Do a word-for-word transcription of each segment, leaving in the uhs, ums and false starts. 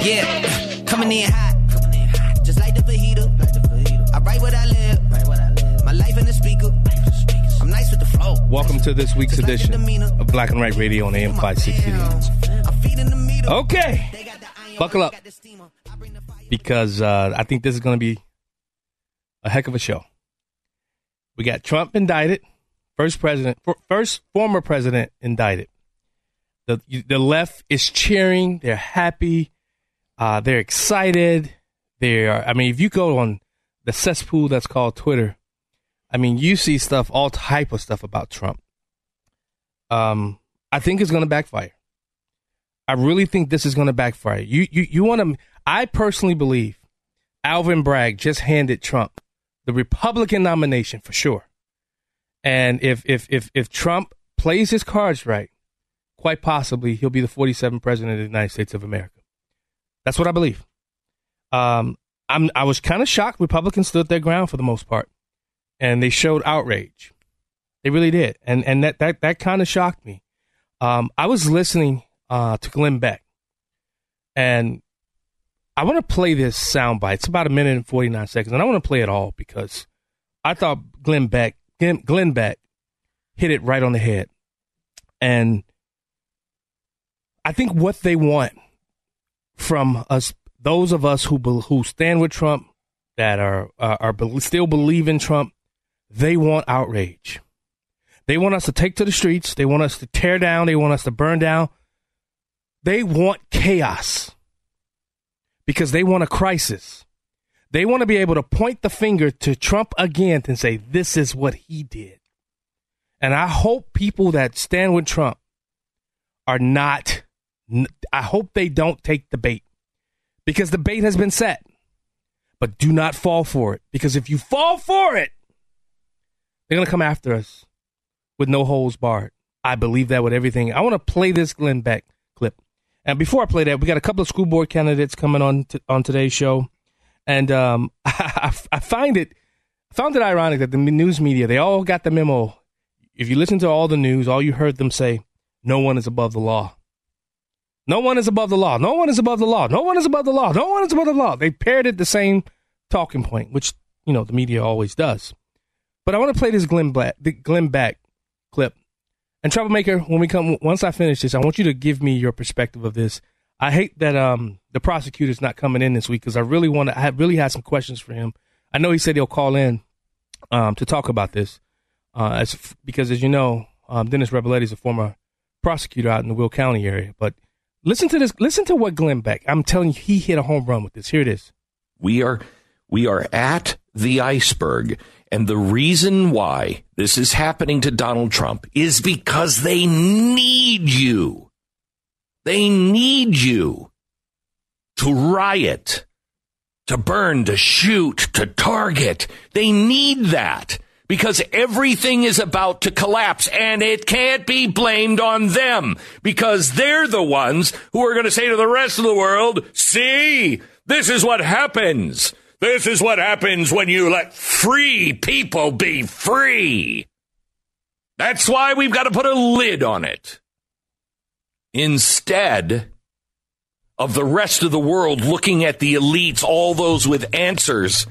Yeah, coming in hot, just like the fajita. I write what I live, my life in the speaker. I'm nice with the flow. Welcome to this week's edition of Black and Right Radio on A M five sixty. Okay, buckle up, because uh, I think this is going to be a heck of a show. We got Trump indicted, first president, first former president indicted. The the left is cheering, they're happy. Uh, they're excited. They are. I mean, if you go on the cesspool that's called Twitter, I mean, you see stuff, all type of stuff about Trump. Um, I think it's going to backfire. I really think this is going to backfire. You, you, you want to? I personally believe Alvin Bragg just handed Trump the Republican nomination for sure. And if if if if Trump plays his cards right, quite possibly he'll be the forty-seventh president of the United States of America. That's what I believe. Um, I'm, I was kind of shocked. Republicans stood their ground for the most part, and they showed outrage. They really did, and and that that that kind of shocked me. Um, I was listening uh, to Glenn Beck, and I want to play this soundbite. It's about a minute and forty-nine seconds, and I want to play it all because I thought Glenn Beck Glenn, Glenn Beck hit it right on the head, and I think what they want from us, those of us who who stand with Trump, that are uh, are be- still believe in Trump, they want outrage. They want us to take to the streets. They want us to tear down. They want us to burn down. They want chaos because they want a crisis. They want to be able to point the finger to Trump again and say, this is what he did. And I hope people that stand with Trump are not I hope they don't take the bait, because the bait has been set, but do not fall for it. Because if you fall for it, they're going to come after us with no holds barred. I believe that with everything. I want to play this Glenn Beck clip. And before I play that, we got a couple of school board candidates coming on to, on today's show. And um, I, I find it, found it ironic that the news media, they all got the memo. If you listen to all the news, all you heard them say, no one is above the law. No one is above the law. No one is above the law. No one is above the law. No one is above the law. They paired it the same talking point, which, you know, the media always does. But I want to play this Glenn Black, the Glenn Beck clip. And Troublemaker, when we come, once I finish this, I want you to give me your perspective of this. I hate that um, the prosecutor's not coming in this week because I really want to. I really had some questions for him. I know he said he'll call in um, to talk about this, uh, as, because as you know, um, Dennis Reboletti is a former prosecutor out in the Will County area, but. Listen to this. Listen to what Glenn Beck. I'm telling you, he hit a home run with this. Here it is. We are we are at the iceberg. And the reason why this is happening to Donald Trump is because they need you. They need you to riot, to burn, to shoot, to target. They need that because everything is about to collapse, and it can't be blamed on them because they're the ones who are going to say to the rest of the world, see, this is what happens. This is what happens when you let free people be free. That's why we've got to put a lid on it. Instead of the rest of the world looking at the elites, all those with answers,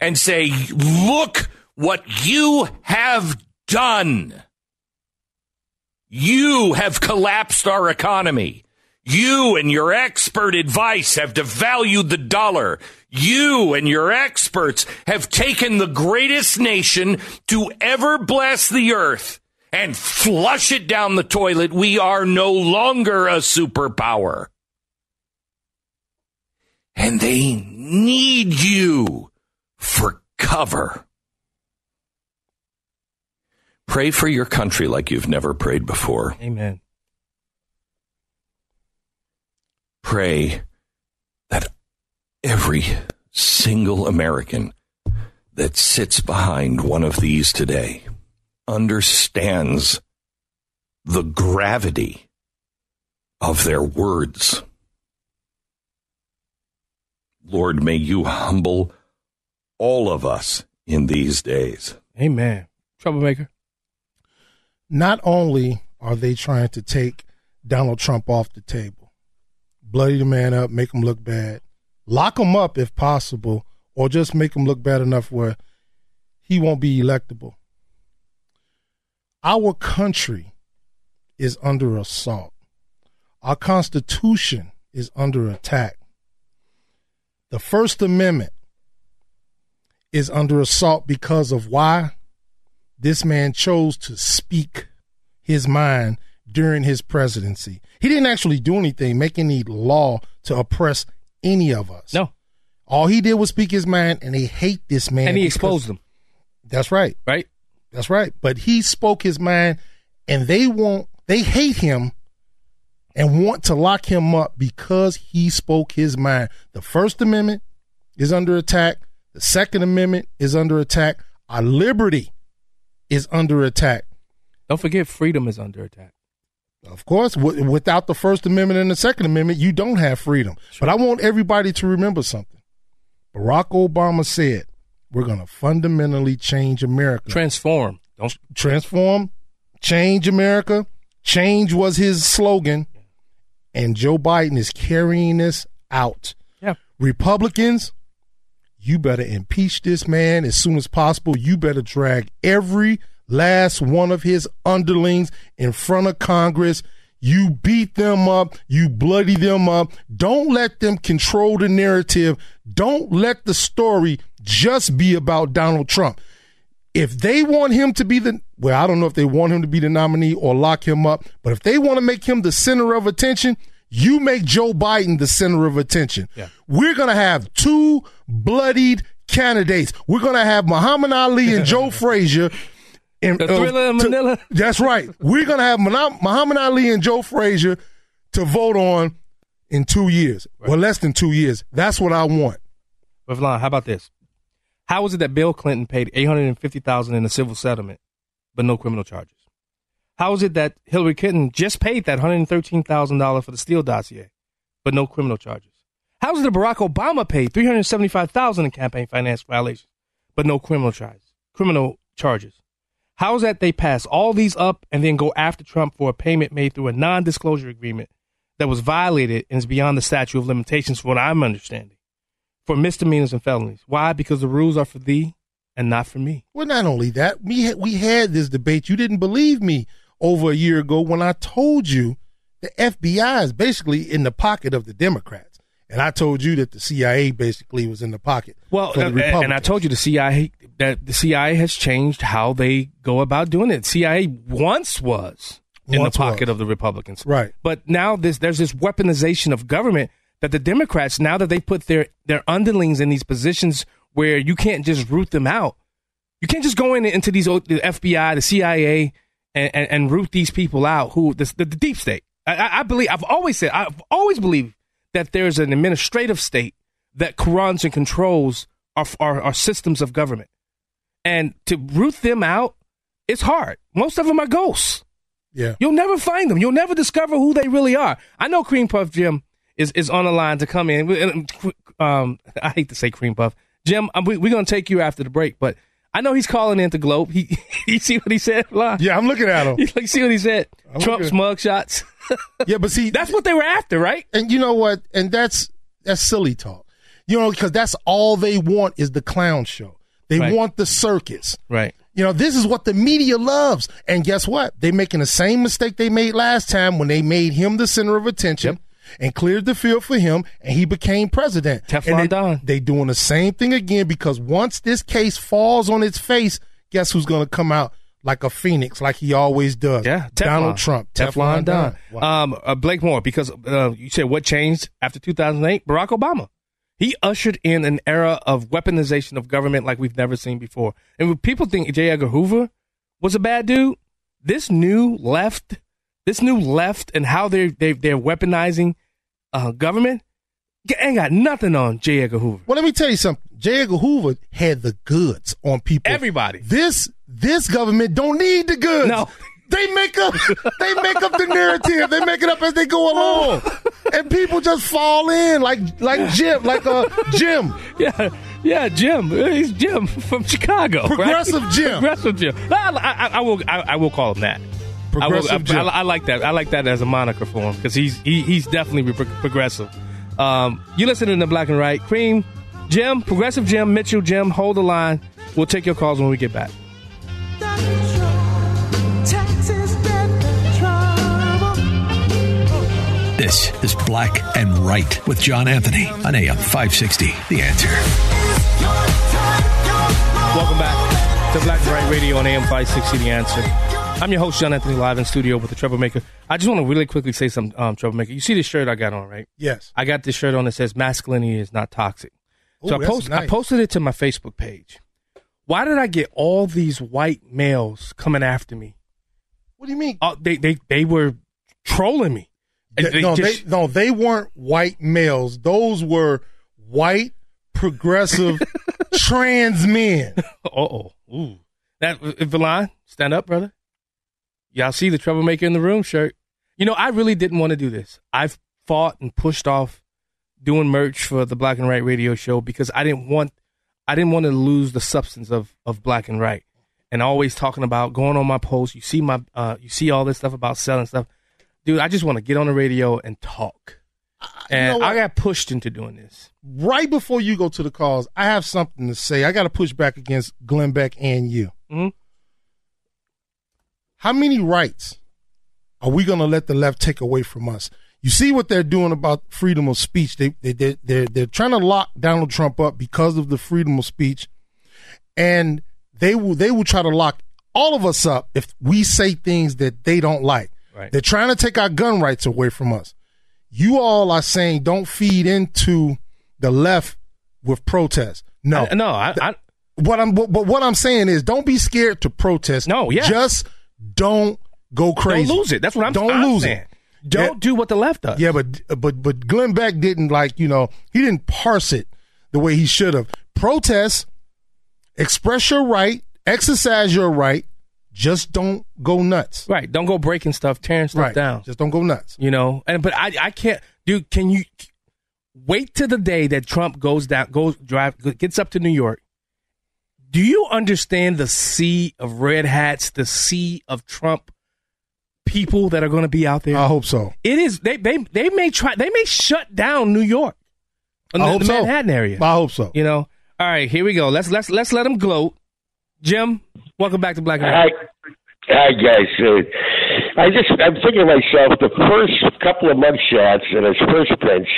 and say, look, what you have done. You have collapsed our economy. You and your expert advice have devalued the dollar. You and your experts have taken the greatest nation to ever bless the earth and flush it down the toilet. We are no longer a superpower. And they need you for cover. Pray for your country like you've never prayed before. Amen. Pray that every single American that sits behind one of these today understands the gravity of their words. Lord, may you humble all of us in these days. Amen. Troublemaker. Not only are they trying to take Donald Trump off the table, bloody the man up, make him look bad, lock him up if possible, or just make him look bad enough where he won't be electable. Our country is under assault. Our Constitution is under attack. The First Amendment is under assault because of why this man chose to speak his mind during his presidency. He didn't actually do anything, make any law to oppress any of us. No. All he did was speak his mind, and they hate this man. And he exposed them. That's right. Right? That's right. But he spoke his mind, and they want, they hate him and want to lock him up because he spoke his mind. The First Amendment is under attack. The Second Amendment is under attack. Our liberty is under attack. Don't forget, freedom is under attack. Of course, w- without the First Amendment and the Second Amendment, you don't have freedom. Sure. But I want everybody to remember something. Barack Obama said, we're going to fundamentally change America. Transform. Don't Transform, change America. Change was his slogan. And Joe Biden is carrying this out. Yeah. Republicans, you better impeach this man as soon as possible. You better drag every last one of his underlings in front of Congress. You beat them up. You bloody them up. Don't let them control the narrative. Don't let the story just be about Donald Trump. If they want him to be the, well, I don't know if they want him to be the nominee or lock him up, but if they want to make him the center of attention, you make Joe Biden the center of attention. Yeah. We're going to have two bloodied candidates. We're going to have Muhammad Ali and Joe Frazier. And, the Thriller uh, in Manila. To, that's right. We're going to have Muhammad Ali and Joe Frazier to vote on in two years. Right. Well, less than two years. That's what I want. Verlon, how about this? How is it that Bill Clinton paid eight hundred fifty thousand dollars in a civil settlement, but no criminal charges? How is it that Hillary Clinton just paid that one hundred thirteen thousand dollars for the Steele dossier, but no criminal charges? How is it that Barack Obama paid three hundred seventy-five thousand dollars in campaign finance violations, but no criminal charges? Criminal charges. How is that they pass all these up and then go after Trump for a payment made through a non-disclosure agreement that was violated and is beyond the statute of limitations, for what I'm understanding, for misdemeanors and felonies? Why? Because the rules are for thee and not for me. Well, not only that, we we had this debate. You didn't believe me over a year ago when I told you the F B I is basically in the pocket of the Democrats. And I told you that the C I A basically was in the pocket. Well, for the Republicans. And I told you the C I A that the C I A has changed how they go about doing it. C I A once was once in the pocket was. of the Republicans, right? But now this there's this weaponization of government that the Democrats, now that they put their their underlings in these positions where you can't just root them out, you can't just go in into these the F B I, the C I A, and, and, and root these people out who the, the deep state. I, I believe I've always said I've always believed. that there's an administrative state that runs and controls our, our, our systems of government. And to root them out, it's hard. Most of them are ghosts. Yeah. You'll never find them. You'll never discover who they really are. I know Cream Puff Jim is, is on the line to come in. Um, I hate to say Cream Puff. Jim, I'm, we, we're going to take you after the break, but I know he's calling in to Globe. He, you see what he said? Yeah, I'm looking at him. You see what he said? I'm Trump's mugshots. Yeah, but see, that's what they were after, right? And you know what? And that's that's silly talk, you know, because that's all they want is the clown show. They right. want the circus, right? You know, this is what the media loves. And guess what? They're making the same mistake they made last time when they made him the center of attention. Yep. And cleared the field for him, and he became president. Teflon Don. They doing the same thing again, because once this case falls on its face, guess who's going to come out like a phoenix, like he always does? Yeah, Teflon. Donald Trump. Teflon, Teflon Don. Don. Wow. Um, uh, Blake Moore, because uh, you said what changed after two thousand eight? Barack Obama. He ushered in an era of weaponization of government like we've never seen before. And when people think J. Edgar Hoover was a bad dude, this new left... This new left and how they're, they're, they're weaponizing uh, government ain't got nothing on J. Edgar Hoover. Well, let me tell you something. J. Edgar Hoover had the goods on people. Everybody. This this government don't need the goods. No. They make up they make up the narrative. They make it up as they go along. And people just fall in like like Jim, like uh, Jim. Yeah, yeah, Jim. He's Jim from Chicago. Progressive right? Jim. Progressive Jim. I, I, I, will, I, I will call him that. I, will, I, I, I like that. I like that as a moniker for him, because he's he, he's definitely pro- progressive. Um, you listening to Black and Right? Cream, Jim, Progressive Jim, Mitchell Jim, hold the line. We'll take your calls when we get back. This is Black and Right with John Anthony on A M five sixty. The Answer. Welcome back to Black and Right Radio on A M five sixty. The Answer. I'm your host, John Anthony, live in studio with the Troublemaker. I just want to really quickly say something, um, Troublemaker. You see this shirt I got on, right? Yes. I got this shirt on that says masculinity is not toxic. Ooh, so I, post, nice. I posted it to my Facebook page. Why did I get all these white males coming after me? What do you mean? Uh, they, they they were trolling me. They, they no, just, they, no, they weren't white males. Those were white, progressive, trans men. Uh-oh. Ooh. That, Verlon, stand up, brother. Y'all see the Troublemaker in the Room shirt. You know, I really didn't want to do this. I've fought and pushed off doing merch for the Black and Right radio show because I didn't want I didn't want to lose the substance of, of Black and Right. And always talking about going on my posts. You see my uh, you see all this stuff about selling stuff. Dude, I just want to get on the radio and talk. Uh, and you know I got pushed into doing this. Right before you go to the calls, I have something to say. I got to push back against Glenn Beck and you. Mm-hmm. How many rights are we going to let the left take away from us? You see what they're doing about freedom of speech. They, they, they, they're, they're trying to lock Donald Trump up because of the freedom of speech. And they will, they will try to lock all of us up if we say things that they don't like. Right. They're trying to take our gun rights away from us. You all are saying don't feed into the left with protest. No. I, no. I, I, what I'm, but what I'm saying is don't be scared to protest. No, yeah. Just don't go crazy. Don't lose it. That's what I'm, don't I'm lose saying. It. Don't yeah. do what the left does. Yeah, but but but Glenn Beck didn't, like, you know, he didn't parse it the way he should have. Protest, express your right, exercise your right, just don't go nuts. Right. Don't go breaking stuff, tearing stuff right. down. Just don't go nuts. You know, and but I I can't, dude, can you wait till the day that Trump goes down, goes drive, gets up to New York? Do you understand the sea of red hats, the sea of Trump people that are going to be out there? I hope so. It is. They they they may try. They may shut down New York, in the, the Manhattan so. area. I hope so. You know. All right, here we go. Let's let's let's let them gloat. Jim, welcome back to Black and White. Hi guys. Uh, I just I'm thinking to myself, the first couple of mug shots in his first pinch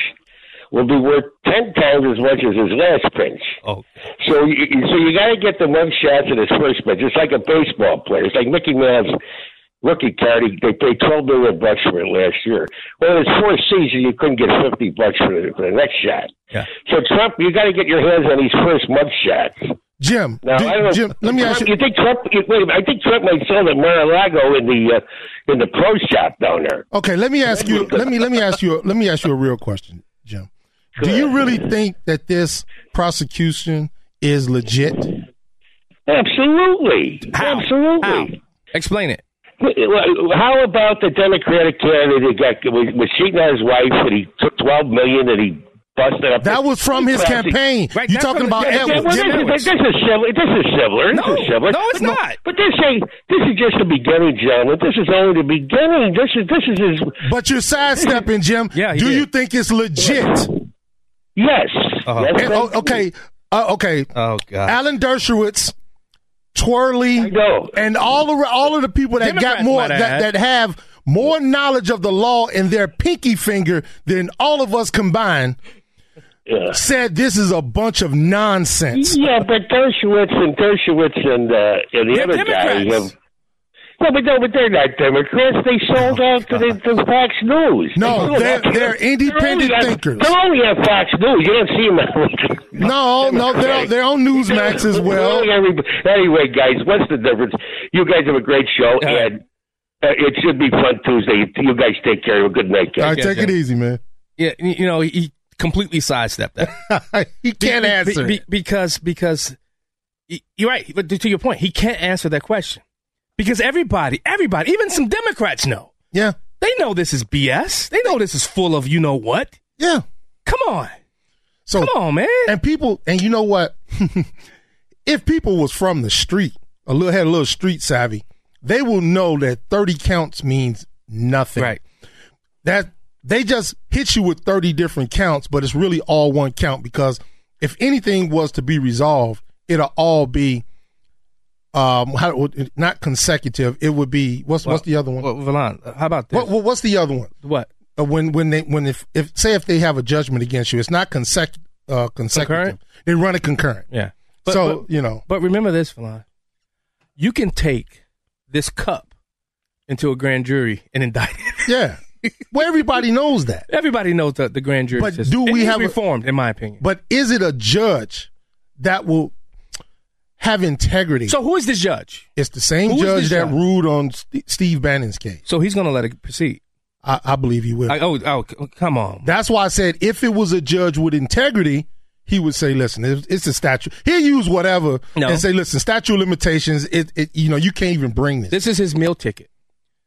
will be worth ten times as much as his last pinch. Oh. So you, so you got to get the one shots in his first pinch. It's like a baseball player. It's like Mickey Mann's rookie card. He, they paid twelve million bucks for it last year. Well, in his fourth season, you couldn't get fifty bucks for the, for the next shot. Yeah. So Trump, you got to get your hands on these first mug shots. Jim, now, do, I don't know, Jim, let me Trump, ask you. you think Trump, you, wait a minute, I think Trump might sell at Mar-a-Lago in the uh, in the pro shop down there. Okay, let me ask you. let me let me ask you. Let me ask you a real question, Jim. Do you really think that this prosecution is legit? Absolutely. How? Absolutely. How? Explain it. How about the Democratic candidate who got, was cheating on his wife and he took twelve million dollars and he busted up? That was from his campaign. Right, You're talking about yeah, Edwards. Well, this, Edwards. Is, this is similar. This is similar. No, this is similar. no it's but, not. But this ain't. This is just the beginning, gentlemen. This is only the beginning. This is. This is. His, but you're sidestepping, Jim. Yeah, Do did. you think it's legit? Yeah. Yes. Uh-huh. And, oh, okay. Uh, okay. Oh God. Alan Dershowitz Twirly, and all the, all of the people that Democrats got more that, that have more knowledge of the law in their pinky finger than all of us combined. Yeah. Said this is a bunch of nonsense. Yeah, but Dershowitz and Dershowitz and, uh, and the they're other Democrats. guys. Have, no, but no, but they're not Democrats. They sold oh, out to, the, to Fox News. No, they're, they're, they're independent they're on, thinkers. They're only on Fox News. You don't see them on No, no, they're, they're on Newsmax as well. Anyway, guys, what's the difference? You guys have a great show, uh, and uh, it should be fun Tuesday. You guys take care. Have a good night, guys. All right, take yeah, it yeah. easy, man. Yeah, you know, he... completely sidestepped that. He can't be, answer be, be, because because you're right. But to your point, he can't answer that question because everybody, everybody, even some Democrats know. Yeah, they know this is B S. They know this is full of you know what. Yeah, come on. So come on, man. And people, and you know what? If people was from the street, a little had a little street savvy, they will know that thirty counts means nothing. Right. That. They just hit you with thirty different counts, but it's really all one count because if anything was to be resolved, it'll all be um, how, not consecutive. It would be what's well, what's the other one? Well, Verlon, how about this? What, well, what's the other one? What uh, when when they when if, if say if they have a judgment against you, it's not consec- uh, consecutive. Concurrent? They run it concurrent. Yeah. But, so but, you know. But remember this, Verlon, you can take this cup into a grand jury and indict it. Yeah. Well, everybody knows that. Everybody knows the, the grand jury but system. Do we have reformed, a, in my opinion. But is it a judge that will have integrity? So who is this judge? It's the same judge that judge? ruled on St- Steve Bannon's case. So he's going to let it proceed. I, I believe he will. I, oh, oh, come on. That's why I said if it was a judge with integrity, he would say, listen, it's, it's a statute. He'll use whatever no. and say, listen, statute of limitations, it, it, you know, you can't even bring this. This is his meal ticket.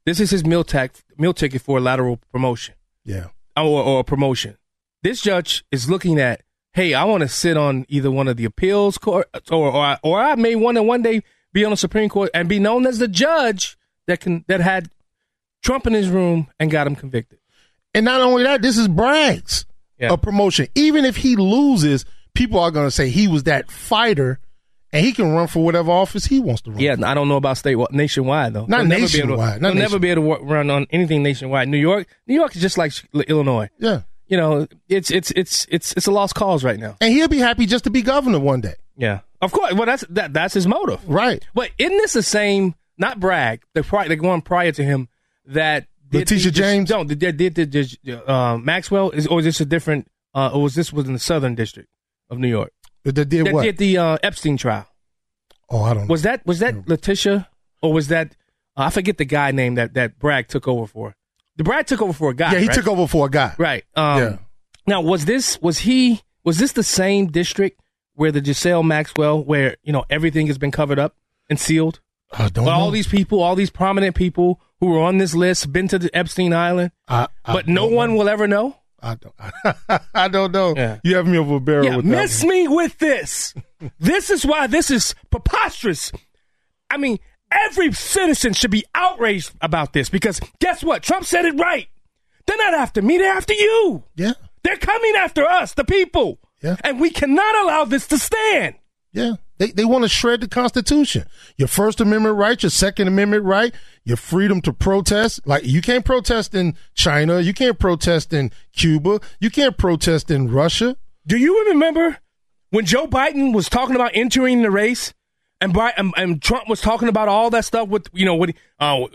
This is his meal, t- meal ticket for a lateral promotion. Yeah. Or, or a promotion. This judge is looking at, hey, I want to sit on either one of the appeals court, or or I, or I may want to one day be on the Supreme Court and be known as the judge that can that had Trump in his room and got him convicted. And not only that, this is Bragg's yeah. a promotion. Even if he loses, people are going to say he was that fighter. And he can run for whatever office he wants to run. Yeah, for. I don't know about state nationwide though. Not he'll nationwide. He'll never be able to, never be able to run on anything nationwide. New York, New York is just like Illinois. Yeah, you know, it's it's it's it's it's a lost cause right now. And he'll be happy just to be governor one day. Yeah, of course. Well, that's that, that's his motive, right? But isn't this the same? Not Bragg, the the one prior to him that did Letitia the, James. No, did did, did, did uh, Maxwell is or is this a different? Uh, or was this was in the Southern District of New York? That did that what? Did the uh, Epstein trial? Oh, I don't. Was know. that was that Letitia or was that uh, I forget the guy name that that Bragg took over for? The Bragg took over for a guy. Yeah, he right? took over for a guy. Right. Um, yeah. Now was this was he was this the same district where the Ghislaine Maxwell, where you know everything has been covered up and sealed? I don't. But know. All these people, all these prominent people who were on this list, been to the Epstein Island, I, I but no one know. will ever know. I don't, I, I don't know. Yeah. You have me over a barrel yeah, with that. Miss one. me with this. This is why this is preposterous. I mean, every citizen should be outraged about this because guess what? Trump said it right. They're not after me. They're after you. Yeah. They're coming after us, the people. Yeah. And we cannot allow this to stand. Yeah. They they want to shred the Constitution. Your First Amendment right, your Second Amendment right, your freedom to protest. Like, you can't protest in China. You can't protest in Cuba. You can't protest in Russia. Do you remember when Joe Biden was talking about entering the race and Biden, and Trump was talking about all that stuff with, you know, what? Uh,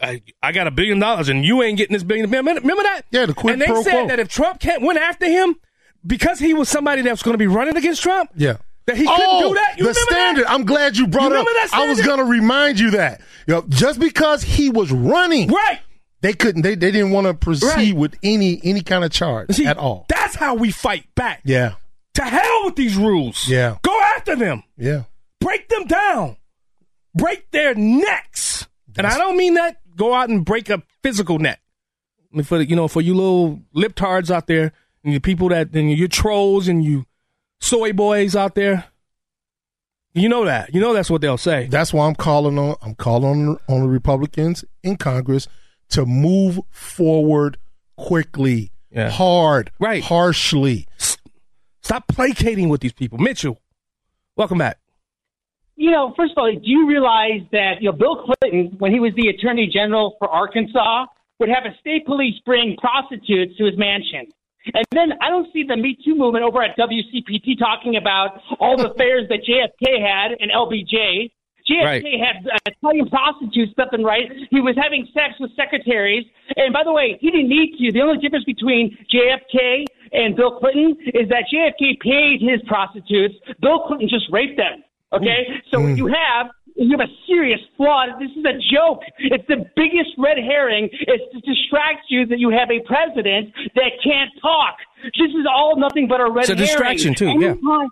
I, I got a billion dollars and you ain't getting this billion. Remember that? Yeah, the quid pro quo. And they said that if Trump can't went after him because he was somebody that was going to be running against Trump. Yeah. That he couldn't oh, do that? You the remember standard. That? I'm glad you brought you it up. That I was going to remind you that. You know, just because he was running. Right. They couldn't. They, they didn't want to proceed right. with any any kind of charge See, at all. That's how we fight back. Yeah. To hell with these rules. Yeah. Go after them. Yeah. Break them down. Break their necks. That's and I don't mean that go out and break a physical neck. I mean, for, you know, for you little libtards out there and you people that, and your trolls and you. Soy boys out there, you know that. You know that's what they'll say. That's why I'm calling on. I'm calling on, on the Republicans in Congress to move forward quickly, yeah. hard, right, harshly. Stop placating with these people, Mitchell. Welcome back. you know, first of all, do you realize that, you know, Bill Clinton, when he was the attorney general for Arkansas, would have a state police bring prostitutes to his mansion? And then I don't see the Me Too movement over at W C P T talking about all the fairs that J F K had and L B J. J F K right. had uh, Italian prostitutes left and right. He was having sex with secretaries. And by the way, he didn't need to. The only difference between J F K and Bill Clinton is that J F K paid his prostitutes. Bill Clinton just raped them. Okay? So mm. you have you have a serious flaw. This is a joke. It's the biggest red herring. It's to distract you that you have a president that can't talk. This is all nothing but a red herring. It's a distraction, herring. too, yeah. Anytime,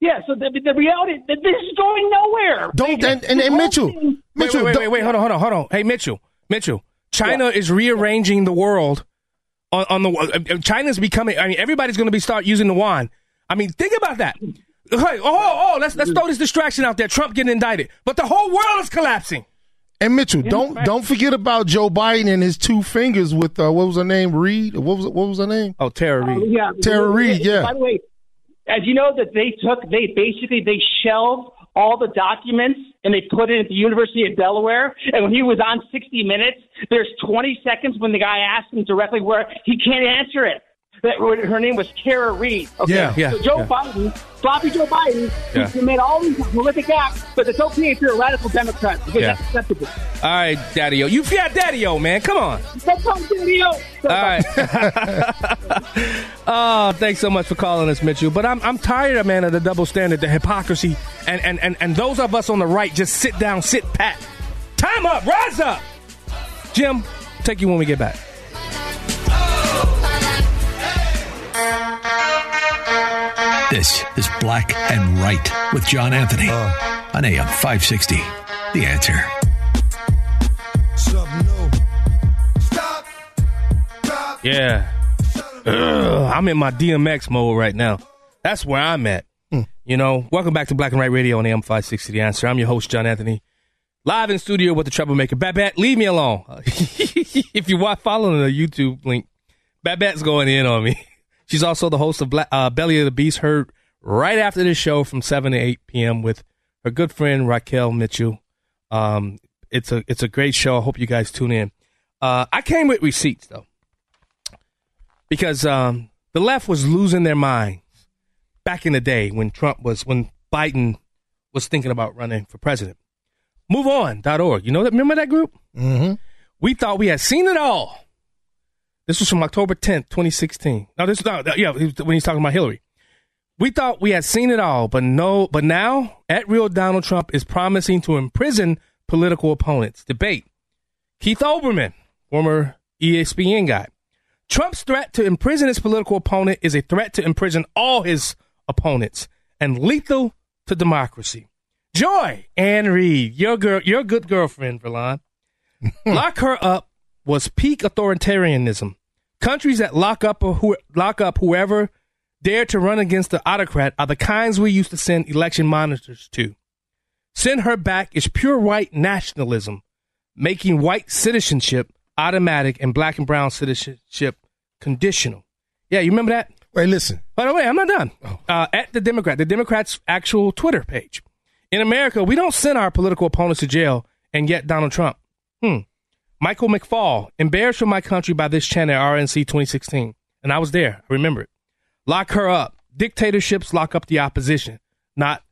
Yeah, so the, the reality that this is going nowhere. Don't and, and, and Mitchell, Mitchell, wait, wait, wait, wait, wait, hold on, hold on, hold on. Hey, Mitchell, Mitchell, China yeah. is rearranging the world. On, on the China's becoming. I mean, everybody's going to be start using the yuan. I mean, think about that. Hey, oh, oh, let's let's throw this distraction out there. Trump getting indicted, but the whole world is collapsing. And Mitchell, don't don't forget about Joe Biden and his two fingers with uh, what was her name, Reed? What was what was her name? Oh, Tara Reade. Uh, yeah, Tara Reade. Yeah. By the way. As you know, that they took, they basically, they shelved all the documents and they put it at the University of Delaware. And when he was on sixty minutes, there's twenty seconds when the guy asked him directly where he can't answer it. That her name was Tara Reade. Okay. Yeah, yeah, so Joe yeah. Biden, sloppy Joe Biden, yeah. he made all these horrific acts, but it's okay if you're a radical Democrat. Yeah. That's acceptable. All right, Daddy-O. You got Daddy-O, man. Come on. That's on Daddy-O. All right. Oh, thanks so much for calling us, Mitchell. But I'm I'm tired, man, of the double standard, the hypocrisy, and and and, and those of us on the right just sit down, sit pat. Time up. Rise up. Jim, take you when we get back. This is Black and Right with John Anthony uh, on A M five sixty. The Answer. Something new. Stop. Stop. Yeah. Ugh, I'm in my D M X mode right now. That's where I'm at. Mm. You know, welcome back to Black and Right Radio on A M five sixty. The Answer. I'm your host, John Anthony. Live in studio with the troublemaker, Babette. Leave me alone. If you are following the YouTube link, Babette's going in on me. She's also the host of Black, uh, Belly of the Beast, heard right after this show from seven to eight p.m. with her good friend Raquel Mitchell. Um, it's a it's a great show. I hope you guys tune in. Uh, I came with receipts, though, because um, the left was losing their minds back in the day when Trump was, when Biden was thinking about running for president. move on dot org. You know that? Remember that group? Mm-hmm. We thought we had seen it all. This was from October tenth, twenty sixteen. Now, this no, yeah, when he's talking about Hillary. We thought we had seen it all, but no, but now, at real Donald Trump is promising to imprison political opponents. Debate. Keith Olbermann, former E S P N guy. Trump's threat to imprison his political opponent is a threat to imprison all his opponents and lethal to democracy. Joy Ann Reid, your girl, your good girlfriend, Verlon. Lock her up was peak authoritarianism. Countries that lock up or who, lock up whoever dared to run against the autocrat are the kinds we used to send election monitors to. Send her back is pure white nationalism, making white citizenship automatic and black and brown citizenship conditional. Yeah, you remember that? Wait, listen. By the way, I'm not done. Oh. Uh, at the Democrat, the Democrats' actual Twitter page. In America, we don't send our political opponents to jail, and yet Donald Trump. Hmm. Michael McFall, embarrassed for my country by this channel at R N C twenty sixteen. And I was there. I remember it. Lock her up. Dictatorships lock up the opposition, not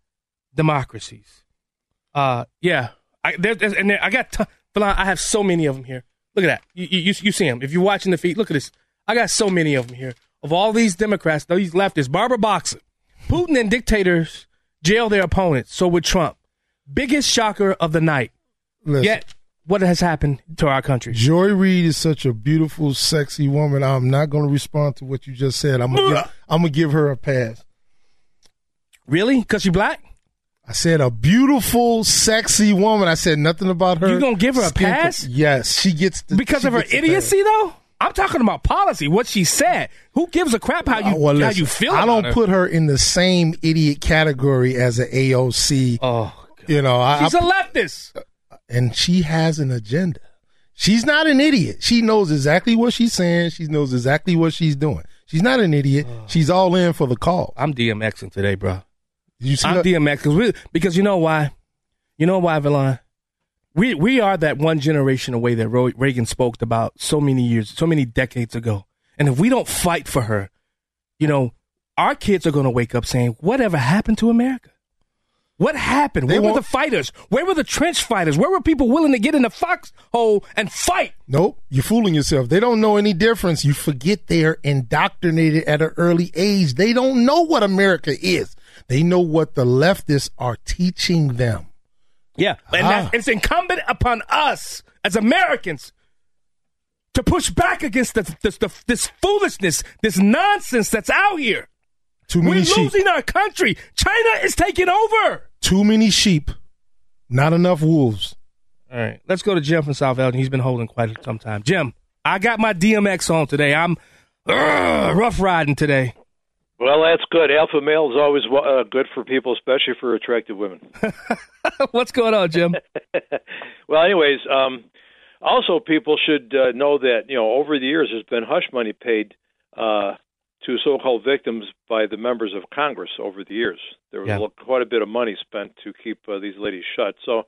democracies. Uh, yeah. I, there, and there, I got, t- I have so many of them here. Look at that. You, you, you see them. If you're watching the feed, look at this. I got so many of them here. Of all these Democrats, these leftists, Barbara Boxer, Putin and dictators jail their opponents. So would Trump. Biggest shocker of the night. Listen. Yet, what has happened to our country? Joy Reid is such a beautiful, sexy woman. I'm not going to respond to what you just said. I'm going to I'm going to give her a pass. Really? Because she's black? I said a beautiful, sexy woman. I said nothing about her. You're going to give her a pass? Yes. She gets the, because she of her idiocy, though? I'm talking about policy, what she said. Who gives a crap how you, oh, well, listen, how you feel I don't her. put her in the same idiot category as an A O C. Oh, God. You know, I, she's I, a leftist. Uh, And she has an agenda. She's not an idiot. She knows exactly what she's saying. She knows exactly what she's doing. She's not an idiot. Uh, she's all in for the call. I'm DMXing today, bro. You see I'm that? DMXing because you know why? You know why, Verlon? We we are that one generation away that Reagan spoke about so many years, so many decades ago. And if we don't fight for her, you know, our kids are going to wake up saying, whatever happened to America? What happened? Where were the fighters? Where were the trench fighters? Where were people willing to get in the foxhole and fight? Nope. You're fooling yourself. They don't know any difference. You forget they're indoctrinated at an early age. They don't know what America is. They know what the leftists are teaching them. Yeah. And ah. that, it's incumbent upon us as Americans to push back against the, the, the, this foolishness, this nonsense that's out here. Too many We're sheep. losing our country. China is taking over. Too many sheep, not enough wolves. All right, let's go to Jim from South Elgin. He's been holding quite some time. Jim, I got my D M X on today. I'm uh, rough riding today. Well, that's good. Alpha male is always uh, good for people, especially for attractive women. What's going on, Jim? Well, anyways, um, also people should uh, know that, you know, over the years there's been hush money paid uh to so-called victims by the members of Congress over the years. There was yeah. quite a bit of money spent to keep uh, these ladies shut. So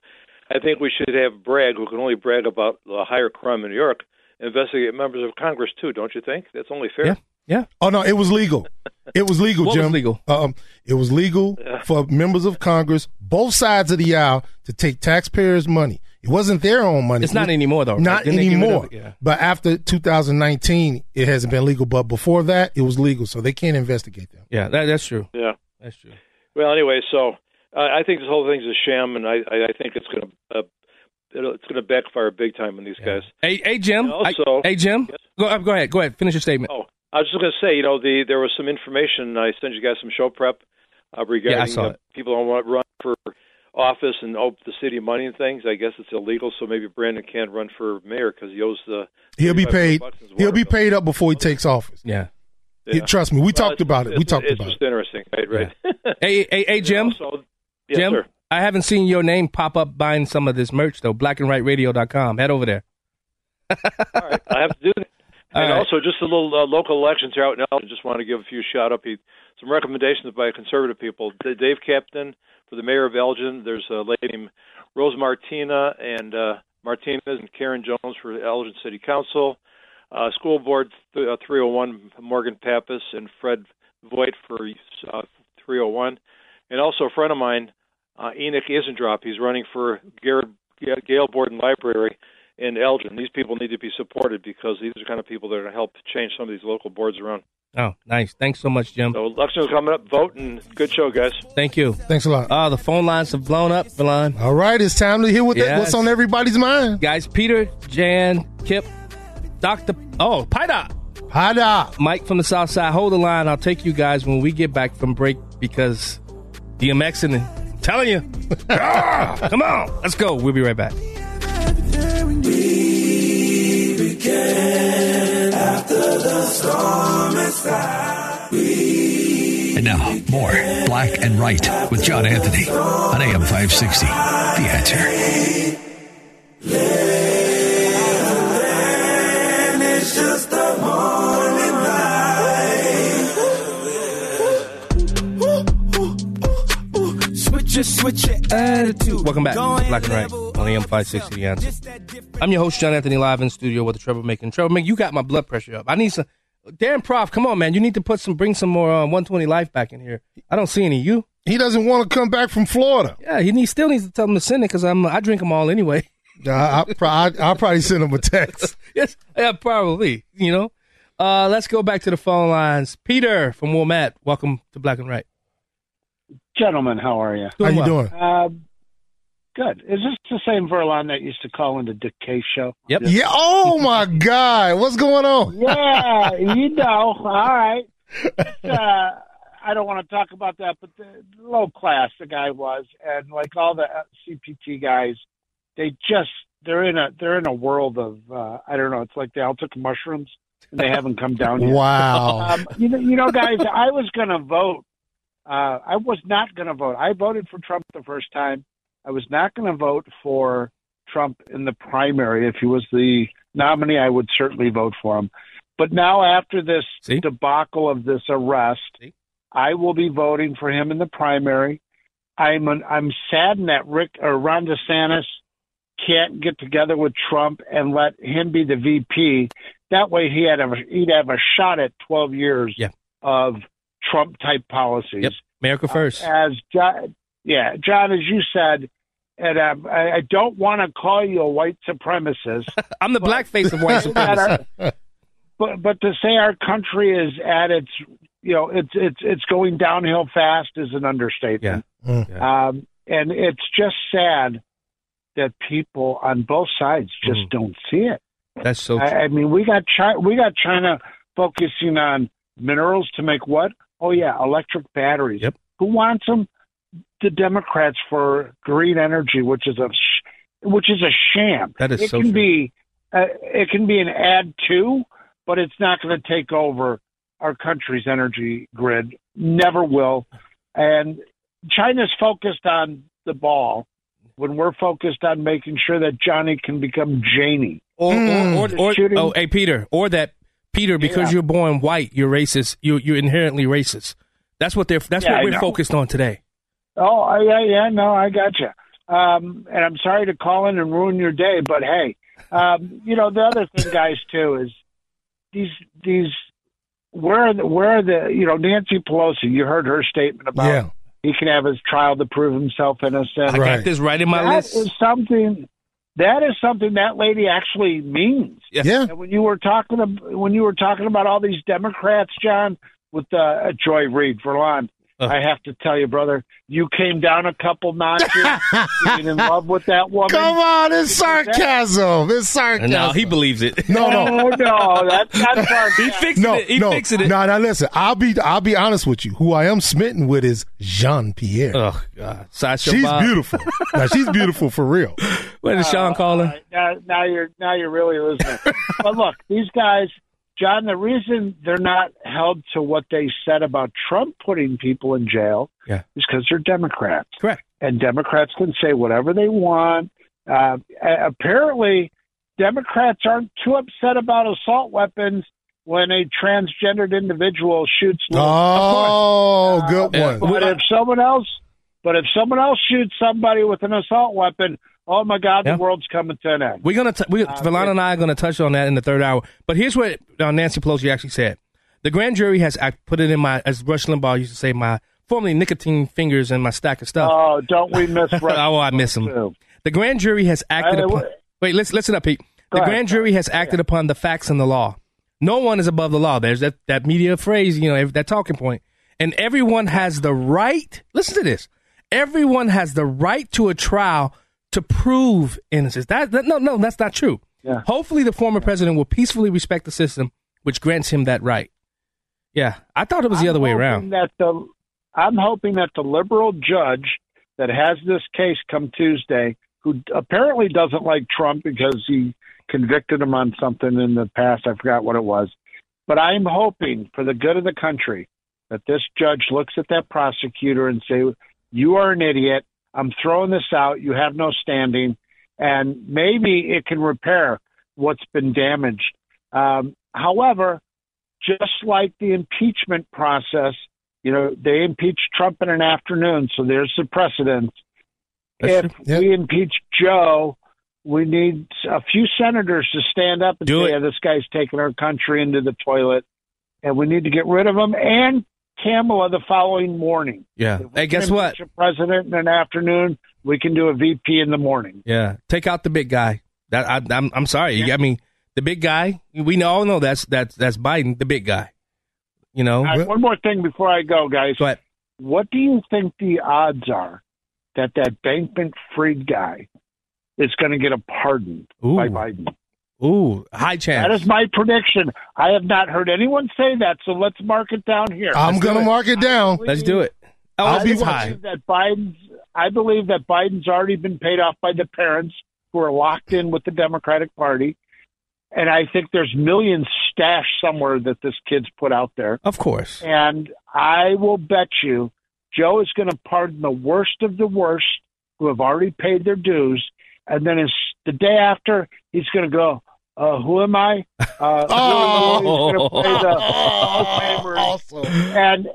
I think we should have Bragg, who can only brag about the higher crime in New York, investigate members of Congress too, don't you think? That's only fair. Yeah. yeah. Oh, no, it was legal. It was legal, Jim. What was legal? Um, it was legal for members of Congress, both sides of the aisle, to take taxpayers' money. It wasn't their own money. It's not anymore, though. Not right? anymore. Yeah. But after two thousand nineteen, it hasn't been legal. But before that, it was legal, so they can't investigate them. Yeah, that, that's true. Yeah, that's true. Well, anyway, so uh, I think this whole thing's a sham, and I, I think it's going to uh, it's going to backfire big time on these yeah. guys. Hey, hey, Jim. Also, I, hey, Jim. Yes? Go, uh, go ahead. Go ahead. Finish your statement. Oh, I was just going to say, you know, the there was some information. I sent you guys some show prep uh, regarding yeah, I saw uh, people who want to run for office and owe the city money and things. I guess it's illegal, so maybe Brandon can't run for mayor because he owes the. He'll be paid. He'll be bill. paid up before he takes office. Yeah, yeah. It, trust me, we well, talked about it. We talked about it. It's just interesting, right? Right. Yeah. hey, hey, hey, Jim. Also, yes, Jim, sir. I haven't seen your name pop up buying some of this merch though. black and right radio dot com. Head over there. All right, I have to do that. All and right. also, just a little uh, local elections here out in Elgin. Just want to give a few shout out. Some recommendations by conservative people. Dave Captain. For the mayor of Elgin, there's a lady named Rose Martina and uh, Martinez and Karen Jones for Elgin City Council. Uh, School Board th- uh, three oh one, Morgan Pappas and Fred Voigt for uh, three oh one. And also a friend of mine, uh, Enoch Isendrop, he's running for Garrett, Gale Borden Library in Elgin. These people need to be supported because these are the kind of people that are going to help change some of these local boards around. Oh, nice. Thanks so much, Jim. So, election's coming up. Vote and good show, guys. Thank you. Thanks a lot. Uh, the phone lines have blown up, Verlon. All right, it's time to hear what yes. that, what's on everybody's mind. Guys, Peter, Jan, Kip, Doctor Oh, Pada. Pada. Mike from the South Side. Hold the line. I'll take you guys when we get back from break because D M X and I'm telling you. ah, come on. Let's go. We'll be right back. We began after the storm is out. And now, more Black and Right with John Anthony on A M five sixty. The Answer. Land, it's just the morning light. Switch it, switch your attitude. Welcome back to Black and Right on A M five sixty, The Answer. I'm your host, John Anthony, live in studio with the Trevor Maker. Trevor Maker, you got my blood pressure up. I need some. Darren Prof, come on, man. You need to put some, bring some more uh, one twenty Life back in here. I don't see any. You? He doesn't want to come back from Florida. Yeah, he, he still needs to tell him to send it because I'm. I drink them all anyway. I, I, I, I'll probably send him a text. yes, yeah, probably. You know, uh, let's go back to the phone lines. Peter from Wilmette, welcome to Black and Right. Gentlemen, how are you? Doing how you well. doing? Uh, Good. Is this the same Verlon that used to call in the Dick Cave show? Yep. Yeah. Oh, my God. What's going on? yeah, you know. All right. But, uh, I don't want to talk about that, but the low class the guy was, and like all the C P T guys, they just they're in a they're in a world of uh, I don't know. It's like they all took mushrooms and they haven't come down yet. Wow. Um, you know, you know, guys. I was gonna vote. Uh, I was not gonna vote. I voted for Trump the first time. I was not going to vote for Trump in the primary. If he was the nominee, I would certainly vote for him. But now after this See? debacle of this arrest, See? I will be voting for him in the primary. I'm an, I'm saddened that Rick or Ron DeSantis can't get together with Trump and let him be the V P. That way, he had a, he'd have a shot at twelve years yeah. of Trump type policies. Yep. America first. Uh, as John, yeah, John, as you said, and um, I, I don't want to call you a white supremacist. I'm the blackface of white supremacists. But but to say our country is at its, you know, it's it's it's going downhill fast is an understatement. Yeah. Mm. Yeah. Um, and it's just sad that people on both sides just mm. don't see it. That's so. I, I mean, we got China, we got China focusing on minerals to make what? Oh yeah, electric batteries. Yep. Who wants them? The Democrats for green energy, which is a sh- which is a sham. That is it so. It can true. be uh, it can be an add to, but it's not going to take over our country's energy grid. Never will. And China's focused on the ball when we're focused on making sure that Johnny can become Janie. Or, mm. or, or, or oh, hey, Peter, or that Peter, because yeah. you're born white, you're racist. You you're inherently racist. That's what they're. That's yeah, what we're focused on today. Oh yeah, yeah. No, I gotcha. Um, and I'm sorry to call in and ruin your day, but hey, um, you know the other thing, guys, too, is these these where are the, where are the you know Nancy Pelosi? You heard her statement about yeah. he can have his trial to prove himself innocent. I right. got this right in my that list. That is something. That is something that lady actually means. Yeah. And when you were talking, when you were talking about all these Democrats, John, with uh, Joy Reid, Verlon, uh. I have to tell you, brother, you came down a couple notches. You've been in love with that woman. Come on, it's sarcasm. It's sarcasm. No, he believes it. No, no, no, that's not sarcasm. He fixed no, it. He no, fixed it. No, no, listen. I'll be, I'll be honest with you. Who I am smitten with is Jean Pierre. Oh God, Sasha she's Bob. beautiful. Now she's beautiful for real. What is Sean calling? Uh, now, now you're now you're really listening. But look, these guys, John. The reason they're not held to what they said about Trump putting people in jail yeah. is because they're Democrats. Correct. And Democrats can say whatever they want. Uh, apparently, Democrats aren't too upset about assault weapons when a transgendered individual shoots. Oh, uh, good one. But if someone else, but if someone else shoots somebody with an assault weapon. Oh, my God, yeah. the world's coming to an end. We're going to, we, uh, Verlon and I are going to touch on that in the third hour. But here's what uh, Nancy Pelosi actually said. The grand jury has, I put it in my, as Rush Limbaugh used to say, my formerly nicotine fingers in my stack of stuff. Oh, don't we miss Rush Limbaugh? Oh, I miss him. Too. The grand jury has acted I, upon, wait, listen, listen up, Pete. The ahead, grand jury has acted yeah. upon the facts and the law. No one is above the law. There's that, that media phrase, you know, that talking point. And everyone has the right, listen to this, everyone has the right to a trial to prove innocence. That, that no, no, that's not true. Yeah. Hopefully, the former president will peacefully respect the system, which grants him that right. Yeah, I thought it was the I'm other way around. That the, I'm hoping that the liberal judge that has this case come Tuesday, who apparently doesn't like Trump because he convicted him on something in the past. I forgot what it was. But I'm hoping for the good of the country that this judge looks at that prosecutor and say, you are an idiot. I'm throwing this out. You have no standing. And maybe it can repair what's been damaged. Um, however, just like the impeachment process, you know, they impeached Trump in an afternoon, so there's the precedent. That's if yeah. we impeach Joe, we need a few senators to stand up and Do say, it. yeah, this guy's taking our country into the toilet, and we need to get rid of him and Kamala the following morning. Yeah. Hey, guess what? A president in an afternoon, we can do a V P in the morning. Yeah. Take out the big guy. That I, I'm. I'm sorry. Yeah. I mean, the big guy. We all know that's that's that's Biden, the big guy. You know. Right, one more thing before I go, guys. What? What do you think the odds are that that Bankman-Fried guy is going to get a pardon Ooh. by Biden? Ooh, high chance. That is my prediction. I have not heard anyone say that, so let's mark it down here. I'm going to mark it down. Let's do it. I'll be high. That Biden's, I believe that Biden's already been paid off by the parents who are locked in with the Democratic Party, and I think there's millions stashed somewhere that this kid's put out there. Of course. And I will bet you Joe is going to pardon the worst of the worst who have already paid their dues, and then his, the day after, he's going to go, Uh, who am I? Uh, oh, going to play the Hall of Famers. Awesome. And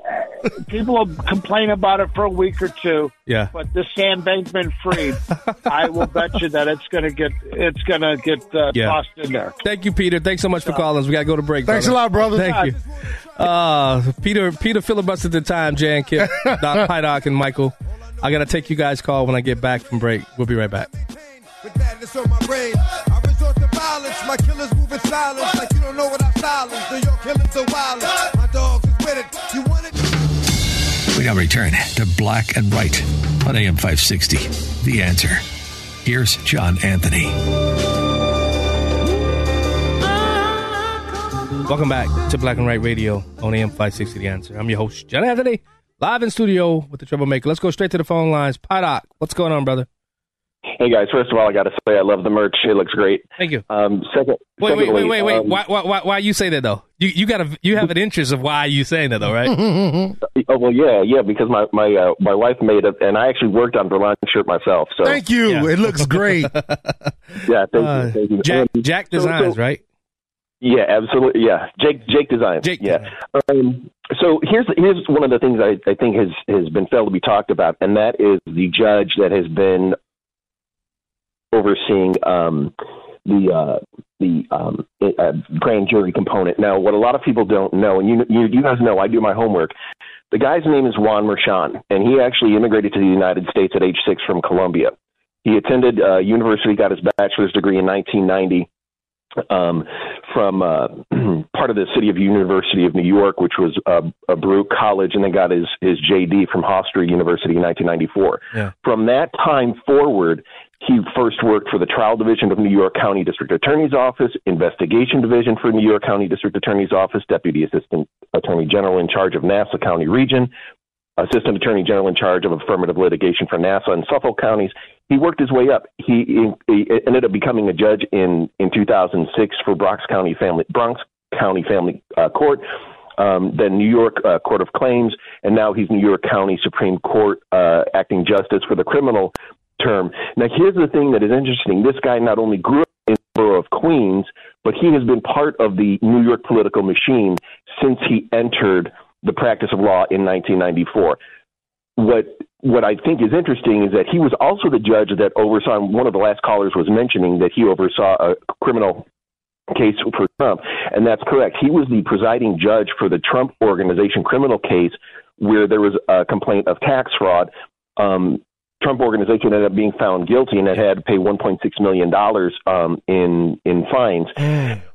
people will complain about it for a week or two. Yeah. But this Sam Bankman-Fried, I will bet you that it's going to get it's going to get uh, yeah. tossed in there. Thank you, Peter. Thanks so much so, for calling us. We got to go to break. Thanks brother. a lot, brother. Thank God. you. Uh, Peter Peter filibustered the time, Jan Kip, Doc Pydock, and Michael. I got to take you guys' call when I get back from break. We'll be right back. With madness on my brain, I resort to violence. My killers move in silence, like you don't know what I silence. New York killers are wild. My dogs is with it. You want it? We now return to Black and White on A M five sixty. The Answer. Here's John Anthony. Welcome back to Black and White Radio on A M five sixty. The Answer. I'm your host, John Anthony, live in studio with the Troublemaker. Let's go straight to the phone lines. Pydock, what's going on, brother? Hey guys, first of all, I got to say I love the merch. It looks great. Thank you. Um, second, wait, secondly, wait, wait, wait, wait. Um, why, why, why you say that though? You, you got a, you have an interest of why you saying that though, right? Oh well, yeah, yeah, because my my uh, my wife made it, and I actually worked on Verlon shirt myself. So thank you. Yeah. It looks great. Yeah, thank uh, you. Thank you. Jack, um, Jack Designs, so, so, right? Yeah, absolutely. Yeah, Jake Jake Designs. Jake, yeah. Um, so here's here's one of the things I, I think has has been failed to be talked about, and that is the judge that has been overseeing um, the uh, the um, uh, grand jury component. Now, what a lot of people don't know, and you, you you guys know, I do my homework. The guy's name is Juan Merchan, and he actually immigrated to the United States at age six from Colombia. He attended uh, university, got his bachelor's degree in nineteen ninety um, from uh, part of the city of University of New York, which was uh, a Baruch College, and then got his his J D from Hofstra University in nineteen ninety-four. Yeah. From that time forward, he first worked for the Trial Division of New York County District Attorney's Office, Investigation Division for New York County District Attorney's Office, Deputy Assistant Attorney General in charge of Nassau County Region, Assistant Attorney General in charge of Affirmative Litigation for Nassau and Suffolk counties. He worked his way up. He, he ended up becoming a judge in, in two thousand six for Bronx County Family, Bronx County Family uh, Court, um, then New York uh, Court of Claims, and now he's New York County Supreme Court uh, Acting Justice for the criminal term. Now, here's the thing that is interesting. This guy not only grew up in the borough of Queens, but he has been part of the New York political machine since he entered the practice of law in nineteen ninety-four. What what I think is interesting is that he was also the judge that oversaw, one of the last callers was mentioning that he oversaw a criminal case for Trump, and that's correct. He was the presiding judge for the Trump Organization criminal case where there was a complaint of tax fraud. Um, Trump Organization ended up being found guilty, and it had to pay one point six million dollars um, in in fines.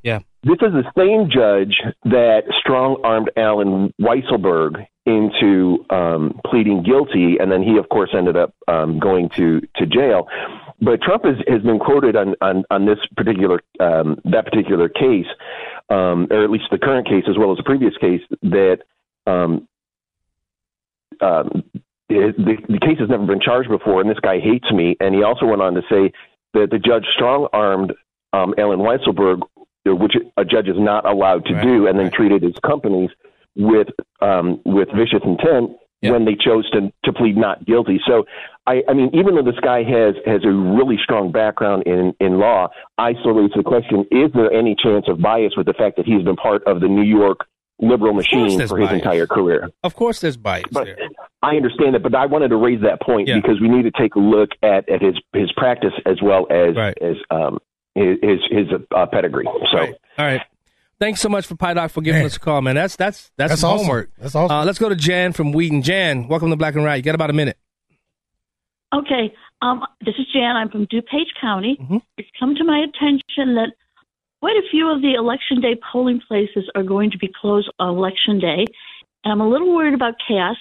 Yeah, this is the same judge that strong-armed Alan Weiselberg into um, pleading guilty, and then he, of course, ended up um, going to, to jail. But Trump has, has been quoted on on, on this particular um, that particular case, um, or at least the current case as well as the previous case, that Um, um, It, the, the case has never been charged before, and this guy hates me. And he also went on to say that the judge strong-armed um, Ellen Weiselberg, which a judge is not allowed to right, do, and then right. treated his companies with um, with vicious intent yeah. when they chose to, to plead not guilty. So, I, I mean, even though this guy has, has a really strong background in, in law, I still raise the question, is there any chance of bias with the fact that he's been part of the New York liberal machine for his bias. entire career? Of course there's bias but there. I understand that, but I wanted to raise that point yeah. because we need to take a look at, at his, his practice as well as right. as um his his uh, pedigree. So right. All right. Thanks so much for Pydock for giving man. us a call, man. That's that's that's, that's awesome. homework. That's awesome. Uh, let's go to Jan from Wheaton. Jan, welcome to Black and Right. You got about a minute. Okay. Um this is Jan. I'm from DuPage County. Mm-hmm. It's come to my attention that quite a few of the Election Day polling places are going to be closed on Election Day, and I'm a little worried about chaos.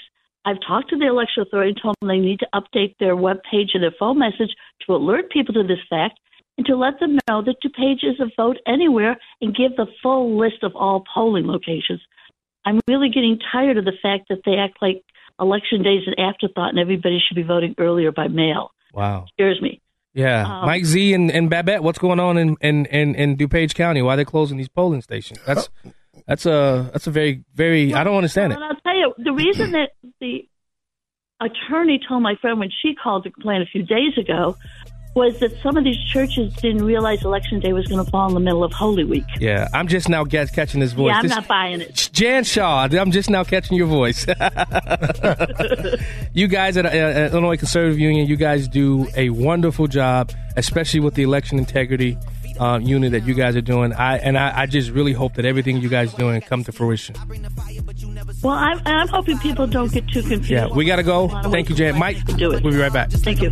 I've talked to the election authority and told them they need to update their webpage and their phone message to alert people to this fact and to let them know that DuPage is a vote anywhere and give the full list of all polling locations. I'm really getting tired of the fact that they act like Election Day is an afterthought and everybody should be voting earlier by mail. Wow. It scares me. Yeah, um, Mike Z and, and Babette, what's going on in, in, in, in DuPage County? Why are they closing these polling stations? That's that's a that's a very, very, well, I don't understand well, it. And I'll tell you, the reason that the attorney told my friend when she called to complain a few days ago was that some of these churches didn't realize Election Day was going to fall in the middle of Holy Week. Yeah, I'm just now get, catching his voice. Yeah, I'm this, not buying it. Jan Shaw, I'm just now catching your voice. You guys at, at Illinois Conservative Union, you guys do a wonderful job, especially with the election integrity uh, unit that you guys are doing. I And I, I just really hope that everything you guys are doing come to fruition. Well, I'm, I'm hoping people don't get too confused. Yeah, we got to go. Thank you, Jan. Mike, we'll be right back. Thank you.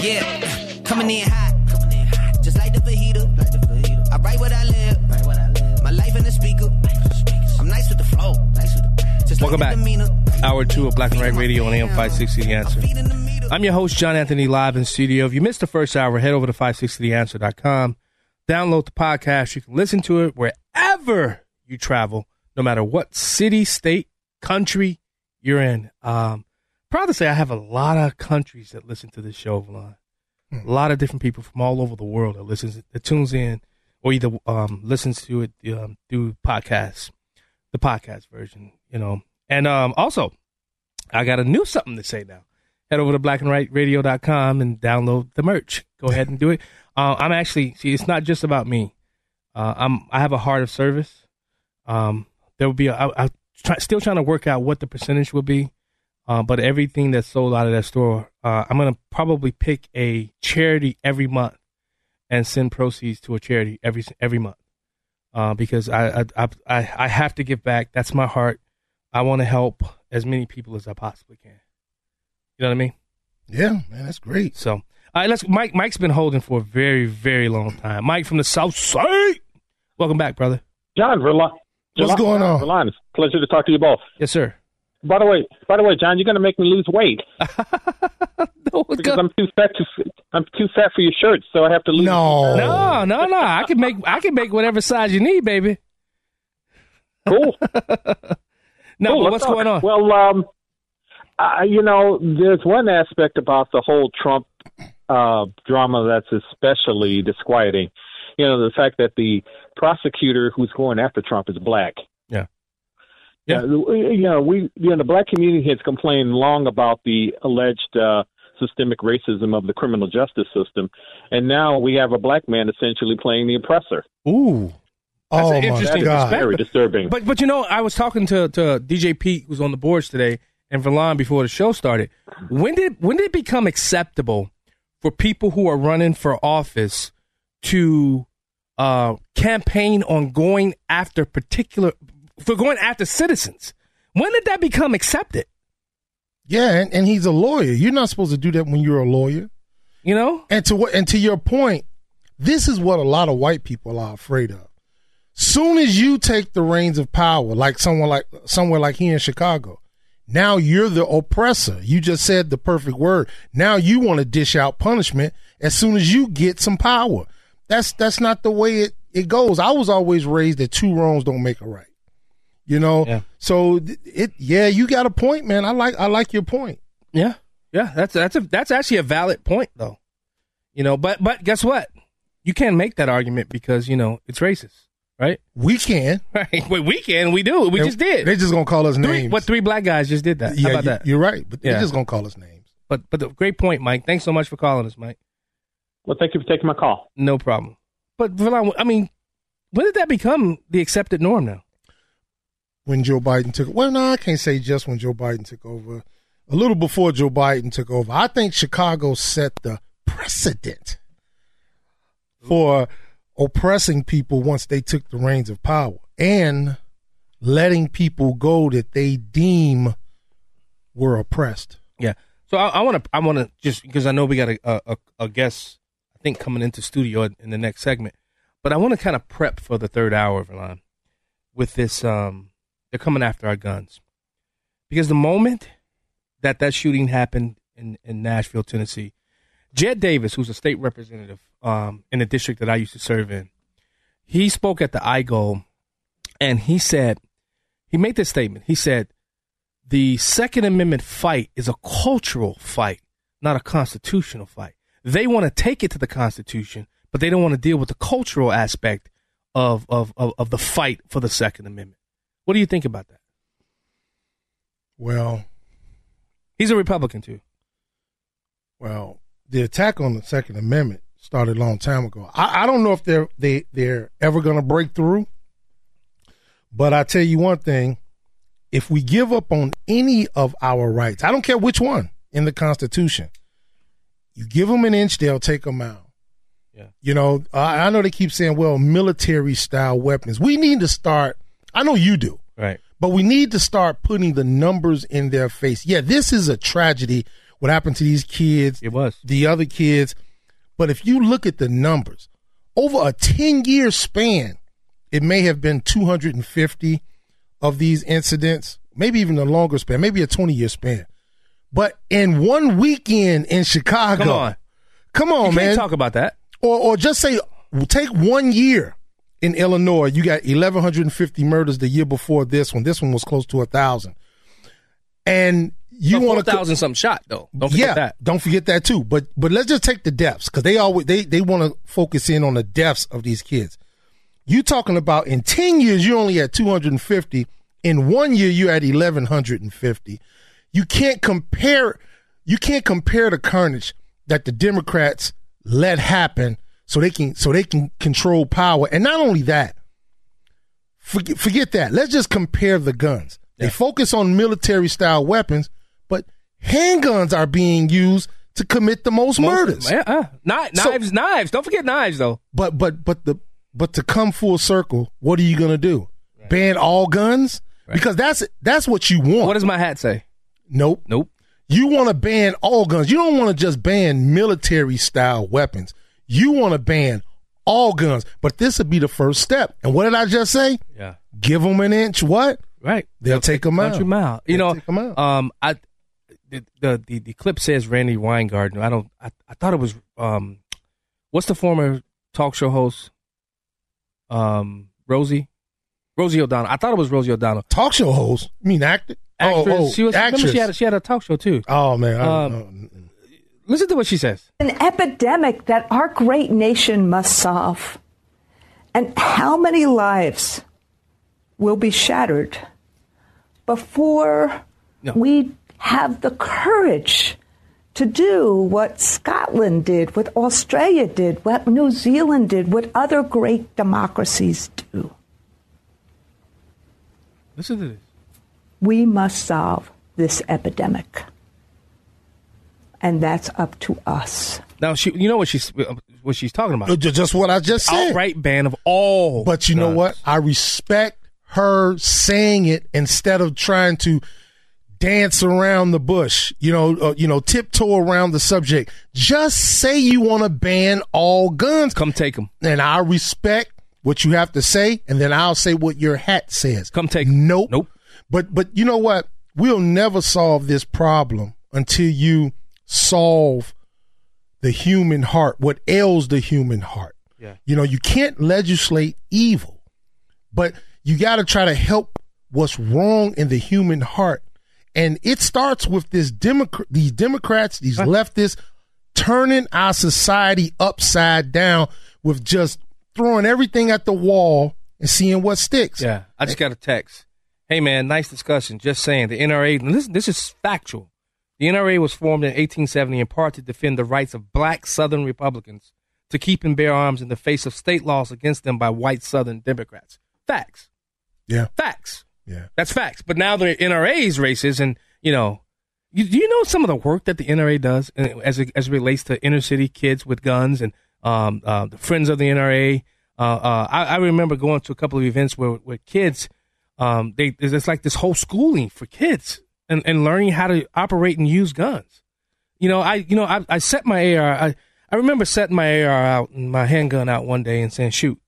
Yeah, coming in hot, just like the fajita. I write what I live, my life in the speaker. I'm nice with the flow. Welcome back, hour two of Black and Right Radio on A M five sixty The Answer. I'm your host, John Anthony, live in studio. If you missed the first hour, head over to five sixty the answer dot com. Download the podcast. You can listen to it wherever you travel, no matter what city, state, country you're in. Um, Proud to say I have a lot of countries that listen to this show, Verlon. Mm. A lot of different people from all over the world that listens, that tunes in, or either um, listens to it um, through podcasts, the podcast version, you know. And um, also, I got a new something to say now. Head over to black and right radio dot com and download the merch. Go ahead and do it. Uh, I'm actually see. It's not just about me. Uh, I'm. I have a heart of service. Um, there will be. A, I, I try, still trying to work out what the percentage will be. Uh, but everything that's sold out of that store, uh, I'm going to probably pick a charity every month and send proceeds to a charity every every month uh, because I, I, I, I have to give back. That's my heart. I want to help as many people as I possibly can. You know what I mean? Yeah, man, that's great. So, all right, let's. Mike, Mike's been holding for a very, very long time. Mike from the South Side. Welcome back, brother. John, Verlon. What's going on? Verlon, it's a pleasure to talk to you both. Yes, sir. By the way, by the way, John, you're gonna make me lose weight. No, because gonna... I'm too fat. To, I'm too fat for your shirt, so I have to lose. No, no, no, no. I can make. I can make whatever size you need, baby. Cool. No, cool, but what's talk. going on? Well, um, I, you know, there's one aspect about the whole Trump uh, drama that's especially disquieting. You know, the fact that the prosecutor who's going after Trump is black. Yeah. Yeah, you know, we, you know, the black community has complained long about the alleged uh, systemic racism of the criminal justice system, and now we have a black man essentially playing the oppressor. Ooh, that's oh an interesting God. Very disturbing. But but you know, I was talking to, to D J Pete, who's on the boards today, and Verlon before the show started. When did when did it become acceptable for people who are running for office to uh, campaign on going after particular? For going after citizens. When did that become accepted? Yeah, and, and he's a lawyer. You're not supposed to do that when you're a lawyer. You know? And to what? And to your point, this is what a lot of white people are afraid of. Soon as you take the reins of power, like someone like somewhere like here in Chicago, now you're the oppressor. You just said the perfect word. Now you want to dish out punishment as soon as you get some power. That's that's not the way it, it goes. I was always raised that two wrongs don't make a right. You know, yeah. so it yeah, you got a point, man. I like I like your point. Yeah, yeah, that's that's a, that's actually a valid point, though. You know, but but guess what? You can't make that argument because you know it's racist, right? We can, right? We, we can, we do. We and just did. They're just gonna call us names. Three, what three black guys just did that? Yeah, How about you, that? You're right, but yeah. they're just gonna call us names. But but the great point, Mike. Thanks so much for calling us, Mike. Well, thank you for taking my call. No problem. But I mean, when did that become the accepted norm now? When Joe Biden took well, no, I can't say just when Joe Biden took over. A little before Joe Biden took over, I think Chicago set the precedent for oppressing people once they took the reins of power and letting people go that they deem were oppressed. Yeah. So I want to, I want to just because I know we got a, a a guest, I think coming into studio in the next segment, but I want to kind of prep for the third hour, Verlon, with this. Um, They're coming after our guns. Because the moment that that shooting happened in, in Nashville, Tennessee, Jed Davis, who's a state representative um, in the district that I used to serve in, he spoke at the I G O, and he said, he made this statement. He said, the Second Amendment fight is a cultural fight, not a constitutional fight. They want to take it to the Constitution, but they don't want to deal with the cultural aspect of, of, of, of the fight for the Second Amendment. What do you think about that? Well, he's a Republican, too. Well, the attack on the Second Amendment started a long time ago. I, I don't know if they're, they, they're ever going to break through, but I tell you one thing, if we give up on any of our rights, I don't care which one in the Constitution, you give them an inch, they'll take a mile. Yeah. You know, I, I know they keep saying, well, military-style weapons. We need to start, I know you do, right? But we need to start putting the numbers in their face. Yeah, this is a tragedy, what happened to these kids, it was the other kids. But if you look at the numbers, over a ten-year span, it may have been two hundred fifty of these incidents, maybe even a longer span, maybe a twenty-year span. But in one weekend in Chicago, come on, come on, you can't, man, talk about that. Or, or just say, take one year in Illinois. You got eleven fifty murders the year before this one. This one was close to a thousand, and you so want a thousand co- something shot though. Don't forget yeah, that. Don't forget that too. But but let's just take the deaths, because they always they they want to focus in on the deaths of these kids. You talking about in ten years you only had two hundred fifty. In one year you had eleven fifty. You can't compare. You can't compare the carnage that the Democrats let happen, so they can so they can control power. And not only that, forget, forget that. Let's just compare the guns. They yeah. focus on military style weapons, but handguns are being used to commit the most, most murders. Yeah, uh, not, so, knives, knives. Don't forget knives, though. But but but the but to come full circle, what are you gonna do? Right. Ban all guns? Right. Because that's that's what you want. What does my hat say? Nope. Nope. You want to ban all guns. You don't want to just ban military-style weapons. You want to ban all guns. But this would be the first step. And what did I just say? Yeah. Give them an inch. What? Right. They'll, They'll take, take them out. Country mile. You They'll know. Take them out. Um. I. The the, the the clip says Randy Weingarten. I don't. I, I thought it was. Um. What's the former talk show host? Um. Rosie. Rosie O'Donnell. I thought it was Rosie O'Donnell. Talk show host? You mean actor? Actress. Oh, oh, she was. Remember she had a, she had a talk show too. Oh man! I don't um, know. Listen to what she says. An epidemic that our great nation must solve, and how many lives will be shattered before no. we have the courage to do what Scotland did, what Australia did, what New Zealand did, what other great democracies do. Listen to this. We must solve this epidemic, and that's up to us. Now, she, you know what she's what she's talking about. Just what I just said. Outright ban of all. But you guns. Know what? I respect her saying it instead of trying to dance around the bush. You know, uh, you know, tiptoe around the subject. Just say you want to ban all guns. Come take them. And I respect what you have to say, and then I'll say what your hat says. Come take them. Nope. Nope. But but you know what? We'll never solve this problem until you solve the human heart, what ails the human heart. Yeah. You know, you can't legislate evil, but you got to try to help what's wrong in the human heart. And it starts with this Democrat, these Democrats, these huh. leftists, turning our society upside down with just throwing everything at the wall and seeing what sticks. Yeah, I just got a text. Hey, man, nice discussion. Just saying, the N R A, and listen, this is factual. The N R A was formed in eighteen seventy in part to defend the rights of black Southern Republicans to keep and bear arms in the face of state laws against them by white Southern Democrats. Facts. Yeah. Facts. Yeah. That's facts. But now the N R A is racist, and, you know, you, do you know some of the work that the N R A does as it, as it relates to inner city kids with guns and um, uh, the friends of the N R A? Uh, uh, I, I remember going to a couple of events where, where kids... Um, they it's like this whole schooling for kids and, and learning how to operate and use guns. You know, I you know I, I set my A R. I, I remember setting my A R out and my handgun out one day and saying shoot.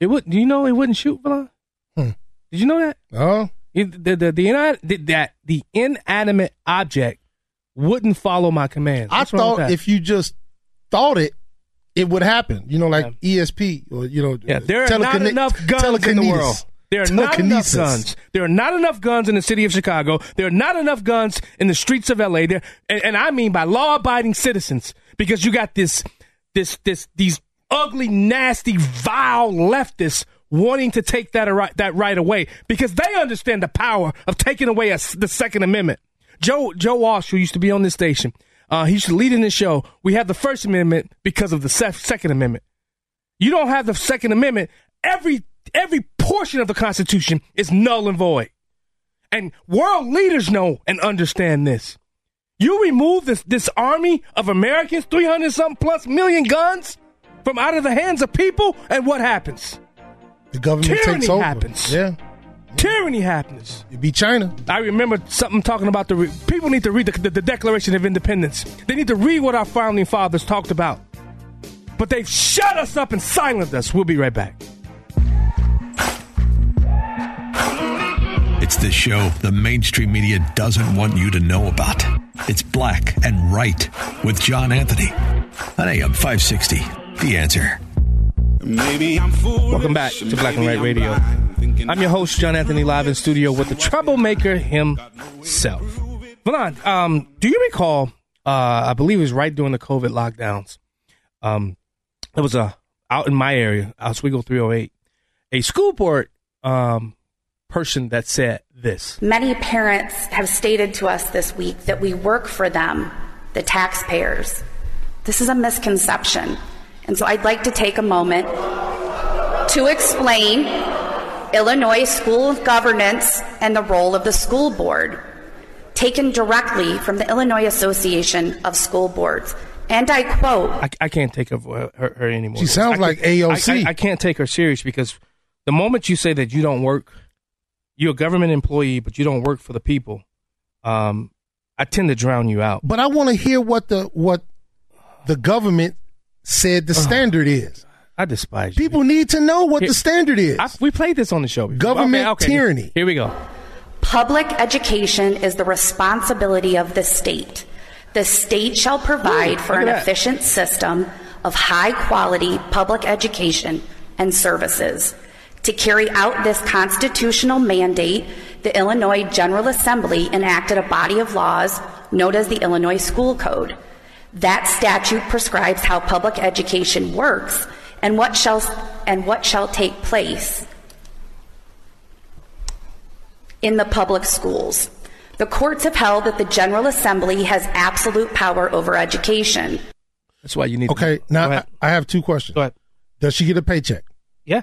It would. Do you know it wouldn't shoot, Verlon? Hmm. Did you know that? Oh, The the the, the, that, the inanimate object wouldn't follow my commands. What's I thought if you just thought it, it would happen. You know, like yeah. E S P or, you know, yeah, there are telecine- not enough guns in the world. There are not enough guns. There are not enough guns in the city of Chicago. There are not enough guns in the streets of L A. There, and, and I mean by law-abiding citizens, because you got this, this, this, these ugly, nasty, vile leftists wanting to take that right, that right away, because they understand the power of taking away a, the Second Amendment. Joe Joe Walsh, who used to be on this station, uh, he used to lead in this show. We have the First Amendment because of the se- Second Amendment. You don't have the Second Amendment, every every. portion of the Constitution is null and void. And world leaders know and understand this. You remove this, this army of Americans, three hundred something plus million guns from out of the hands of people, and what happens? The government Tyranny takes over. Happens. Yeah. yeah. Tyranny happens. It'd be China. I remember something talking about the... Re- people need to read the, the, the Declaration of Independence. They need to read what our founding fathers talked about. But they've shut us up and silenced us. We'll be right back. It's the show the mainstream media doesn't want you to know about. It's Black and Right with John Anthony on A M five sixty, The Answer. Maybe I'm foolish. Welcome back to Black and Right Radio. I'm your host, John Anthony, live in studio with the troublemaker himself. Verlon, um, do you recall, uh, I believe it was right during the COVID lockdowns, um, there was a, out in my area, Oswego three oh eight, a school board um, person that said this. Many parents have stated to us this week that we work for them, the taxpayers. This is a misconception. And so I'd like to take a moment to explain Illinois School of Governance and the role of the school board, taken directly from the Illinois Association of School Boards. And I quote... I, I can't take her, her, her anymore. She sounds I like can, A O C. I, I, I can't take her serious, because the moment you say that you don't work... You're a government employee, but you don't work for the people. Um, I tend to drown you out. But I want to hear what the what the government said the standard uh, is. I despise you. People need to know what Here, the standard is. I, we played this on the show before. Government okay, okay, tyranny. Here, here we go. Public education is the responsibility of the state. The state shall provide Ooh, for an that. efficient system of high-quality public education and services. To carry out this constitutional mandate, the Illinois General Assembly enacted a body of laws known as the Illinois School Code. That statute prescribes how public education works and what shall and what shall take place in the public schools. The courts have held that the General Assembly has absolute power over education. That's why you need. Okay, to now I, I have two questions. Go ahead. Does she get a paycheck? Yeah.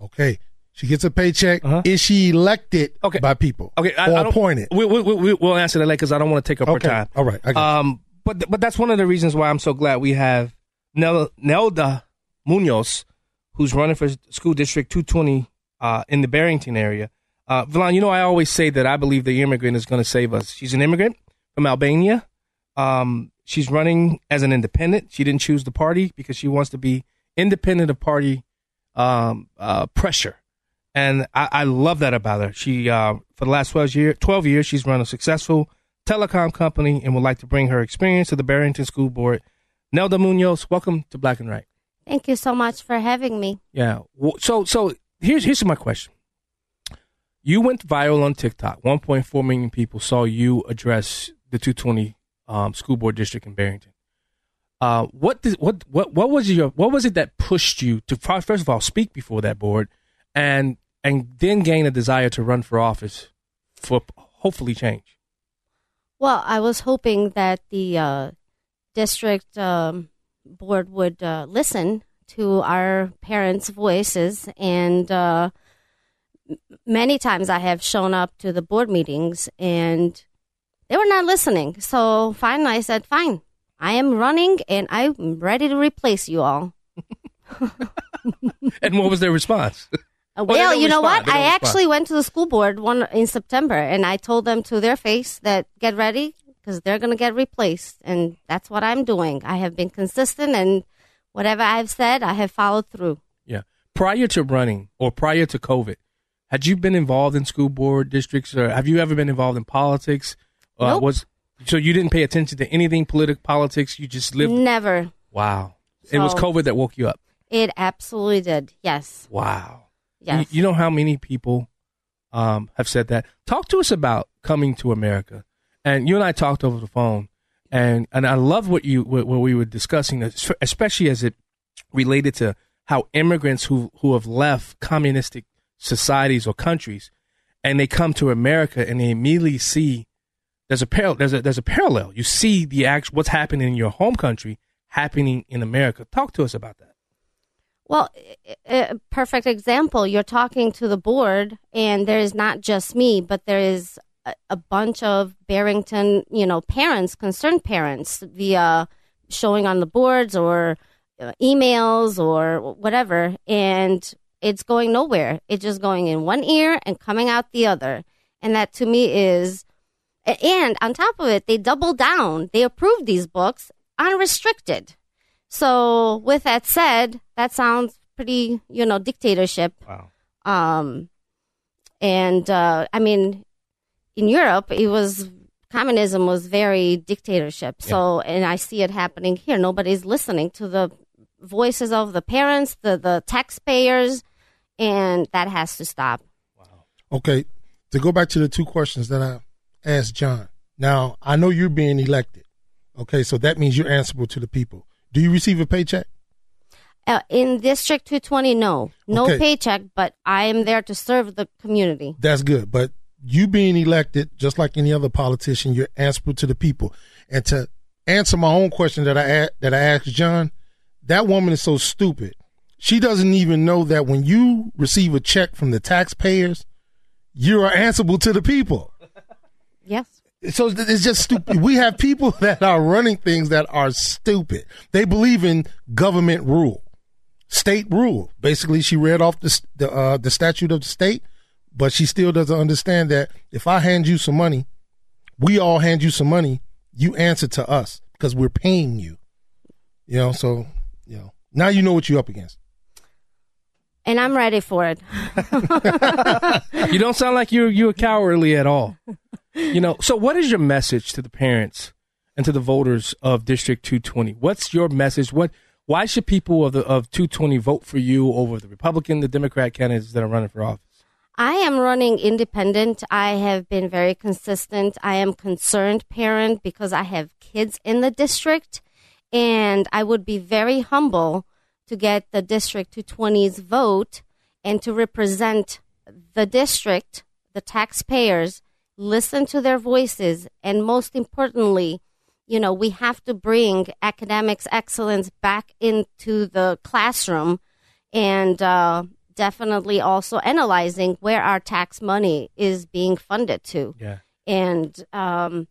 Okay, she gets a paycheck. Uh-huh. Is she elected okay. by people okay. I, or I appointed? We, we, we, we'll answer that later, because I don't want to take up okay. her time. All right. I um, but th- but that's one of the reasons why I'm so glad we have Nel- Nelda Munoz, who's running for School District two twenty uh, in the Barrington area. Uh, Verlon, you know, I always say that I believe the immigrant is going to save us. She's an immigrant from Albania. Um, she's running as an independent. She didn't choose the party because she wants to be independent of party Um, uh, pressure, and I, I love that about her. She uh, for the last twelve years, twelve years, she's run a successful telecom company, and would like to bring her experience to the Barrington School Board. Nelda Munoz, welcome to Black and Right. Thank you so much for having me. Yeah. So, so here's here's my question. You went viral on TikTok. one point four million people saw you address the two twenty um, school board district in Barrington. Uh, what did, what what what was your what was it that pushed you to first of all speak before that board, and and then gain a desire to run for office for hopefully change? Well, I was hoping that the uh, district um, board would uh, listen to our parents' voices, and uh, many times I have shown up to the board meetings and they were not listening. So finally, I said, "Fine." I am running, and I'm ready to replace you all. And what was their response? Well, well you respond. know what? I respond. actually went to the school board one in September, and I told them to their face that get ready, because they're going to get replaced, and that's what I'm doing. I have been consistent, and whatever I've said, I have followed through. Yeah. Prior to running, or prior to COVID, Had you been involved in school board districts, or have you ever been involved in politics? Uh, nope. Was so you didn't pay attention to anything political politics. You just lived. Never. Wow. So it was COVID that woke you up. It absolutely did. Yes. Wow. Yes. You, you know how many people um, have said that. Talk to us about Coming to America, and you and I talked over the phone, and and I love what you what, what we were discussing, especially as it related to how immigrants who who have left communistic societies or countries, and they come to America, and they immediately see there's a parallel. There's a there's a parallel. You see the act, what's happening in your home country happening in America. Talk to us about that. Well, a perfect example. You're talking to the board, and there is not just me, but there is a, a bunch of Barrington, you know, parents, concerned parents, via showing on the boards or uh, emails or whatever, and it's going nowhere. It's just going in one ear and coming out the other, and that to me is. And on top of it, they double down. They approve these books unrestricted. So with that said, that sounds pretty, you know, dictatorship. Wow. Um, and, uh, I mean, in Europe, it was communism was very dictatorship. So, yeah. And I see it happening here. Nobody's listening to the voices of the parents, the, the taxpayers, and that has to stop. Wow. Okay. To go back to the two questions that I asked John. Now, I know you're being elected. Okay. So that means you're answerable to the people. Do you receive a paycheck? Uh, in District two twenty, no. No okay. paycheck, but I am there to serve the community. That's good. But you being elected, just like any other politician, you're answerable to the people. And to answer my own question that I that I asked John, that woman is so stupid. She doesn't even know that when you receive a check from the taxpayers, you are answerable to the people. Yes. So it's just stupid. We have people that are running things that are stupid. They believe in government rule, state rule. Basically, she read off the the, uh, the statute of the state, but she still doesn't understand that if I hand you some money, we all hand you some money, you answer to us because we're paying you. You know, so you know now you know what you're up against. And I'm ready for it. You don't sound like you're you're cowardly at all. You know, so what is your message to the parents and to the voters of District two twenty? What's your message? What? Why should people of the of two twenty vote for you over the Republican, the Democrat candidates that are running for office? I am running independent. I have been very consistent. I am concerned parent because I have kids in the district, and I would be very humble to get the District two twenty's vote and to represent the district, the taxpayers. Listen to their voices, and most importantly, you know, we have to bring academics excellence back into the classroom, and uh, definitely also analyzing where our tax money is being funded to. Yeah, and um,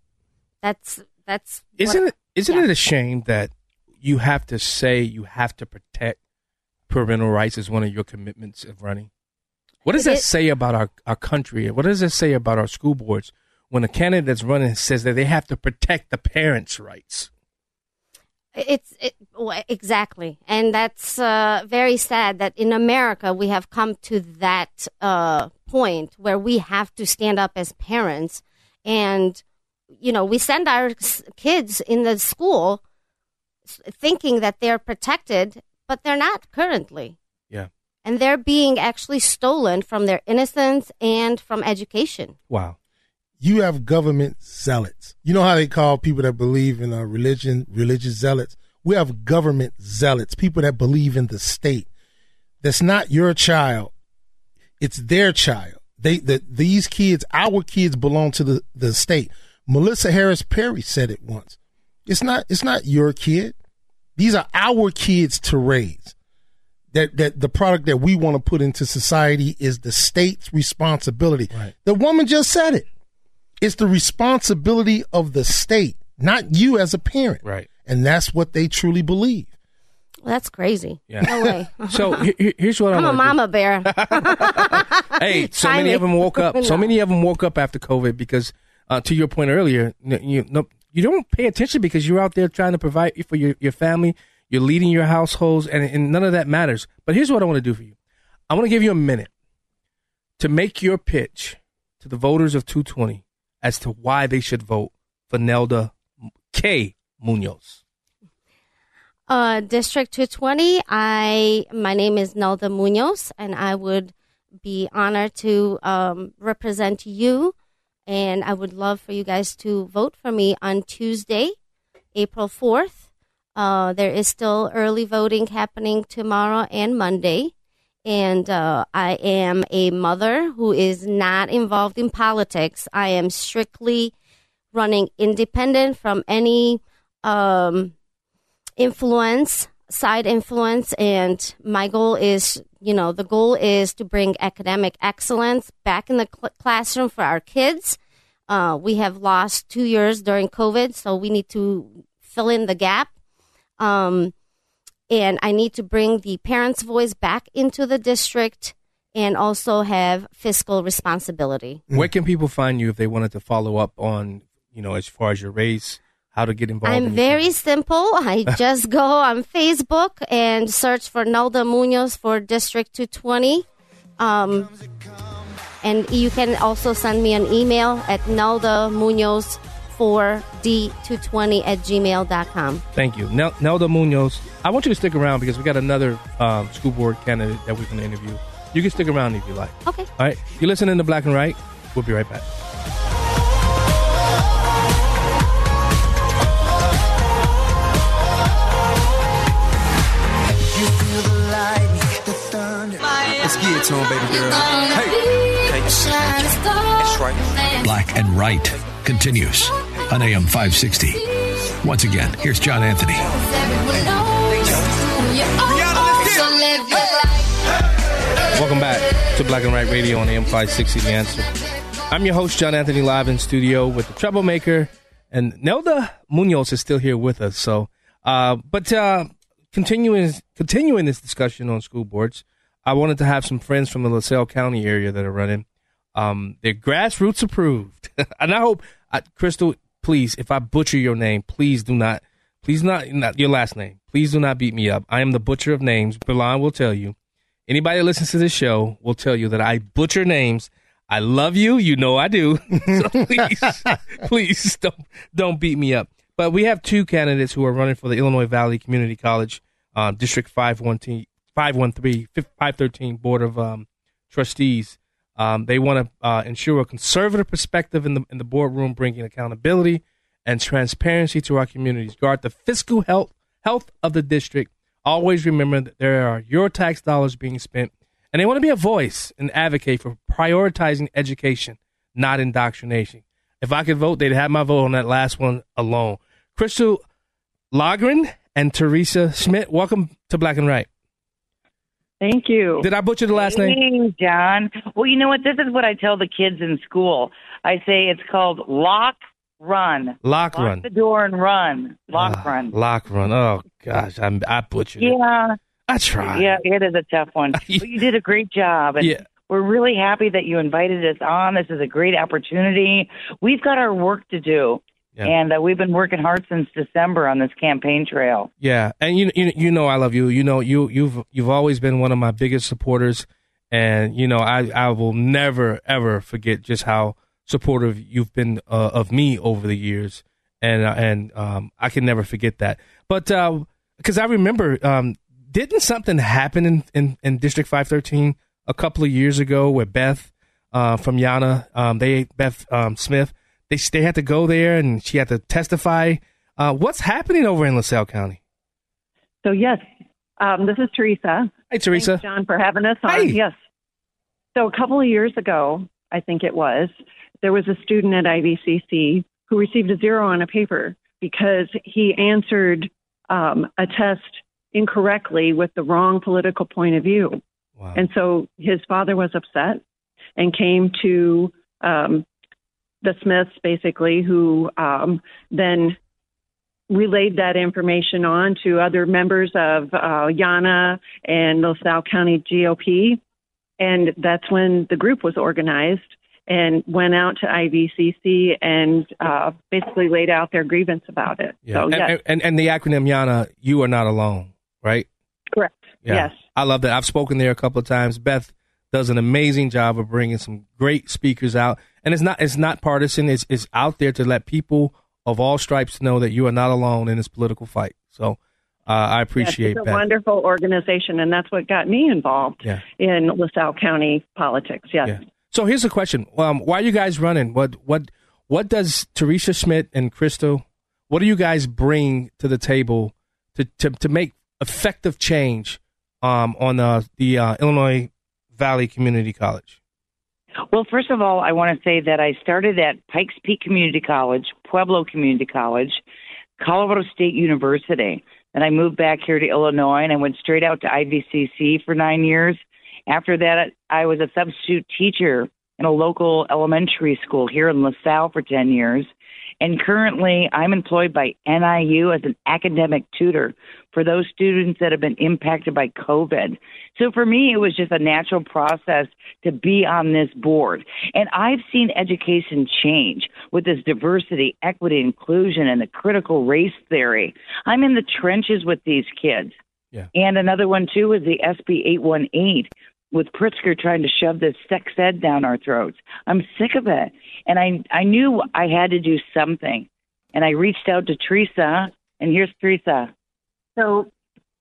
that's that's isn't what, it isn't yeah. it a shame that you have to say you have to protect parental rights as one of your commitments of running? What does that say about our, our country? What does that say about our school boards when a candidate that's running says that they have to protect the parents' rights? It's it, exactly. And that's uh, very sad that in America we have come to that uh, point where we have to stand up as parents. And, you know, we send our kids in the school thinking that they're protected, but they're not currently. Yeah. And they're being actually stolen from their innocence and from education. Wow. You have government zealots. You know how they call people that believe in a religion, religious zealots? We have government zealots, people that believe in the state. That's not your child. It's their child. They, the, these kids, our kids belong to the, the state. Melissa Harris Perry said it once. It's not, it's not your kid. These are our kids to raise. That, that the product that we want to put into society is the state's responsibility. Right. The woman just said it. It's the responsibility of the state, not you as a parent. Right. And that's what they truly believe. Well, that's crazy. Yeah. No way. So here, here's what I'm I'm a mama do. Bear. Hey, so Tiny. many of them woke up. No. So many of them woke up after COVID because, uh, to your point earlier, you, no, you don't pay attention because you're out there trying to provide for your, your family. You're leading your households, and, and none of that matters. But here's what I want to do for you. I want to give you a minute to make your pitch to the voters of two twenty as to why they should vote for Nelda K. Munoz. Uh, District two twenty, I my name is Nelda Munoz, and I would be honored to um, represent you, and I would love for you guys to vote for me on Tuesday, April fourth. Uh, there is still early voting happening tomorrow and Monday, and uh, I am a mother who is not involved in politics. I am strictly running independent from any um, influence, side influence, and my goal is, you know, the goal is to bring academic excellence back in the cl- classroom for our kids. Uh, we have lost two years during COVID, so we need to fill in the gap. Um, and I need to bring the parents' voice back into the district and also have fiscal responsibility. Where can people find you if they wanted to follow up on, you know, as far as your race, how to get involved? I'm in very family. Simple. I just go on Facebook and search for Nelda Munoz for District two twenty. Um, and you can also send me an email at nelda munoz four d two twenty at gmail dot com. Thank you. Nel- Nelda Munoz, I want you to stick around because we got another um, school board candidate that we're going to interview. You can stick around if you like. Okay. All right. You're listening to Black and Right. We'll be right back. It's on, baby girl. Hey. Hey. That's right. Black and Right continues on A M five sixty. Once again, here's John Anthony. Hey. Hey. Welcome back to Black and Right Radio on A M five sixty, The Answer. I'm your host, John Anthony, live in studio with the Troublemaker. And Nelda Munoz is still here with us. So, uh, But uh, continuing, continuing this discussion on school boards, I wanted to have some friends from the LaSalle County area that are running. Um, they're grassroots approved. And I hope, I, Crystal, please, if I butcher your name, please do not, please not, not, your last name. Please do not beat me up. I am the butcher of names. Verlon will tell you. Anybody that listens to this show will tell you that I butcher names. I love you. You know I do. So please, please don't, don't beat me up. But we have two candidates who are running for the Illinois Valley Community College, uh, District five one three. five thirteen Board of um, Trustees. Um, they want to uh, ensure a conservative perspective in the in the boardroom, bringing accountability and transparency to our communities. Guard the fiscal health health of the district. Always remember that there are your tax dollars being spent, and they want to be a voice and advocate for prioritizing education, not indoctrination. If I could vote, they'd have my vote on that last one alone. Crystal Loughran and Teresa Schmidt, welcome to Black and Right. Thank you. Did I butcher the last name? Hey, John. Well, you know what? This is what I tell the kids in school. I say it's called lock, run. Lock, lock run. Lock the door and run. Lock, uh, run. Lock, run. Oh, gosh. I'm, I butchered yeah. it. Yeah. I tried. Yeah, it is a tough one. But you did a great job. And yeah. We're really happy that you invited us on. This is a great opportunity. We've got our work to do. Yeah. And uh, we've been working hard since December on this campaign trail. Yeah, and you, you you know I love you. You know you you've you've always been one of my biggest supporters, and you know I, I will never ever forget just how supportive you've been uh, of me over the years, and uh, and um, I can never forget that. But because uh, I remember, um, didn't something happen in, in, in District five thirteen a couple of years ago where Beth uh, from Yana, um, they Beth um, Smith. They they had to go there, and she had to testify. Uh, what's happening over in LaSalle County? So, yes, um, this is Teresa. Hi, Teresa. Thanks, John, for having us on. Hi. Yes. So a couple of years ago, I think it was, there was a student at I V C C who received a zero on a paper because he answered um, a test incorrectly with the wrong political point of view. Wow. And so his father was upset and came to um the Smiths, basically, who um, then relayed that information on to other members of uh, YANA and LaSalle County G O P. And that's when the group was organized and went out to I V C C and uh, basically laid out their grievance about it. Yeah. So, and, yes. and, and the acronym YANA, you are not alone, right? Correct. Yeah. Yes. I love that. I've spoken there a couple of times. Beth does an amazing job of bringing some great speakers out. And it's not it's not partisan. It's, it's out there to let people of all stripes know that you are not alone in this political fight. So uh, I appreciate that. It's a wonderful organization, and that's what got me involved yeah. in LaSalle County politics. Yes. Yeah. So here's a question. Um, why are you guys running? What what what does Teresa Schmidt and Crystal, what do you guys bring to the table to, to, to make effective change um, on uh, the uh, Illinois Valley Community College? Well, first of all, I want to say that I started at Pikes Peak Community College, Pueblo Community College, Colorado State University. Then I moved back here to Illinois, and I went straight out to I V C C for nine years. After that, I was a substitute teacher in a local elementary school here in LaSalle for ten years. And currently, I'm employed by N I U as an academic tutor for those students that have been impacted by COVID. So for me, it was just a natural process to be on this board. And I've seen education change with this diversity, equity, inclusion, and the critical race theory. I'm in the trenches with these kids. Yeah. And another one, too, is the S B eight one eight. With Pritzker trying to shove this sex ed down our throats. I'm sick of it. And I, I knew I had to do something. And I reached out to Teresa, and here's Teresa. So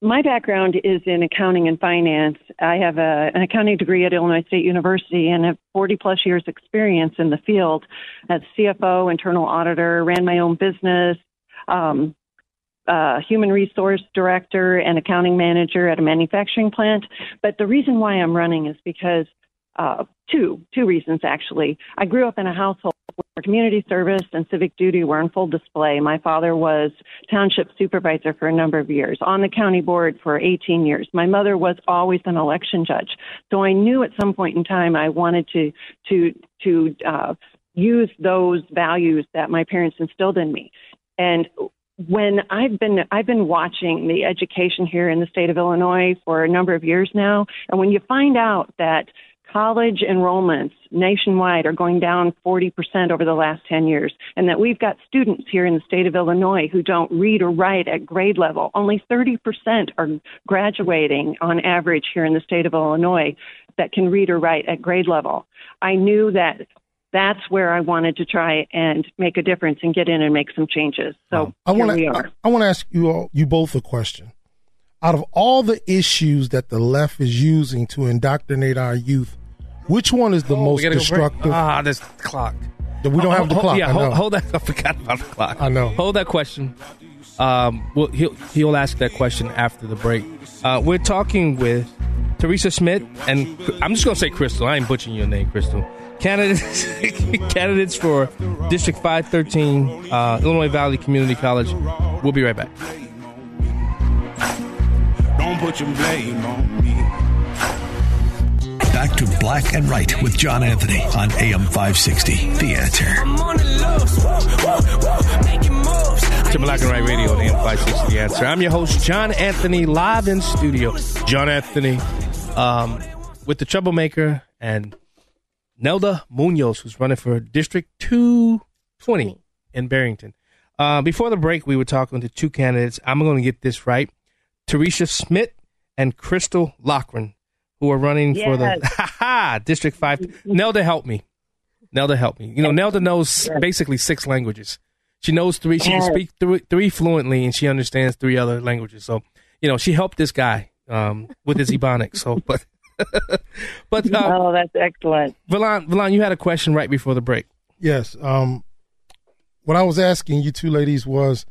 my background is in accounting and finance. I have a, an accounting degree at Illinois State University and have forty plus years experience in the field as C F O, internal auditor, ran my own business, um, Uh, human resource director and accounting manager at a manufacturing plant. But the reason why I'm running is because uh, two, two reasons, actually. I grew up in a household where community service and civic duty were on full display. My father was township supervisor for a number of years, on the county board for eighteen years. My mother was always an election judge. So I knew at some point in time I wanted to, to, to uh, use those values that my parents instilled in me. And When I've been I've been watching the education here in the state of Illinois for a number of years now, and when you find out that college enrollments nationwide are going down forty percent over the last ten years, and that we've got students here in the state of Illinois who don't read or write at grade level, only thirty percent are graduating on average here in the state of Illinois that can read or write at grade level. I knew that. That's where I wanted to try and make a difference and get in and make some changes. So I want to I, I want to ask you all, you both a question. Out of all the issues that the left is using to indoctrinate our youth, which one is the oh, most destructive? Ah, this clock. We don't oh, have the hold, clock. Yeah, I know. Hold, hold that. I forgot about the clock. I know. Hold that question. Um, well, he'll he'll ask that question after the break. Uh, we're talking with Teresa Schmidt, and I'm just gonna say Crystal. I ain't butchering your name, Crystal. Candidates, candidates for District five thirteen, uh, Illinois Valley Community College. We'll be right back. Don't put your blame on me. Back to Black and Right with John Anthony on A M five sixty, The Answer. To Black and Right Radio on A M five sixty, The Answer. I'm your host, John Anthony, live in studio. John Anthony um, with The Troublemaker and Nelda Munoz, who's running for District two twenty in Barrington. Uh, before the break, we were talking to two candidates. I'm going to get this right. Teresa Schmidt and Crystal Loughran, who are running yes. for the ha ha District five. Nelda, help me. Nelda, help me. You know, Nelda knows yes. basically six languages. She knows three. She yes. can speak th- three fluently, and she understands three other languages. So, you know, she helped this guy um, with his Ebonics. So, but... but um, oh, that's excellent. Verlon, Verlon, you had a question right before the break. Yes. Um, what I was asking you two ladies was,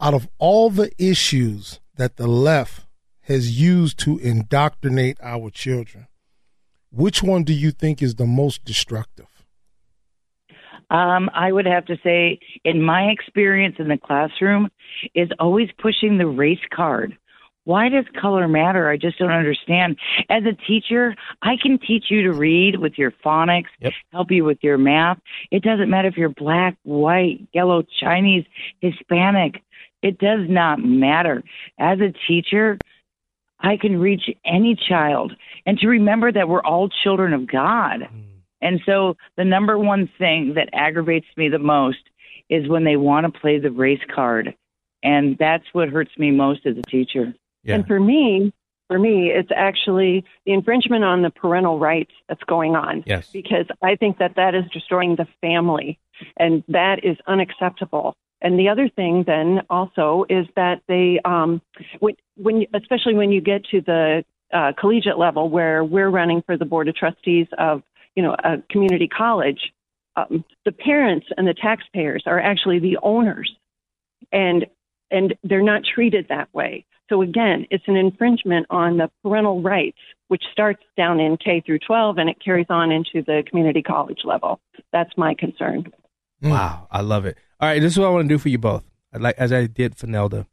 out of all the issues that the left has used to indoctrinate our children, which one do you think is the most destructive? Um, I would have to say, in my experience in the classroom, is always pushing the race card. Why does color matter? I just don't understand. As a teacher, I can teach you to read with your phonics, yep. help you with your math. It doesn't matter if you're black, white, yellow, Chinese, Hispanic. It does not matter. As a teacher, I can reach any child. And to remember that we're all children of God. Mm. And so the number one thing that aggravates me the most is when they want to play the race card. And that's what hurts me most as a teacher. Yeah. And for me, for me, it's actually the infringement on the parental rights that's going on. Yes. Because I think that that is destroying the family, and that is unacceptable. And the other thing then also is that they, um, when, when you, especially when you get to the uh, collegiate level where we're running for the board of trustees of, you know, a community college, um, the parents and the taxpayers are actually the owners, and and they're not treated that way. So again, it's an infringement on the parental rights, which starts down in K through twelve, and it carries on into the community college level. That's my concern. Wow, I love it. All right, this is what I want to do for you both, I'd like as I did for Nelda.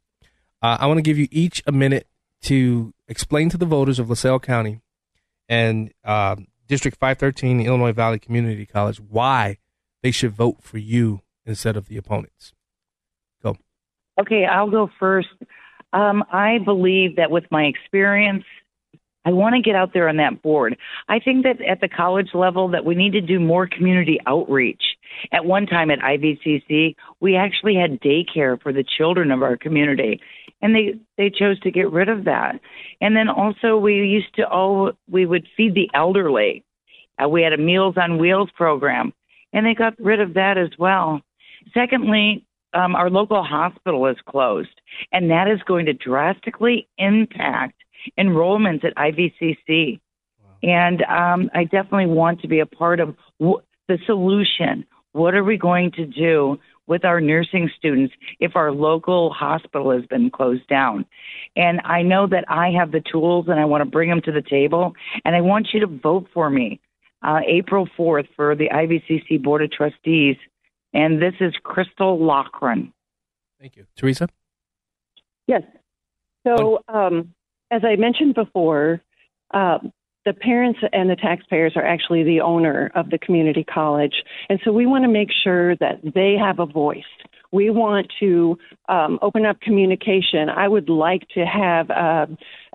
Uh, I want to give you each a minute to explain to the voters of LaSalle County and uh, District five thirteen, the Illinois Valley Community College, why they should vote for you instead of the opponents. Go. Okay, I'll go first. Um, I believe that with my experience, I want to get out there on that board. I think that at the college level that we need to do more community outreach. At one time at I V C C, we actually had daycare for the children of our community, and they, they chose to get rid of that. And then also we used to all, we would feed the elderly. Uh, we had a Meals on Wheels program, and they got rid of that as well. Secondly, Um, our local hospital is closed, and that is going to drastically impact enrollments at I V C C. Wow. And um, I definitely want to be a part of w- the solution. What are we going to do with our nursing students if our local hospital has been closed down? And I know that I have the tools, and I want to bring them to the table, and I want you to vote for me uh, April fourth for the I V C C Board of Trustees. And this is Crystal Loughran. Thank you. Teresa? Yes. So um, as I mentioned before, uh, the parents and the taxpayers are actually the owner of the community college. And so we want to make sure that they have a voice. We want to um, open up communication. I would like to have uh,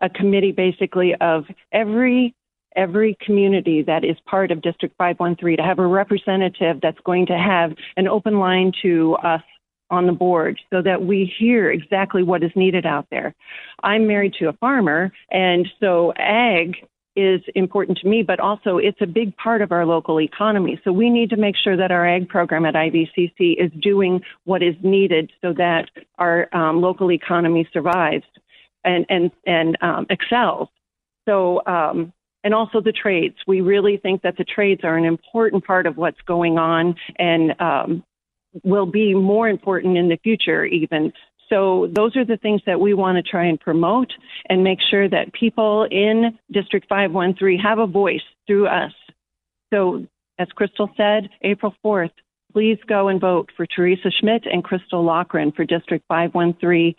a committee basically of every every community that is part of District five one three to have a representative that's going to have an open line to us on the board so that we hear exactly what is needed out there. I'm married to a farmer, and so ag is important to me, but also it's a big part of our local economy. So we need to make sure that our ag program at I V C C is doing what is needed so that our um, local economy survives and, and, and um, excels. So, um, And also the trades. We really think that the trades are an important part of what's going on and um, will be more important in the future even. So those are the things that we want to try and promote and make sure that people in District five one three have a voice through us. So as Crystal said, April fourth, please go and vote for Teresa Schmidt and Crystal Loughran for District five one three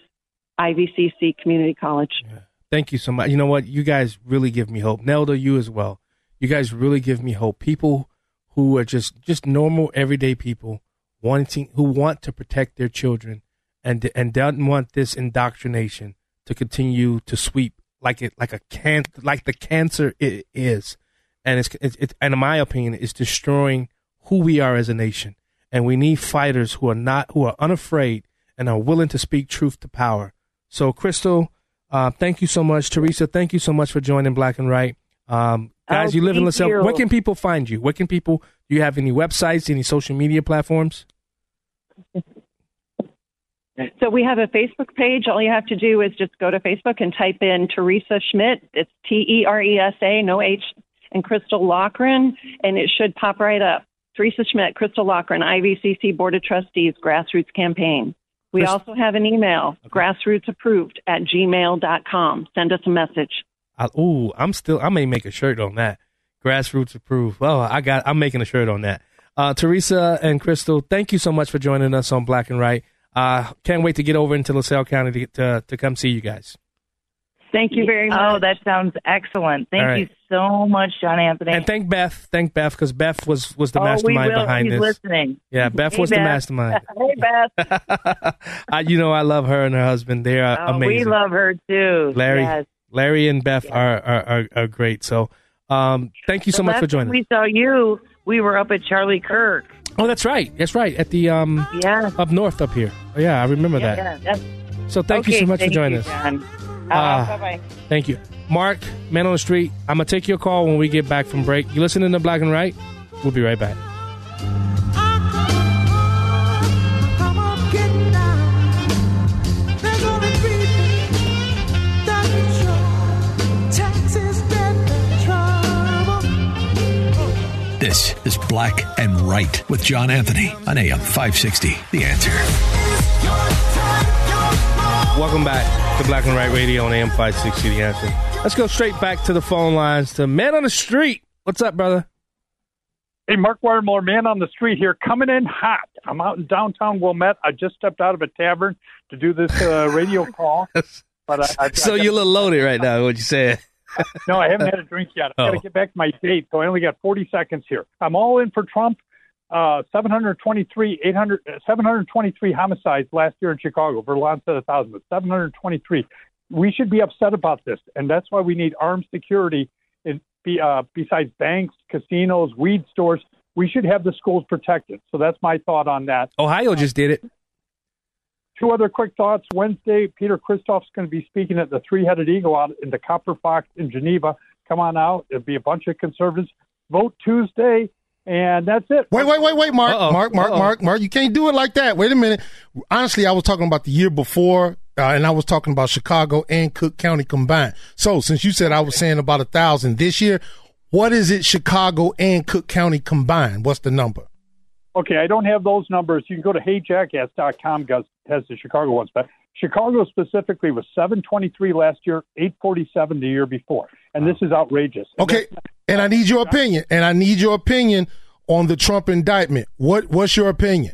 I V C C Community College. Yeah. Thank you so much. You know what? You guys really give me hope. Nelda, you as well. You guys really give me hope. People who are just, just normal, everyday people wanting who want to protect their children and and don't want this indoctrination to continue to sweep like it like a can like the cancer it is, and it's it's, it's and in my opinion, it's destroying who we are as a nation. And we need fighters who are not who are unafraid and are willing to speak truth to power. So, Crystal. Uh, thank you so much, Teresa. Thank you so much for joining Black and Right. Um, guys, oh, you live in LaSalle. You. Where can people find you? Where can people, do you have any websites, any social media platforms? So we have a Facebook page. All you have to do is just go to Facebook and type in Teresa Schmidt. It's T E R E S A, no H, and Crystal Loughran, and it should pop right up. Teresa Schmidt, Crystal Loughran, I V C C Board of Trustees, Grassroots Campaign. We also have an email, okay. grassroots approved at gmail dot com. Send us a message. Oh, I'm still, I may make a shirt on that. Grassroots approved. Well, I got, I'm making a shirt on that. Uh, Teresa and Crystal, thank you so much for joining us on Black and Right. Uh, can't wait to get over into LaSalle County to, to, to come see you guys. Thank you very much. Oh, that sounds excellent. Thank right. you so much, John Anthony. And thank Beth. Thank Beth, because Beth was, was the oh, mastermind we will. behind She's this. Listening. Yeah, Beth hey, was Beth. the mastermind. Hey, Beth. I, you know, I love her and her husband. They are oh, amazing. We love her, too. Larry yes. Larry and Beth yes. are, are, are, are great. So um, thank you so the much for joining us. We saw you. We were up at Charlie Kirk. Oh, that's right. That's right. At the um, yeah. up north up here. Oh, yeah, I remember yeah, that. Yeah, so thank okay, you so much for joining you, us. John. Uh, Bye-bye. Thank you. Mark, Man on the Street, I'm going to take your call when we get back from break. You listening to Black and Right? We'll be right back. This is Black and Right with John Anthony on A M five sixty. The Answer. Welcome back to Black and Right Radio on A M five sixty. The Answer. Let's go straight back to the phone lines to Man on the Street. What's up, brother? Hey, Mark Wiremore, Man on the Street here, coming in hot. I'm out in downtown Wilmette. I just stepped out of a tavern to do this uh, radio call. But I, I, so I you're a little loaded right now, what you said. No, I haven't had a drink yet. I've oh. got to get back to my date, so I only got forty seconds here. I'm all in for Trump. Uh, seven hundred twenty-three homicides last year in Chicago. Verlon said one thousand, but seven hundred twenty-three. We should be upset about this, and that's why we need armed security. In, uh, besides banks, casinos, weed stores, we should have the schools protected. So that's my thought on that. Ohio just did it. Two other quick thoughts. Wednesday, Peter Christoph's going to be speaking at the Three-Headed Eagle out in the Copper Fox in Geneva. Come on out. It'll be a bunch of conservatives. Vote Tuesday, and that's it. Wait, wait, wait, wait, Mark. Uh-oh. Mark, Mark, Uh-oh. Mark, Mark. You can't do it like that. Wait a minute. Honestly, I was talking about the year before, uh, and I was talking about Chicago and Cook County combined. So since you said I was saying about one thousand this year, what is it Chicago and Cook County combined? What's the number? Okay, I don't have those numbers. You can go to hey jackass dot com, has the Chicago ones. But Chicago specifically was seven twenty-three last year, eight forty-seven the year before. And this is outrageous. Okay, and I need your opinion. And I need your opinion on the Trump indictment. What What's your opinion?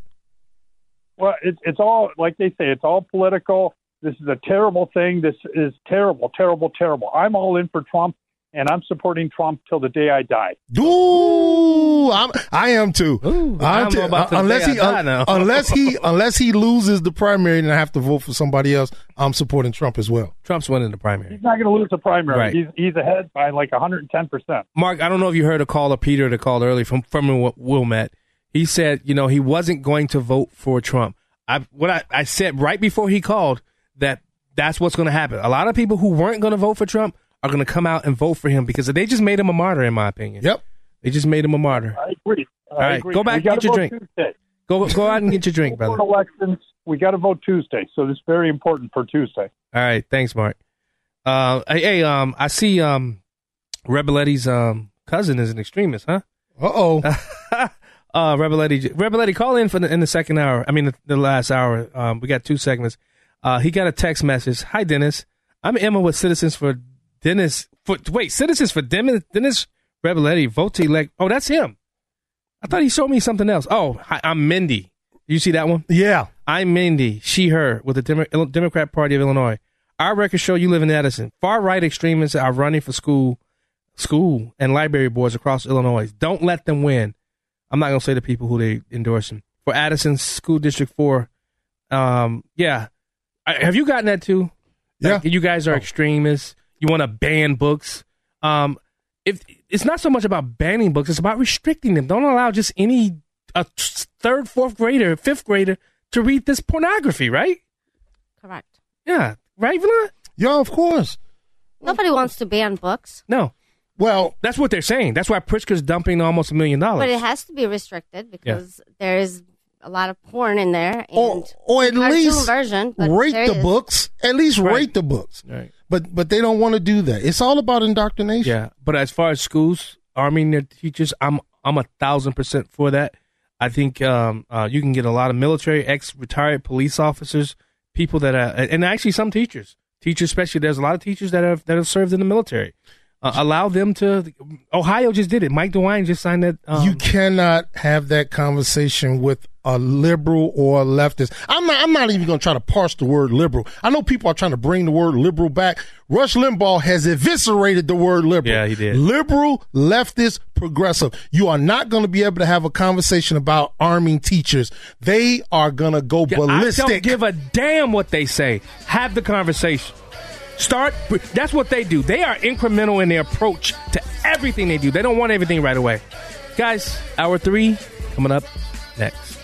Well, it, it's all, like they say, it's all political. This is a terrible thing. This is terrible, terrible, terrible. I'm all in for Trump. And I'm supporting Trump till the day I die. Ooh, I'm, I am too. Ooh, I'm t- about to unless he un- unless he unless he loses the primary and I have to vote for somebody else, I'm supporting Trump as well. Trump's winning the primary. He's not going to lose the primary. Right. He's, he's ahead by like one hundred ten percent. Mark, I don't know if you heard a call of Peter that called early from from Wilmette. He said, you know, he wasn't going to vote for Trump. I what I, I said right before he called that that's what's going to happen. A lot of people who weren't going to vote for Trump are going to come out and vote for him because they just made him a martyr, in my opinion. Yep. They just made him a martyr. I agree. I All right, agree. Go back and get your drink. Tuesday. Go go out and get your drink, brother. Elections. We got to vote Tuesday, so this is very important for Tuesday. All right, thanks, Mark. Uh, hey, um, I see um, Reboletti's um, cousin is an extremist, huh? Uh-oh. uh oh. Reboletti, Reboletti, call in for the, in the second hour. I mean, the, the last hour. Um, we got two segments. Uh, he got a text message. Hi, Dennis. I'm Emma with Citizens for. Dennis, for, wait, Citizens for Dennis, Dennis Reboletti, vote to elect. Oh, that's him. I thought he showed me something else. Oh, I, I'm Mindy. You see that one? Yeah. I'm Mindy, she, her, with the Demo- Democrat Party of Illinois. Our records show you live in Edison. Far-right extremists are running for school school, and library boards across Illinois. Don't let them win. I'm not going to say the people who they endorse him. For Addison School District four, um, yeah. I, have you gotten that too? Like, yeah. You guys are extremists. You want to ban books. Um, if it's not so much about banning books, it's about restricting them. Don't allow just any a third, fourth grader, fifth grader to read this pornography, right? Correct. Yeah. Right, Verlon? Yeah, of course. Nobody wants to ban books. No. Well, that's what they're saying. That's why Pritzker's dumping almost a million dollars. But it has to be restricted because yeah. there is a lot of porn in there. And or, or at least version, rate the is. books. At least right. rate the books. Right. But but they don't want to do that. It's all about indoctrination. Yeah. But as far as schools arming their teachers, I'm I'm a thousand percent for that. I think um, uh, you can get a lot of military, ex-retired police officers, people that are, and actually some teachers, teachers especially. There's a lot of teachers that have that have served in the military. Uh, allow them to. Ohio just did it. Mike DeWine just signed that. Um, you cannot have that conversation with a liberal or a leftist. I'm not. I'm not even going to try to parse the word liberal. I know people are trying to bring the word liberal back. Rush Limbaugh has eviscerated the word liberal. Yeah, he did. Liberal, leftist, progressive. You are not going to be able to have a conversation about arming teachers. They are going to go yeah, ballistic. I don't give a damn what they say. Have the conversation. Start. That's what they do. They are incremental in their approach to everything they do. They don't want everything right away. Guys, hour three coming up next.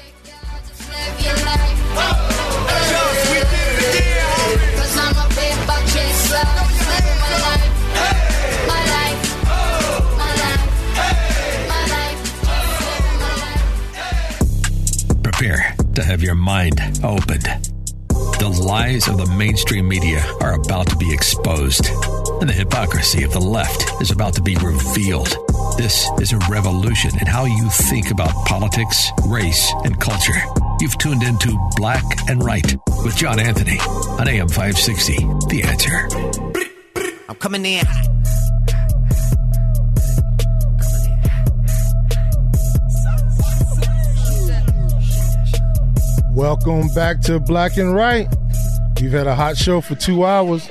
mind opened. The lies of the mainstream media are about to be exposed, and the hypocrisy of the left is about to be revealed. This is a revolution in how you think about politics, race, and culture. You've tuned into Black and Right with John Anthony on A M five sixty, The Answer. I'm coming in. Welcome back to Black and Right. We've had a hot show for two hours.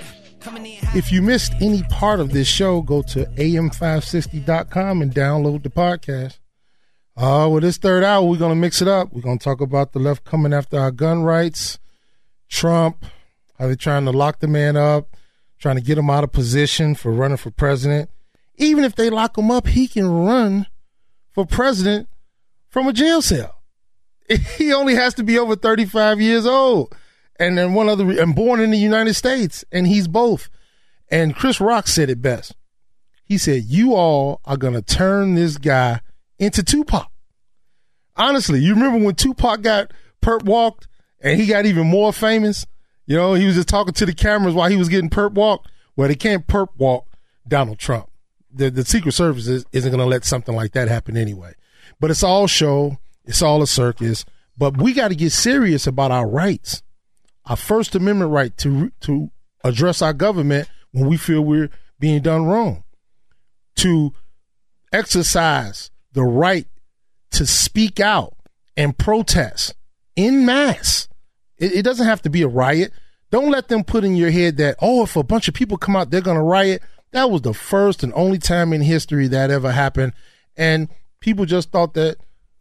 If you missed any part of this show, go to A M five sixty dot com and download the podcast. Uh, well, this third hour, we're going to mix it up. We're going to talk about the left coming after our gun rights, Trump, how they're trying to lock the man up, trying to get him out of position for running for president. Even if they lock him up, he can run for president from a jail cell. He only has to be over thirty-five years old, and then one other, and born in the United States, and he's both. And Chris Rock said it best. He said, "You all are gonna turn this guy into Tupac." Honestly, you remember when Tupac got perp walked, and he got even more famous. You know, he was just talking to the cameras while he was getting perp walked. Well, they can't perp walk Donald Trump. The the Secret Service is, isn't gonna let something like that happen anyway. But it's all show. It's all a circus, but we got to get serious about our rights, our First Amendment right to to address our government when we feel we're being done wrong, to exercise the right to speak out and protest en masse. It, it doesn't have to be a riot. Don't let them put in your head that, oh, if a bunch of people come out, they're going to riot. That was the first and only time in history that ever happened, and people just thought that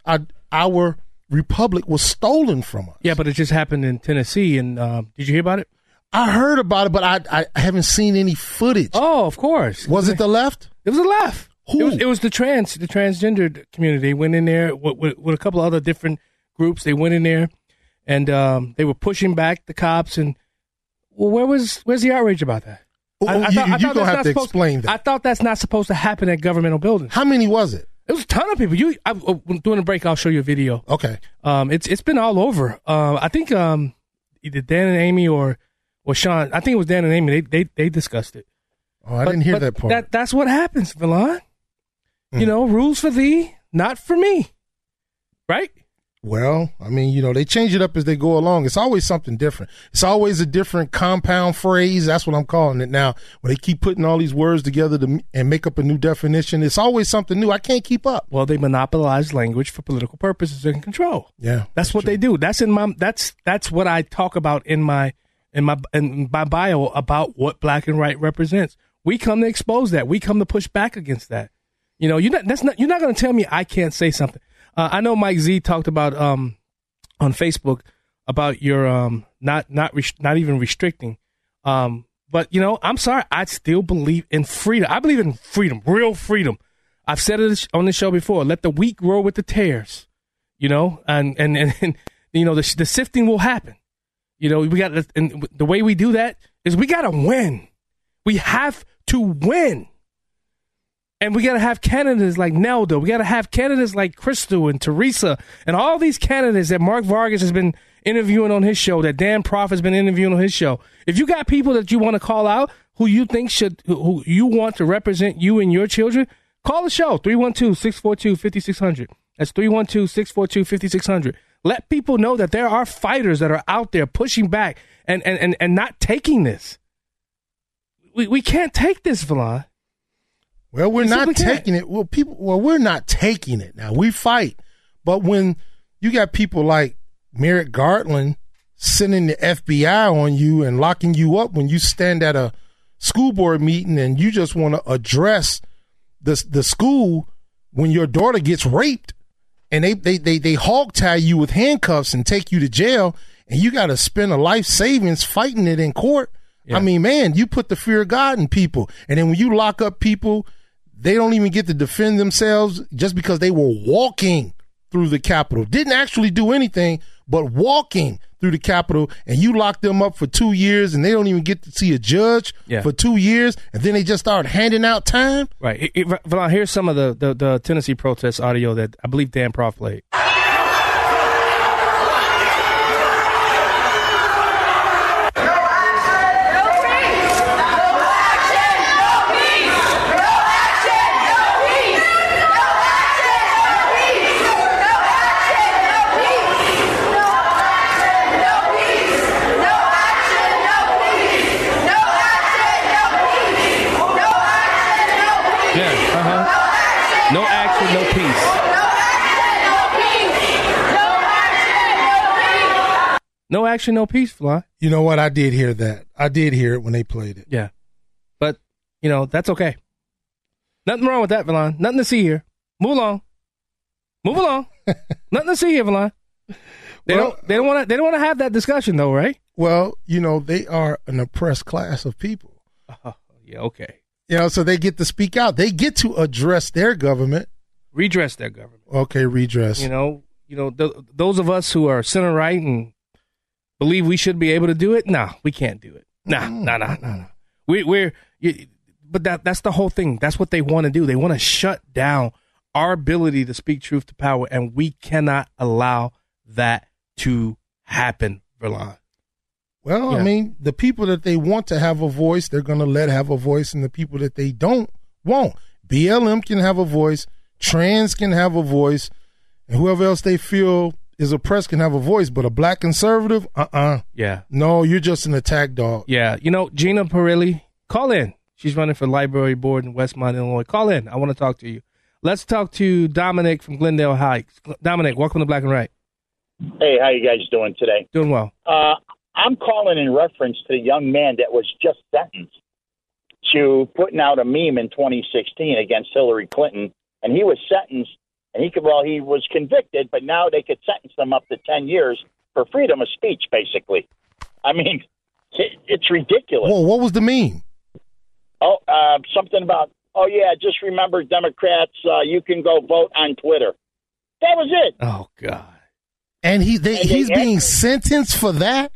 our Our republic was stolen from us. Yeah, but it just happened in Tennessee. And uh, did you hear about it? I heard about it, but I, I haven't seen any footage. Oh, of course. Was it the left? It was the left. Who? It was, it was the trans, the transgender community went in there with, with, with a couple of other different groups. They went in there, and um, they were pushing back the cops. And well, where was where's the outrage about that? Oh, I, I you, thought, you're I thought gonna have to explain to, that. I thought that's not supposed to happen at governmental buildings. How many was it? It was a ton of people. You, I, during the break, I'll show you a video. Okay. Um, it's it's been all over. Um, uh, I think um, either Dan and Amy or or Sean. I think it was Dan and Amy. They they they discussed it. Oh, I but, didn't hear that part. That that's what happens, Verlon. Mm. You know, rules for thee, not for me. Right. Well, I mean, you know, they change it up as they go along. It's always something different. It's always a different compound phrase. That's what I'm calling it now. When they keep putting all these words together to, and make up a new definition, it's always something new. I can't keep up. Well, they monopolize language for political purposes and control. Yeah, that's, that's what true. They do. That's in my. That's that's what I talk about in my in my in my bio about what Black and Right represents. We come to expose that. We come to push back against that. You know, you're not. That's not. You're not going to tell me I can't say something. Uh, I know Mike Z talked about um, on Facebook about your um, not not res- not even restricting. Um, but, you know, I'm sorry. I still believe in freedom. I believe in freedom, real freedom. I've said it on this show before. Let the wheat grow with the tares, you know, and, and, and, and you know, the, the sifting will happen. You know, we got and the way we do that is we got to win. We have to win. And we got to have candidates like Nelda. We got to have candidates like Crystal and Teresa and all these candidates that Mark Vargas has been interviewing on his show, that Dan Prof has been interviewing on his show. If you got people that you want to call out who you think should, who you want to represent you and your children, call the show, three one two, six four two, five six zero zero. That's three one two, six four two, five six zero zero. Let people know that there are fighters that are out there pushing back and, and, and, and not taking this. We, we can't take this, Verlon. Well, we're not taking it. Well, people. Well, we're not taking it now. We fight, but when you got people like Merrick Garland sending the F B I on you and locking you up when you stand at a school board meeting and you just want to address the the school when your daughter gets raped, and they they they they hog tie you with handcuffs and take you to jail, and you got to spend a life savings fighting it in court. Yeah. I mean, man, you put the fear of God in people, and then when you lock up people. They don't even get to defend themselves just because they were walking through the Capitol. Didn't actually do anything but walking through the Capitol, and you lock them up for two years, and they don't even get to see a judge yeah. for two years, and then they just start handing out time? Right. It, it, well, here's some of the, the, the Tennessee protest audio that I believe Dan Prof played. No action, no peace, Fly. You know what? I did hear that. I did hear it when they played it. Yeah. But, you know, that's okay. Nothing wrong with that, Verlon. Nothing to see here. Move along. Move along. Nothing to see here, Verlon. They well, don't. They don't want to. They don't want to have that discussion, though, right? Well, you know, they are an oppressed class of people. Oh, yeah. Okay. You know, so they get to speak out. They get to address their government, redress their government. Okay, redress. You know, you know, th- those of us who are center right and believe we should be able to do it. Nah, we can't do it. Nah, mm. nah, nah, nah, nah. We, we're. You, But that that's the whole thing. That's what they want to do. They want to shut down our ability to speak truth to power, and we cannot allow that to happen, Verlon. Well, yeah. I mean, the people that they want to have a voice, they're going to let have a voice, and the people that they don't won't. B L M can have a voice. Trans can have a voice. And whoever else they feel is oppressed can have a voice, but a black conservative, uh-uh. Yeah. No, you're just an attack dog. Yeah. You know, Gina Parrilli, call in. She's running for library board in Westmont, Illinois. Call in. I want to talk to you. Let's talk to Dominic from Glendale Heights. Dominic, welcome to Black and Right. Hey, how you guys doing today? Doing well. Uh, I'm calling in reference to the young man that was just sentenced to putting out a meme in twenty sixteen against Hillary Clinton. And he was sentenced, and he could, well, he was convicted, but now they could sentence him up to ten years for freedom of speech, basically. I mean, it, it's ridiculous. Whoa, what was the meme? Oh, uh, something about, oh, yeah, just remember, Democrats, uh, you can go vote on Twitter. That was it. Oh, God. And he they, and he's they, being and sentenced for that?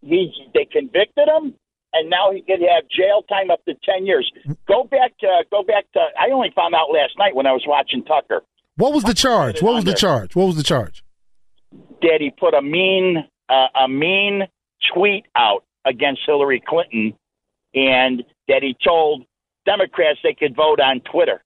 He, they convicted him, and now he could have jail time up to ten years. Go back to, go back to, I only found out last night when I was watching Tucker. What was the charge? What was the charge? What was the charge? That he put a mean, uh, a mean tweet out against Hillary Clinton, and that he told Democrats they could vote on Twitter.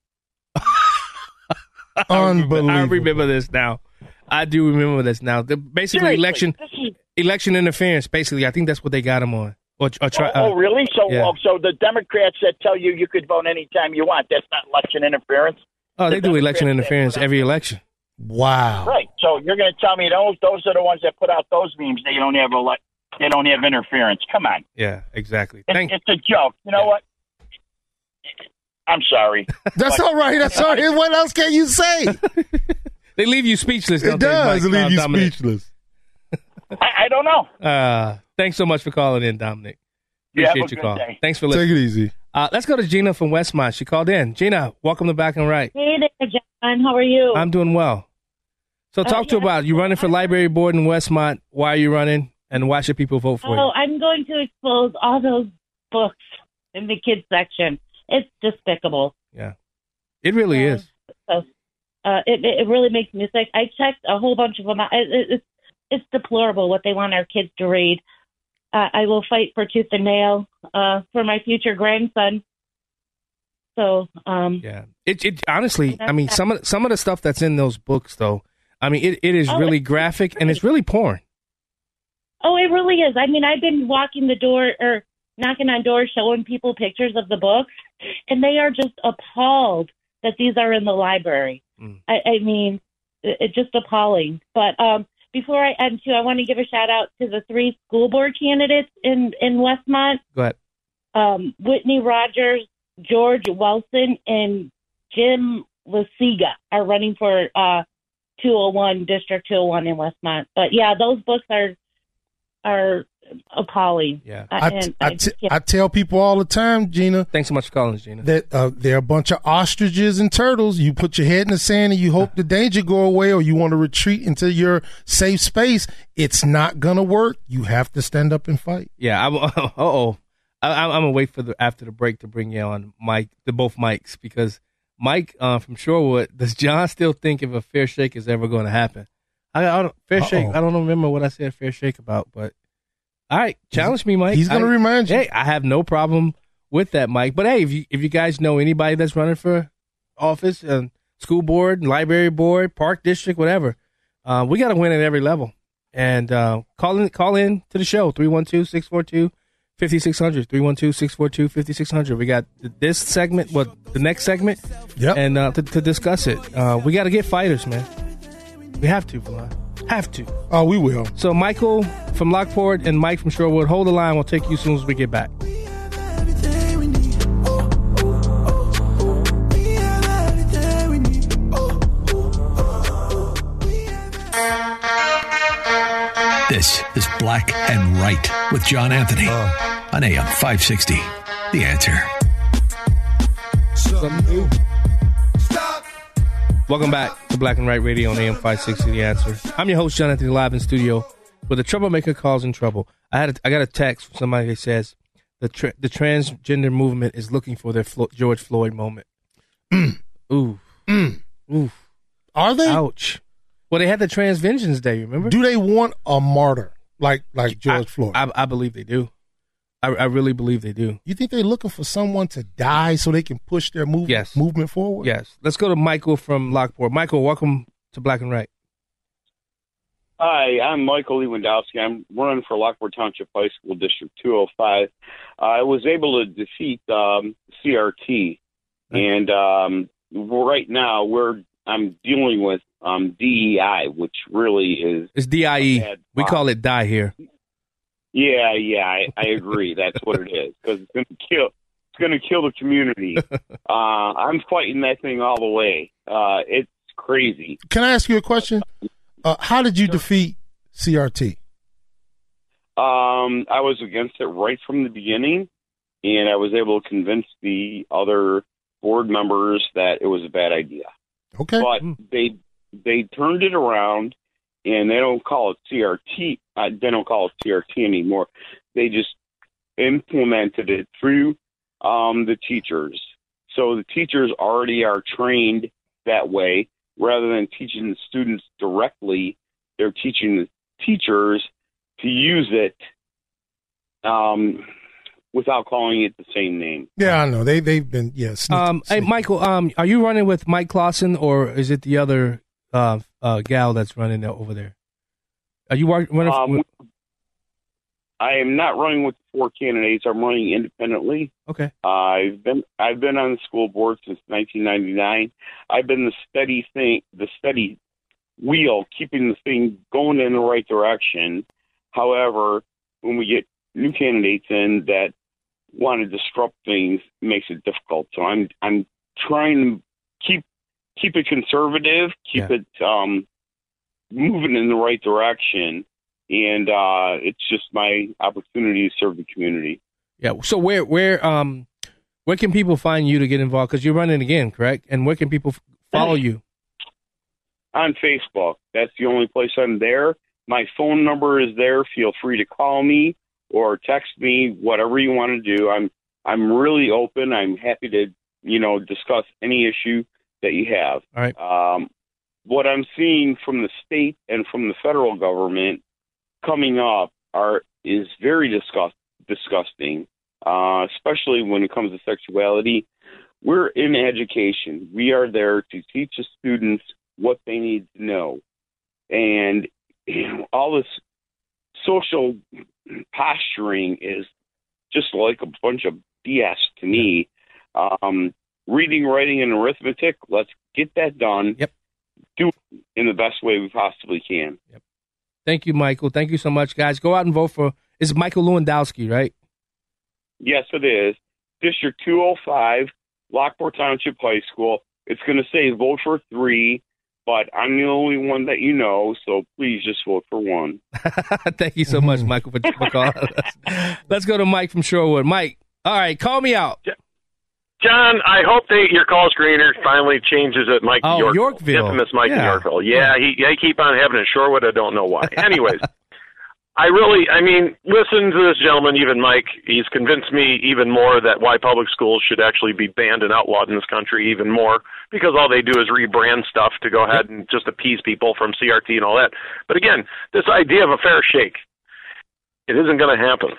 Unbelievable. I remember this now. I do remember this now. The, basically, Seriously, election is, election interference, basically. I think that's what they got him on. Or, or try, oh, uh, oh, really? So yeah. oh, so the Democrats that tell you you could vote anytime you want, that's not election interference? Oh, the they do election interference every election. Wow. Right. So you're going to tell me those those are the ones that put out those memes that you don't have election. They don't have interference. Come on. Yeah, exactly. It, Thank- it's a joke. You know yeah. what? I'm sorry. That's but, all right. That's all right. What else can you say? They leave you speechless. It does they, leave you Dominic? speechless. I, I don't know. Uh, thanks so much for calling in, Dominic. Appreciate you have a your call. Day. Thanks for listening. Take it easy. Uh, let's go to Gina from Westmont. She called in. Gina, welcome to Back and Right. Hey there, John. How are you? I'm doing well. So talk uh, yeah. to about you running for library board in Westmont. Why are you running? And why should people vote for oh, you? Oh, I'm going to expose all those books in the kids section. It's despicable. Yeah, it really uh, is. So, uh, it it really makes me sick. I checked a whole bunch of them out. It, it, it's, it's deplorable what they want our kids to read. Uh, I will fight for tooth and nail uh, for my future grandson. So um, yeah, it it honestly, I mean, some of some of the stuff that's in those books, though, I mean, it, it is oh, really graphic and it's really porn. Oh, it really is. I mean, I've been walking the door or knocking on doors, showing people pictures of the books, and they are just appalled that these are in the library. Mm. I, I mean, it's just appalling. But um, before I end, too, I want to give a shout out to the three school board candidates in, in Westmont. Go ahead. Um, Whitney Rogers, George Wilson, and Jim Lasiga are running for uh, two oh one, District two oh one in Westmont. But, yeah, those books are... are appalling. Yeah, I, t- I, t- I tell people all the time, Gina. Thanks so much for calling us, Gina. That uh, they're a bunch of ostriches and turtles. You put your head in the sand and you hope the danger go away, or you want to retreat into your safe space. It's not gonna work. You have to stand up and fight. Yeah. I'm, uh oh. I'm gonna wait for the after the break to bring you on, Mike. The both mics because Mike uh, from Shorewood. Does John still think if a fair shake is ever going to happen? I, I don't, fair Uh-oh. shake. I don't remember what I said fair shake about, but all right, challenge he's, me, Mike. He's going to remind you. Hey, I have no problem with that, Mike. But hey, if you if you guys know anybody that's running for office, and uh, school board, library board, park district, whatever, uh, we got to win at every level. And uh, call in call in to the show three one two, six four two, five six zero zero three one two, six four two, five six zero zero. We got this segment, what the next segment, yep. and uh, to, to discuss it. Uh, we got to get fighters, man. We have to, Vlad. Have to. Oh, we will. So Michael from Lockport and Mike from Shorewood, hold the line. We'll take you as soon as we get back. This is Black and Right with John Anthony uh, on A M five sixty. The Answer. Something new. Stop. Welcome back to Black and Right Radio on A M five sixty. The Answer. I'm your host, John Anthony, live in studio with a troublemaker causing trouble. I had a, I got a text from somebody that says the tra- the transgender movement is looking for their Flo- George Floyd moment. Mm. Ooh. Mm. Ooh. Are they? Ouch. Well, they had the Transvengeance Day, remember? Do they want a martyr like like George I, Floyd? I, I believe they do. I, I really believe they do. You think they're looking for someone to die so they can push their move, yes. movement forward? Yes. Let's go to Michael from Lockport. Michael, welcome to Black and Right. Hi, I'm Michael Lewandowski. I'm running for Lockport Township High School District two oh five. I was able to defeat um, C R T, mm-hmm. and um, right now we're I'm dealing with um, D E I, which really is... It's D I E. We call it die here. Yeah, yeah, I, I agree. That's what it is, because it's going to kill It's going to kill the community. Uh, I'm fighting that thing all the way. Uh, it's crazy. Can I ask you a question? Uh, how did you defeat C R T? Um, I was against it right from the beginning, and I was able to convince the other board members that it was a bad idea. Okay. But they they turned it around, and they don't call it C R T. Uh, they don't call it C R T anymore. They just implemented it through um, the teachers. So the teachers already are trained that way. Rather than teaching the students directly, they're teaching the teachers to use it um, without calling it the same name. Yeah, I know. They, they've been, yeah. Sneaky, um, sneaky. Hey, Michael, um, are you running with Mike Clausen, or is it the other uh, uh, gal that's running over there? Are you running? Um, for- I am not running with four candidates. I'm running independently. Okay. Uh, I've been I've been on the school board since nineteen ninety-nine. I've been the steady thing, the steady wheel, keeping the thing going in the right direction. However, when we get new candidates in that want to disrupt things, makes it difficult. So I'm I'm trying to keep keep it conservative, keep yeah. it um, moving in the right direction. And uh, it's just my opportunity to serve the community. Yeah. So where where um where can people find you to get involved? Because you're running again, correct? And where can people follow you? On Facebook. That's the only place I'm there. My phone number is there. Feel free to call me or text me, whatever you want to do. I'm I'm really open. I'm happy to you know discuss any issue that you have. All right. Um, what I'm seeing from the state and from the federal government coming up are is very disgust, disgusting, uh, especially when it comes to sexuality. We're in education. We are there to teach the students what they need to know. And you know, all this social posturing is just like a bunch of B S to me. Um, reading, writing, and arithmetic, let's get that done. Yep. Do it in the best way we possibly can. Yep. Thank you, Michael. Thank you so much, guys. Go out and vote for... It's Michael Lewandowski, right? Yes, it is. District two oh five, Lockport Township High School. It's going to say vote for three, but I'm the only one that you know, so please just vote for one. Thank you so much, Michael, for calling us. Let's go to Mike from Shorewood. Mike, all right, call me out. John, I hope that your call screener finally changes at Mike oh, Yorkville. Yorkville. Infamous Mike yeah. Yorkville. Yeah, yeah. He, they keep on having it Shorewood. I don't know why. Anyways, I really, I mean, listen to this gentleman, even Mike. He's convinced me even more that why public schools should actually be banned and outlawed in this country even more, because all they do is rebrand stuff to go ahead and just appease people from C R T and all that. But again, this idea of a fair shake, it isn't going to happen.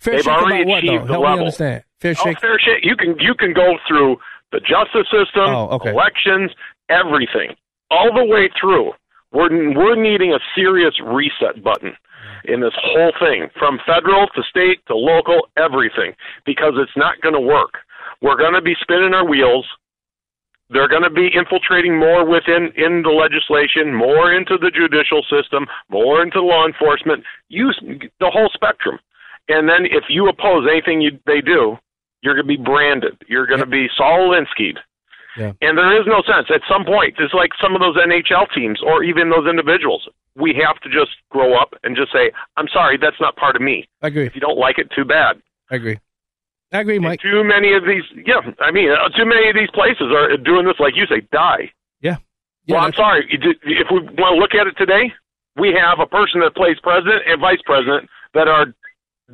Fair They've shake already about what, achieved though? Help the level. Me understand. Fair shake. Oh, fair shake. You can you can go through the justice system, oh, okay. elections, everything, all the way through. We're we're needing a serious reset button in this whole thing, from federal to state to local, everything, because it's not going to work. We're going to be spinning our wheels. They're going to be infiltrating more within in the legislation, more into the judicial system, more into law enforcement, use the whole spectrum. And then if you oppose anything you, they do, you're going to be branded. You're going to be Saul Alinsky'd. Yeah. And there is no sense. At some point, it's like some of those N H L teams or even those individuals. We have to just grow up and just say, I'm sorry, that's not part of me. I agree. If you don't like it, too bad. I agree. I agree, Mike. And too many of these, yeah, I mean, uh, too many of these places are doing this, like you say, die. Yeah. yeah well, I'm sorry. Right. If we want to look at it today, we have a person that plays president and vice president that are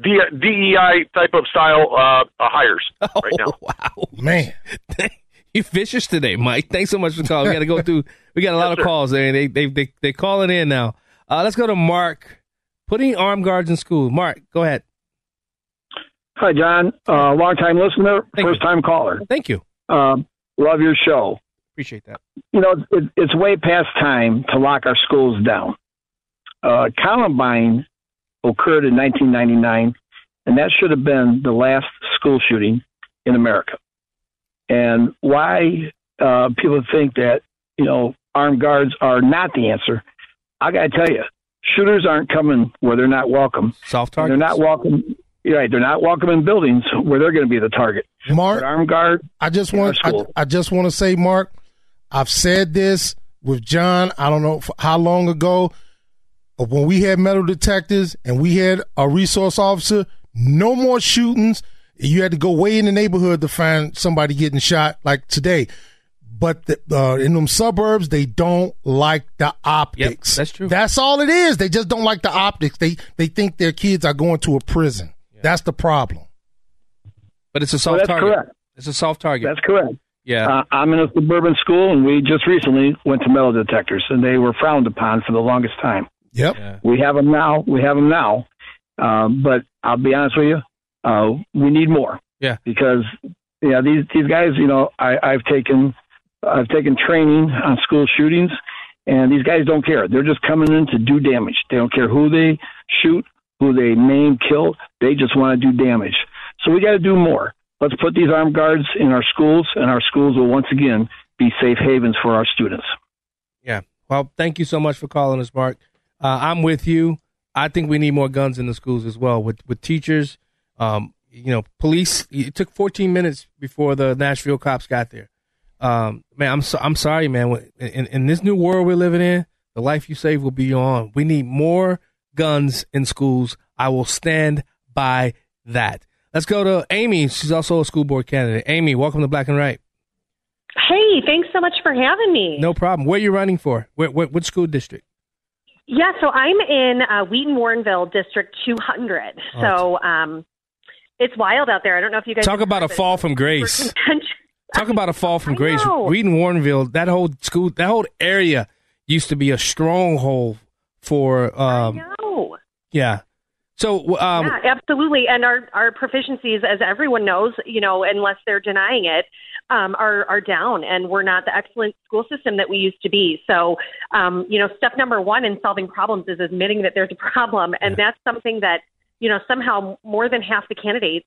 D- DEI type of style uh, hires oh, right now. Wow. Man. You're vicious today, Mike. Thanks so much for calling. We got to go through. We got a lot yes, of sir. calls there. They, they, they, they calling in now. Uh, let's go to Mark. Putting armed guards in school. Mark, go ahead. Hi, John. Uh, long-time listener, first-time caller. Thank you. Um, love your show. Appreciate that. You know, it, it's way past time to lock our schools down. Uh, Columbine occurred in nineteen ninety-nine, and that should have been the last school shooting in America. And why uh, people think that, you know, armed guards are not the answer, I got to tell you, shooters aren't coming where they're not welcome. Soft targets. They're not welcome. You're right. They're not welcome in buildings where they're going to be the target. Mark, armed guard. I just want. I, I just want to say, Mark, I've said this with John. I don't know how long ago, but when we had metal detectors and we had a resource officer, no more shootings. You had to go way in the neighborhood to find somebody getting shot, like today. But the, uh, in them suburbs, they don't like the optics. Yep, that's true. That's all it is. They just don't like the optics. They they think their kids are going to a prison. That's the problem. But it's a soft well, target. Correct. It's a soft target. That's correct. Yeah. Uh, I'm in a suburban school, and we just recently went to metal detectors, and they were frowned upon for the longest time. Yep. Yeah. We have them now. We have them now. Uh, but I'll be honest with you, uh, we need more. Yeah. Because you know, these these guys, you know, I, I've taken I've taken training on school shootings, and these guys don't care. They're just coming in to do damage. They don't care who they shoot, who they maim, kill. They just want to do damage. So we got to do more. Let's put these armed guards in our schools, and our schools will once again be safe havens for our students. Yeah. Well, thank you so much for calling us, Mark. Uh, I'm with you. I think we need more guns in the schools as well with, with teachers. Um, you know, police, it took fourteen minutes before the Nashville cops got there. Um, man, I'm so, I'm sorry, man. In, in this new world we're living in, the life you save will be your own. We need more guns in schools. I will stand by that. Let's go to Amy. She's also a school board candidate. Amy, welcome to Black and Right. Hey, thanks so much for having me. No problem. Where are you running for? Where, where, what school district? Yeah, so I'm in uh, Wheaton-Warrenville, District two hundred. Oh, so um, it's wild out there. I don't know if you guys... Talk about a fall from grace. Talk about a fall from grace. Wheaton-Warrenville, that whole school, that whole area used to be a stronghold for... Um, I know. Yeah. So, um, yeah, absolutely. And our, our proficiencies, as everyone knows, you know, unless they're denying it, um, are, are down, and we're not the excellent school system that we used to be. So, um, you know, step number one in solving problems is admitting that there's a problem. And yeah. that's something that, you know, somehow more than half the candidates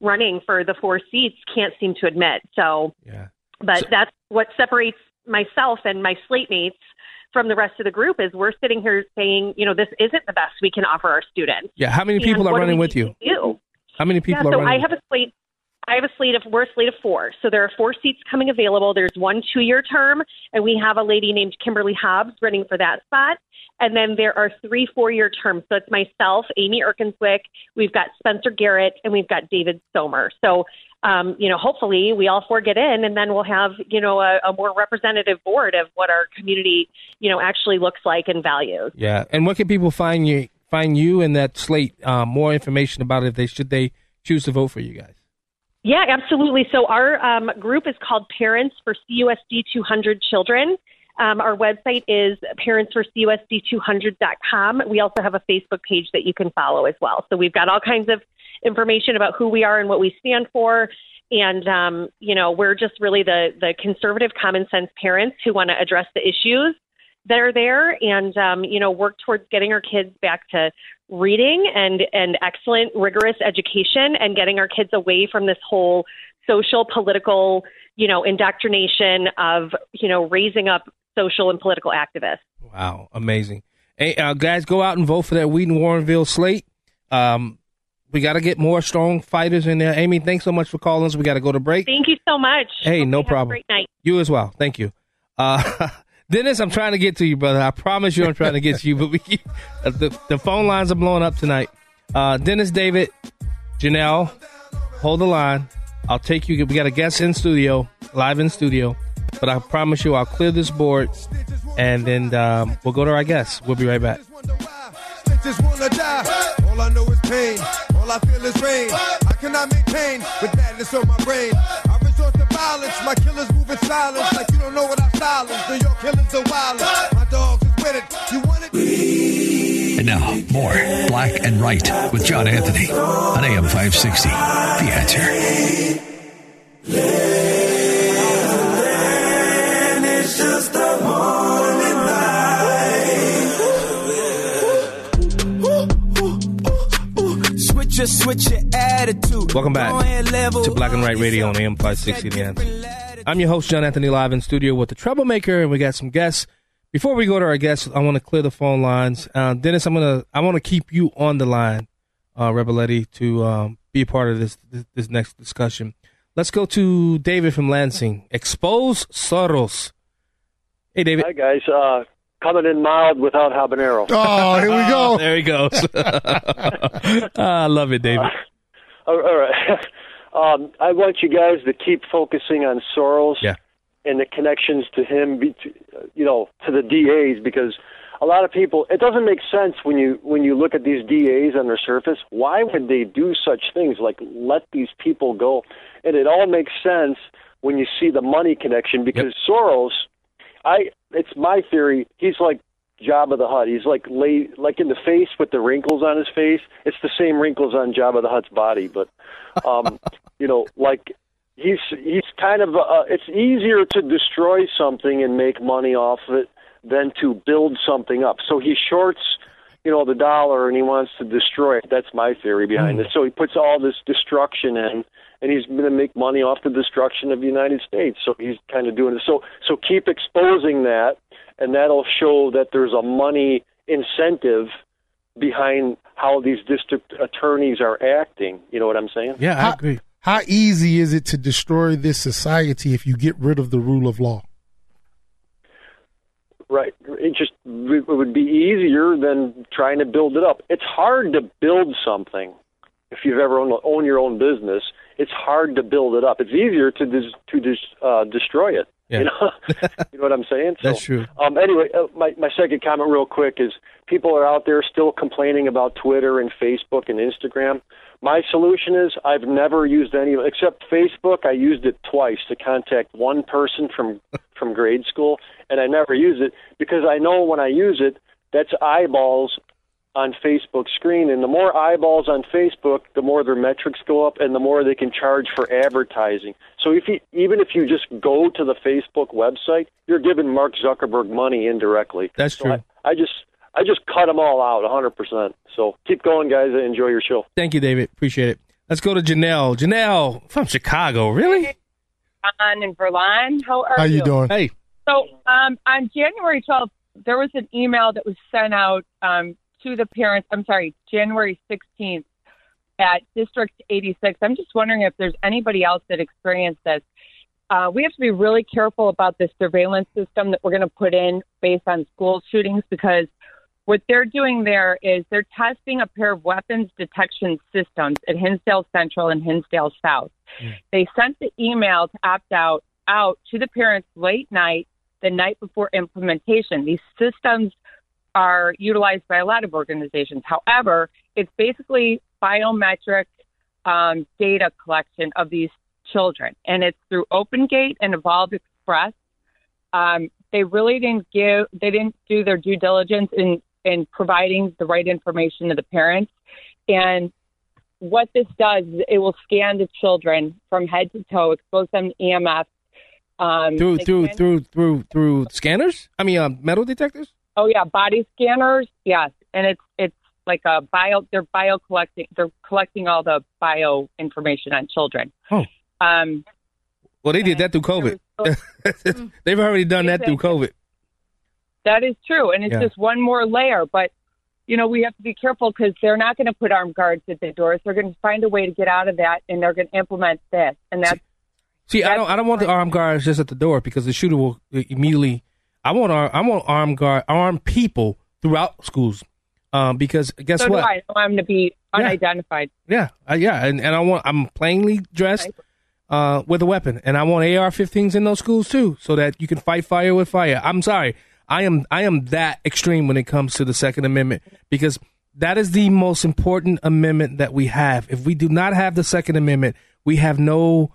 running for the four seats can't seem to admit. So, yeah. but so, that's what separates myself and my slate mates from the rest of the group is we're sitting here saying, you know, this isn't the best we can offer our students. Yeah. How many people and are running with you? Do? How many people yeah, are so running? So I have a slate. I have a slate of, we're a slate of four. So there are four seats coming available. There's one two-year term, and we have a lady named Kimberly Hobbs running for that spot. And then there are three four-year terms. So it's myself, Amy Erkenswick, we've got Spencer Garrett, and we've got David Somer. So, um, you know, hopefully we all four get in, and then we'll have, you know, a, a more representative board of what our community, you know, actually looks like and values. Yeah. And what can people find you, find you in that slate, uh, more information about it if they should they choose to vote for you guys? Yeah, absolutely. So our um, group is called Parents for C U S D two hundred Children. Um, our website is parents for C U S D two hundred dot com. We also have a Facebook page that you can follow as well. So we've got all kinds of information about who we are and what we stand for. And, um, you know, we're just really the, the conservative common sense parents who want to address the issues that are there and, um, you know, work towards getting our kids back to reading and, and excellent, rigorous education and getting our kids away from this whole social, political, you know, indoctrination of, you know, raising up social and political activists. Wow. Amazing. Hey, uh, guys, go out and vote for that Wheaton-Warrenville slate. Um, we got to get more strong fighters in there. Amy, thanks so much for calling us. We got to go to break. Thank you so much. Hey, okay, no problem. Have a great night. You as well. Thank you. Uh, Dennis, I'm trying to get to you, brother. I promise you I'm trying to get to you, but we keep, uh, the, the phone lines are blowing up tonight. Uh, Dennis, David, Janelle, hold the line. I'll take you. We got a guest in studio, live in studio, but I promise you I'll clear this board and then um, we'll go to our guests. We'll be right back. Just wanna die. All I know is pain. All I feel is rain. I cannot maintain with madness on my brain. I resort to violence. My killers move in silence like you don't know what I silence. New York killers are wild. My dogs is with it. You want it? And now more Black and Right with John Anthony on A M five sixty. The Answer. Land is just a morning light. Just switch your attitude. Welcome back to Black and Right Radio on A M five sixty. The Answer. I'm your host, John Anthony, live in studio with The Troublemaker, and we got some guests. Before we go to our guests, I want to clear the phone lines. Uh, Dennis, I'm gonna, I want to keep you on the line, uh, Reboletti, to um, be a part of this, this this next discussion. Let's go to David from Lansing. Expose Soros. Hey, David. Hi, guys. Uh, Coming in mild without habanero. Oh, here we go. Oh, there he goes. oh, I love it, David. Uh, all right. Um, I want you guys to keep focusing on Soros yeah. and the connections to him, you know, to the D As, because a lot of people, it doesn't make sense when you when you look at these D As on their surface. Why would they do such things like let these people go? And it all makes sense when you see the money connection, because yep. Soros, I... it's my theory. He's like Jabba the Hutt. He's like lay, like in the face with the wrinkles on his face. It's the same wrinkles on Jabba the Hutt's body, but um, you know, like he's he's kind of. Uh, it's easier to destroy something and make money off of it than to build something up. So he shorts, you know, the dollar, and he wants to destroy it. That's my theory behind mm. it. So he puts all this destruction in, and he's going to make money off the destruction of the United States. So he's kind of doing it. So so keep exposing that, and that'll show that there's a money incentive behind how these district attorneys are acting. You know what I'm saying? Yeah, I agree. How, how easy is it to destroy this society if you get rid of the rule of law? Right. It just it would be easier than trying to build it up. It's hard to build something if you've ever owned own your own business. It's hard to build it up. It's easier to dis, to dis, uh, destroy it. Yeah. You know? You know what I'm saying? So, that's true. Um, anyway, uh, my my second comment, real quick, is people are out there still complaining about Twitter and Facebook and Instagram. My solution is I've never used any except Facebook. I used it twice to contact one person from from grade school, and I never use it because I know when I use it, that's eyeballs on Facebook screen, and the more eyeballs on Facebook, the more their metrics go up, and the more they can charge for advertising. So if you, even if you just go to the Facebook website, you're giving Mark Zuckerberg money indirectly. That's so true. I, I just I just cut them all out, one hundred percent. So keep going, guys. Enjoy your show. Thank you, David. Appreciate it. Let's go to Janelle. Janelle from Chicago. Really? John and Verlon, how are you? How you doing? Hey. So um, on January twelfth, there was an email that was sent out. Um, to the parents, I'm sorry, January sixteenth at District eighty-six. I'm just wondering if there's anybody else that experienced this. Uh, we have to be really careful about the surveillance system that we're going to put in based on school shootings, because what they're doing there is they're testing a pair of weapons detection systems at Hinsdale Central and Hinsdale South. Mm. They sent the email to opt out, out to the parents late night, the night before implementation. These systems are utilized by a lot of organizations. However, it's basically biometric um, data collection of these children, and it's through OpenGate and Evolve Express. Um, they really didn't give, they didn't do their due diligence in, in providing the right information to the parents. And what this does is it will scan the children from head to toe, expose them to E M F um, through through can- through through through scanners. I mean, uh, metal detectors. Oh yeah, body scanners, yes, and it's it's like a bio. They're bio collecting. They're collecting all the bio information on children. Oh. Um, well, they did that through COVID. So- They've already done that through COVID. That is true. And it's yeah. just one more layer. But, you know, we have to be careful because they're not going to put armed guards at the doors. They're going to find a way to get out of that, and they're going to implement this. And that's. See, that's I don't. I don't want the armed guards just at the door because the shooter will immediately. I want. I want armed guard, armed people throughout schools, um, because guess so what? Do I. I want them to be unidentified. Yeah, yeah, uh, yeah. And, and I want. I'm plainly dressed uh, with a weapon, and I want A R fifteens in those schools too, so that you can fight fire with fire. I'm sorry. I am I am that extreme when it comes to the Second Amendment, because that is the most important amendment that we have. If we do not have the Second Amendment, we have no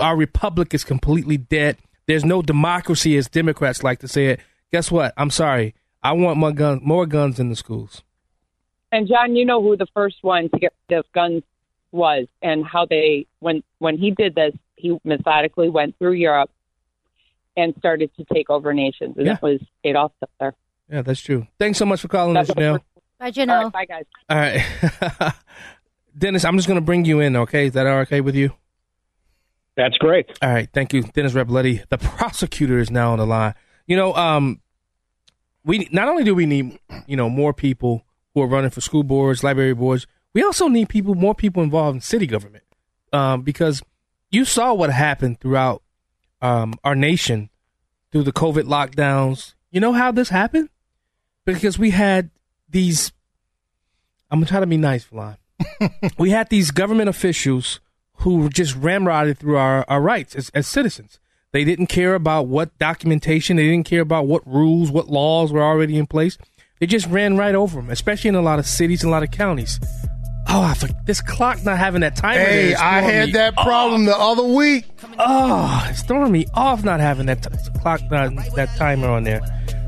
our republic is completely dead. There's no democracy, as Democrats like to say it. Guess what? I'm sorry. I want more guns, more guns in the schools. And, John, you know who the first one to get rid of guns was, and how they when when he did this, he methodically went through Europe and started to take over nations. And yeah. that was it all stuff there. Yeah, that's true. Thanks so much for calling us, Janelle. Bye, Janelle. All right, bye, guys. All right. Dennis, I'm just going to bring you in, okay? Is that all okay with you? That's great. All right. Thank you. Dennis Reboletti, the prosecutor, is now on the line. You know, um, we not only do we need, you know, more people who are running for school boards, library boards, we also need people, more people involved in city government, um, because you saw what happened throughout Um, our nation through the COVID lockdowns. You know how this happened? Because we had these, I'm going to try to be nice, Verlon. We had these government officials who just ramrodded through our, our rights as, as citizens. They didn't care about what documentation. They didn't care about what rules, what laws were already in place. They just ran right over them, especially in a lot of cities and a lot of counties. Oh, I forget. This clock not having that timer. Hey, I had that off. problem the other week. Oh, it's throwing me off not having that t- clock, not, that timer on there.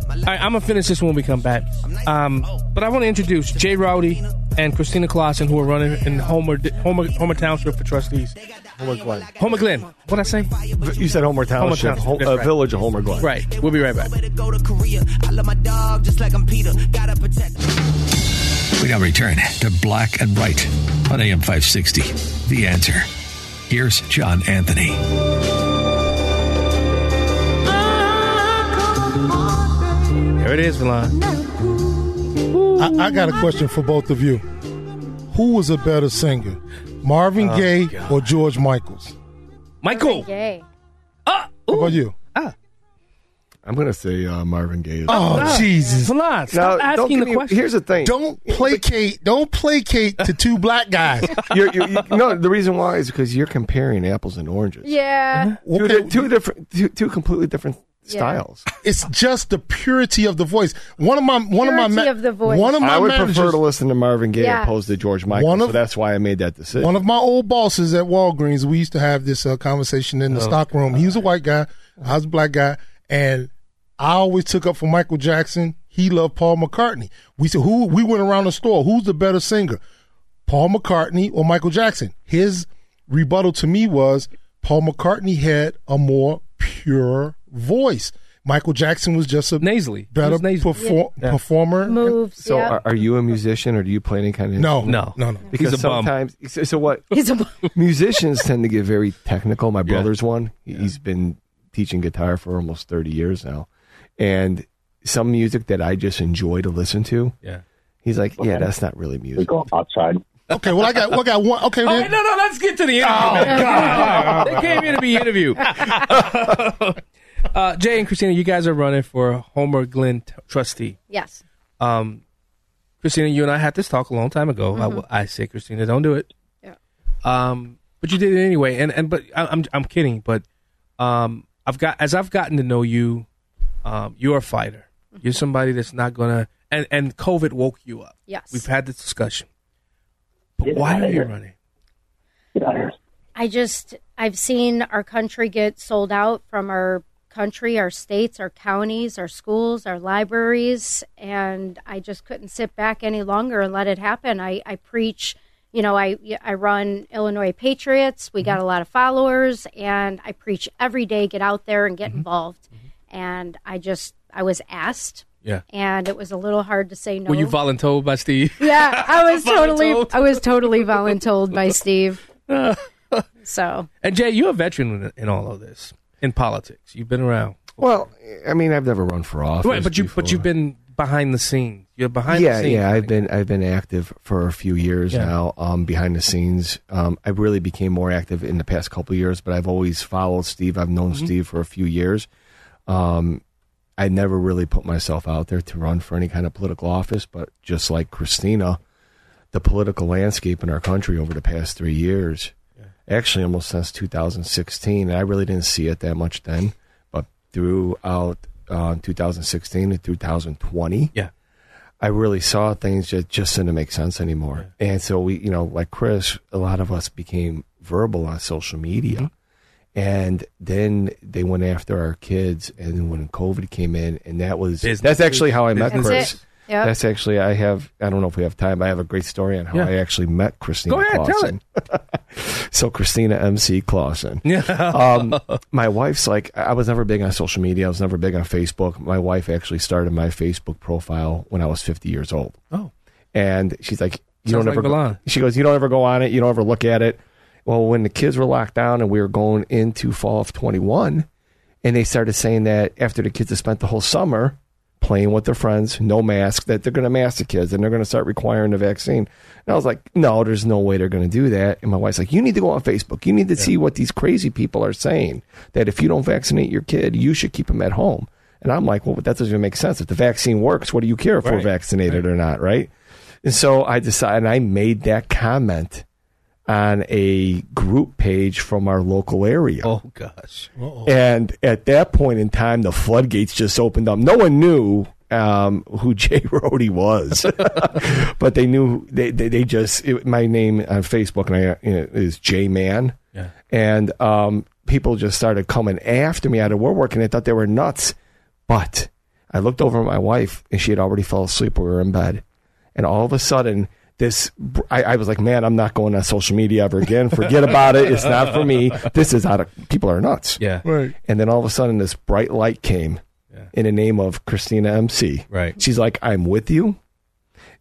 All right, I'm going to finish this when we come back. Um, but I want to introduce Jay Rohde and Christina Clausen, who are running in Homer, Homer, Homer Township for trustees. Homer Glenn. Homer Glenn. What did I say? You said Homer Township. Homer Township. Ho- right. Village of Homer Glenn. Right. We'll be right back. I love my dog just like I'm Peter. Gotta protect. We now return to Black and White on A M five sixty, The Answer. Here's John Anthony. There it is, Verlon. I, I got a question for both of you. Who was a better singer, Marvin oh, Gaye God. or George Michaels? Michael. Gaye. Uh, How about you? Ah. I'm going to say uh, Marvin Gaye. Oh, oh Jesus. Verlon, stop now, asking the me, question. Here's the thing. Don't placate Don't placate to two black guys. you're, you're, you, no, the reason why is because you're comparing apples and oranges. Yeah. Mm-hmm. Two, okay. two, different, two, two completely different yeah. styles. It's just the purity of the voice. One of my one purity of my, of the voice. One of my I would managers, prefer to listen to Marvin Gaye yeah. opposed to George Michael, of, so that's why I made that decision. One of my old bosses at Walgreens, we used to have this uh, conversation in the oh, stock room. God. He was a white guy. I was a black guy. And I always took up for Michael Jackson. He loved Paul McCartney. We said, who? We went around the store. Who's the better singer, Paul McCartney or Michael Jackson? His rebuttal to me was Paul McCartney had a more pure voice. Michael Jackson was just a nasally, better nasally. Perfor- yeah. performer. Moves, so yeah. are, are you a musician or do you play any kind of instrument? No, no, no, no. Because He's a bum. sometimes, so what? He's a bum. Musicians tend to get very technical. My brother's yeah. one. Yeah. He's been teaching guitar for almost thirty years now, and some music that I just enjoy to listen to. Yeah. He's like, yeah, that's not really music. We go outside. Okay, well, I got, well, I got one. Okay, right, no, no, let's get to the interview. Oh, God. They came here to be interviewed. uh, Jay and Christina, you guys are running for Homer Glenn t- trustee. Yes. Um, Christina, you and I had this talk a long time ago. Mm-hmm. I, I said, Christina, don't do it. Yeah. Um, but you did it anyway, and and but I, I'm I'm kidding, but um. I've got as I've gotten to know you, um, you're a fighter. You're somebody that's not gonna and, and COVID woke you up. Yes, we've had this discussion. But Get why are you here. running? Get out of here. I just I've seen our country get sold out from our country, our states, our counties, our schools, our libraries, and I just couldn't sit back any longer and let it happen. I, I preach. You know, I I run Illinois Patriots. We mm-hmm. got a lot of followers, and I preach every day, get out there and get mm-hmm. involved. Mm-hmm. And I just, I was asked. Yeah. And it was a little hard to say no. Were you voluntold by Steve? Yeah, I was totally, I was totally voluntold by Steve. So, and Jay, you're a veteran in all of this, in politics. You've been around. Well, I mean, I've never run for office. Right, but you, before. but you've been behind the scenes. You're behind. Yeah, the scenes. Yeah, I've been, I've been active for a few years yeah. now. Um, behind the scenes, um, I really became more active in the past couple of years. But I've always followed Steve. I've known mm-hmm. Steve for a few years. Um, I never really put myself out there to run for any kind of political office. But just like Christina, the political landscape in our country over the past three years, yeah. actually almost since two thousand sixteen, and I really didn't see it that much then. Throughout uh, two thousand sixteen to two thousand twenty, yeah, I really saw things that just didn't make sense anymore. Yeah. And so we, you know, like Chris, a lot of us became verbal on social media, mm-hmm. and then they went after our kids. And then when COVID came in, and that was business. That's actually how I business. met Chris. That's, yep. that's actually I have. I don't know if we have time. I have a great story on how yeah. I actually met Christina. Go ahead, Clausen. Tell it. So Christina M C Clausen. um, my wife's like, I was never big on social media. I was never big on Facebook. My wife actually started my Facebook profile when I was fifty years old. Oh. And she's like, you Sounds don't like ever go, she goes, you don't ever go on it. You don't ever look at it. Well, when the kids were locked down and we were going into fall of twenty-one, and they started saying that after the kids have spent the whole summer playing with their friends, no mask, that they're going to mask the kids and they're going to start requiring the vaccine. And I was like, no, there's no way they're going to do that. And my wife's like, you need to go on Facebook. You need to yeah. see what these crazy people are saying, that if you don't vaccinate your kid, you should keep them at home. And I'm like, well, but that doesn't make sense. If the vaccine works, what do you care if right. we're vaccinated right. or not, right? And so I decided, and I made that comment on a group page from our local area. Oh, gosh. Uh-oh. And at that point in time, the floodgates just opened up. No one knew um, who Jay Rohde was, but they knew, they they, they just, it, my name on Facebook and I, you know, is J-Man. Yeah. And um, people just started coming after me out of woodwork, and I thought they were nuts. But I looked over at my wife, and she had already fallen asleep. We were in bed. And all of a sudden, This, I, I was like, man, I'm not going on social media ever again. Forget about it. It's not for me. This is out of, people are nuts. Yeah. Right. And then all of a sudden, this bright light came yeah. in the name of Christina M C. Right. She's like, I'm with you.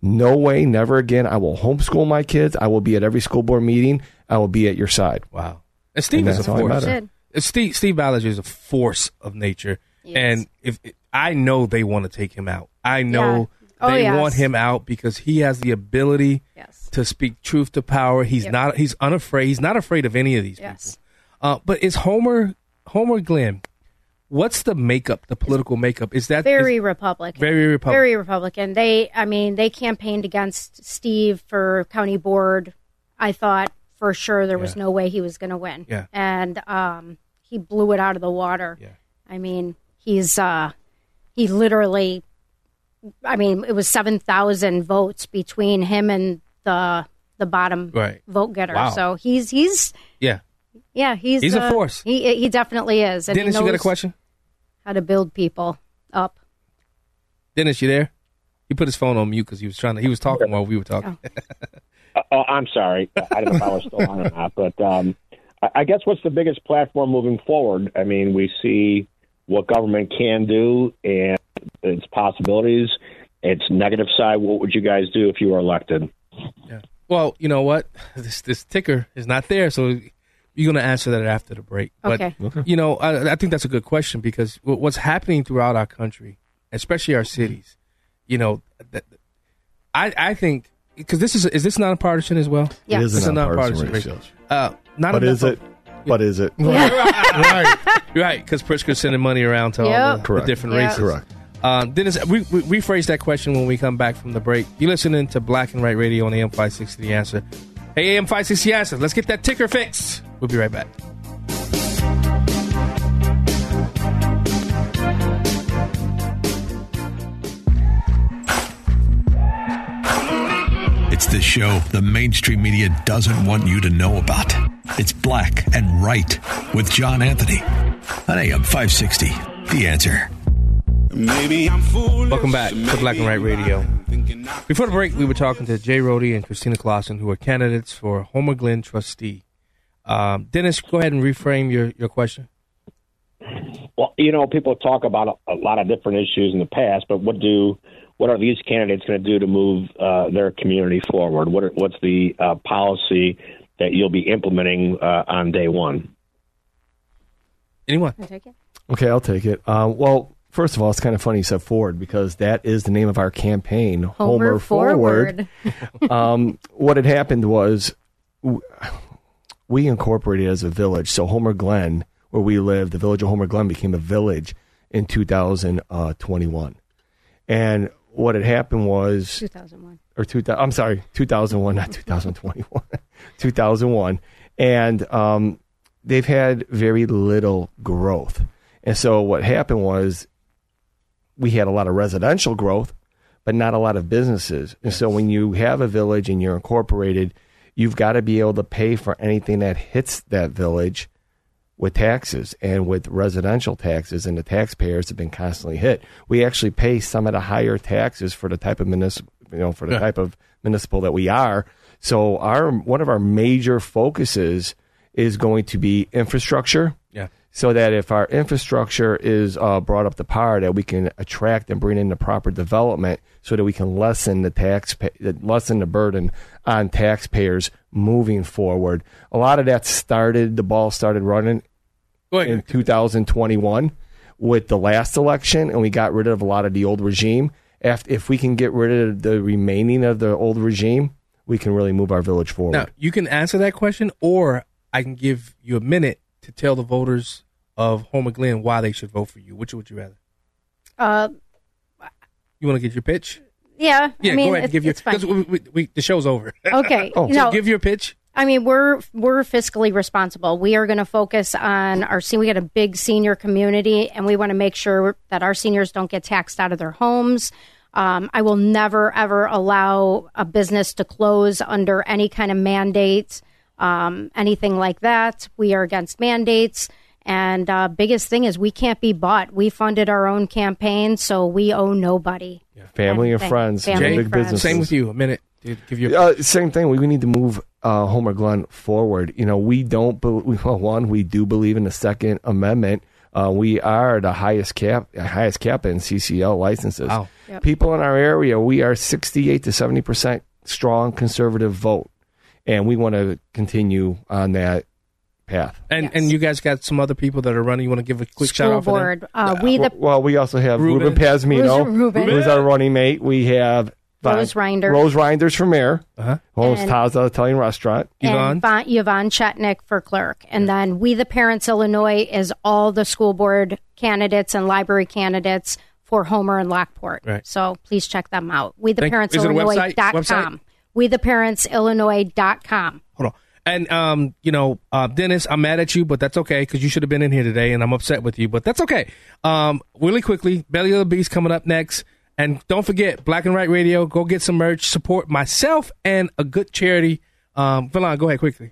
No way, never again. I will homeschool my kids. I will be at every school board meeting. I will be at your side. Wow. And Steve and is a force. Steve, Steve Ballage is a force of nature. Yes. And if I know they want to take him out. I know. Yeah. They oh, yes. want him out because he has the ability yes. to speak truth to power. He's yep. not. He's unafraid. He's not afraid of any of these yes. people. Uh, but is Homer Homer Glenn? What's the makeup? The political makeup is that very is, Republican. Very Republican. Very Republican. They. I mean, they campaigned against Steve for county board. I thought for sure there was yeah. no way he was going to win. Yeah. And um, he blew it out of the water. Yeah. I mean, he's uh, he literally. I mean, it was seven thousand votes between him and the the bottom right. vote getter. Wow. So he's he's yeah yeah he's he's uh, a force. He he definitely is. And Dennis, you got a question? How to build people up? Dennis, you there? He put his phone on mute because he was trying to. He was talking while we were talking. Oh. uh, I'm sorry. I don't know if I was still on or not, but um, I guess what's the biggest platform moving forward? I mean, we see what government can do and its possibilities, its negative side. What would you guys do if you were elected? Yeah. Well, you know what? This this ticker is not there, so you're going to answer that after the break. Okay. But, okay. you know, I, I think that's a good question because what's happening throughout our country, especially our cities, you know, that, I I think, because this is, is this nonpartisan as well? Yeah. It is it's a nonpartisan, nonpartisan ratio. Uh, not but is it? Yeah. But is it? Right. Right. Because Pritzker's sending money around to yep. all the, the different yep. races. Correct. Um, Dennis, we, we rephrase that question when we come back from the break. You're listening to Black and White Radio on A M five sixty The Answer. Hey, A M five sixty The Answer, let's get that ticker fixed. We'll be right back. It's the show the mainstream media doesn't want you to know about. It's Black and Right with John Anthony on A M five sixty The Answer. Maybe I'm foolish. Welcome back to Black and White Radio. Before the break, we were talking to Jay Rohde and Christina Clausen, who are candidates for Homer Glenn trustee. Um, Dennis, go ahead and reframe your, your question. Well, you know, people talk about a, a lot of different issues in the past, but what do what are these candidates going to do to move uh, their community forward? What are, what's the uh, policy that you'll be implementing uh, on day one? Anyone? I'll take it. Okay, I'll take it. Uh, well, first of all, it's kind of funny you said forward, because that is the name of our campaign, Homer, Homer Forward. forward. um, what had happened was we incorporated as a village. So Homer Glen, where we live, the village of Homer Glen became a village in two thousand twenty-one. And what had happened was... two thousand one. Or two, I'm sorry, two thousand one, not two thousand twenty-one. two thousand one. And um, they've had very little growth. And so what happened was we had a lot of residential growth, but not a lot of businesses. And yes. So when you have a village and you're incorporated, you've got to be able to pay for anything that hits that village with taxes and with residential taxes, and the taxpayers have been constantly hit. We actually pay some of the higher taxes for the type of municipal, you know, for the yeah. type of municipal that we are. So our one of our major focuses is going to be infrastructure. Yeah. So that if our infrastructure is uh, brought up to par, that we can attract and bring in the proper development, so that we can lessen the tax, pay, lessen the burden on taxpayers moving forward. A lot of that started. The ball started running in two thousand twenty-one with the last election, and we got rid of a lot of the old regime. After, if we can get rid of the remaining of the old regime, we can really move our village forward. Now, you can answer that question, or I can give you a minute to tell the voters of Homer Glen why they should vote for you. Which would you rather? Uh, you want to get your pitch? Yeah. Yeah, I mean, go ahead and give your pitch. We, we, we, the show's over. Okay. oh. So no. Give your pitch. I mean, we're we're fiscally responsible. We are going to focus on our senior. We got a big senior community, and we want to make sure that our seniors don't get taxed out of their homes. Um, I will never, ever allow a business to close under any kind of mandates, um, anything like that. We are against mandates. And uh, biggest thing is we can't be bought. We funded our own campaign, so we owe nobody. Yeah. Family and, and friends. Family Jay, big business. Same with you. A minute. Dude, give you a- uh, same thing. We, we need to move uh, Homer Glen forward. You know, we don't. Be- well, one, we do believe in the Second Amendment. Uh, we are the highest cap, highest cap in C C L licenses. Wow. Yep. People in our area, we are sixty-eight to seventy percent strong conservative vote, and we want to continue on that path. And yes. and you guys got some other people that are running. You want to give a quick School shout out board. For them? Uh, we the- well, we also have Ruben, Ruben Pazmino, Ruben. who's our running mate. We have. Von, Rose Reinders. Rose Reinders for mayor. Uh-huh. Holmes Taza Italian Restaurant. Yvonne. And Von, Yvonne Chetnik for clerk. And yeah. then We the Parents Illinois is all the school board candidates and library candidates for Homer and Lockport. Right. So please check them out. We the Thank, Parents Illinois dot com. We the Parents Illinois dot com. Hold on. And, um, you know, uh, Dennis, I'm mad at you, but that's okay, because you should have been in here today, and I'm upset with you, but that's okay. Um, really quickly, Belly of the Beast coming up next. And don't forget, Black and White Radio, go get some merch, support myself and a good charity. Um, Verlon, go ahead quickly.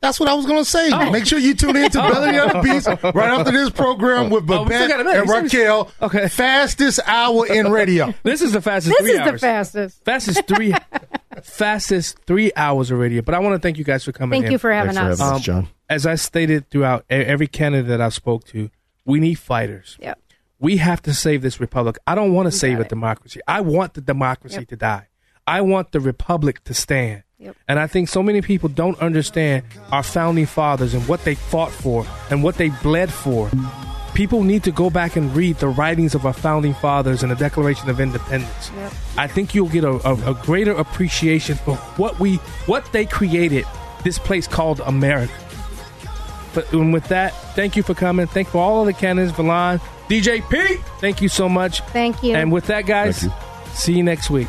That's what I was going to say. Oh. Make sure you tune in to Belly of the Beast right after this program with Babette oh, and Raquel. Okay. Fastest hour in radio. This is the fastest this three hours. This is the fastest. Fastest three, fastest three hours of radio. But I want to thank you guys for coming thank in. Thank you for having Thanks us. For having um, us John. As I stated throughout every candidate that I spoke to, we need fighters. Yep. We have to save this republic. I don't want to save a it. democracy. I want the democracy yep. to die. I want the republic to stand. Yep. And I think so many people don't understand our founding fathers and what they fought for and what they bled for. People need to go back and read the writings of our founding fathers and the Declaration of Independence. Yep. I think you'll get a, a, a greater appreciation for what we, what they created, this place called America. But and with that, thank you for coming. Thank you for all of the candidates, Verlon, D J Pete. Thank you so much. Thank you. And with that, guys, you. see you next week.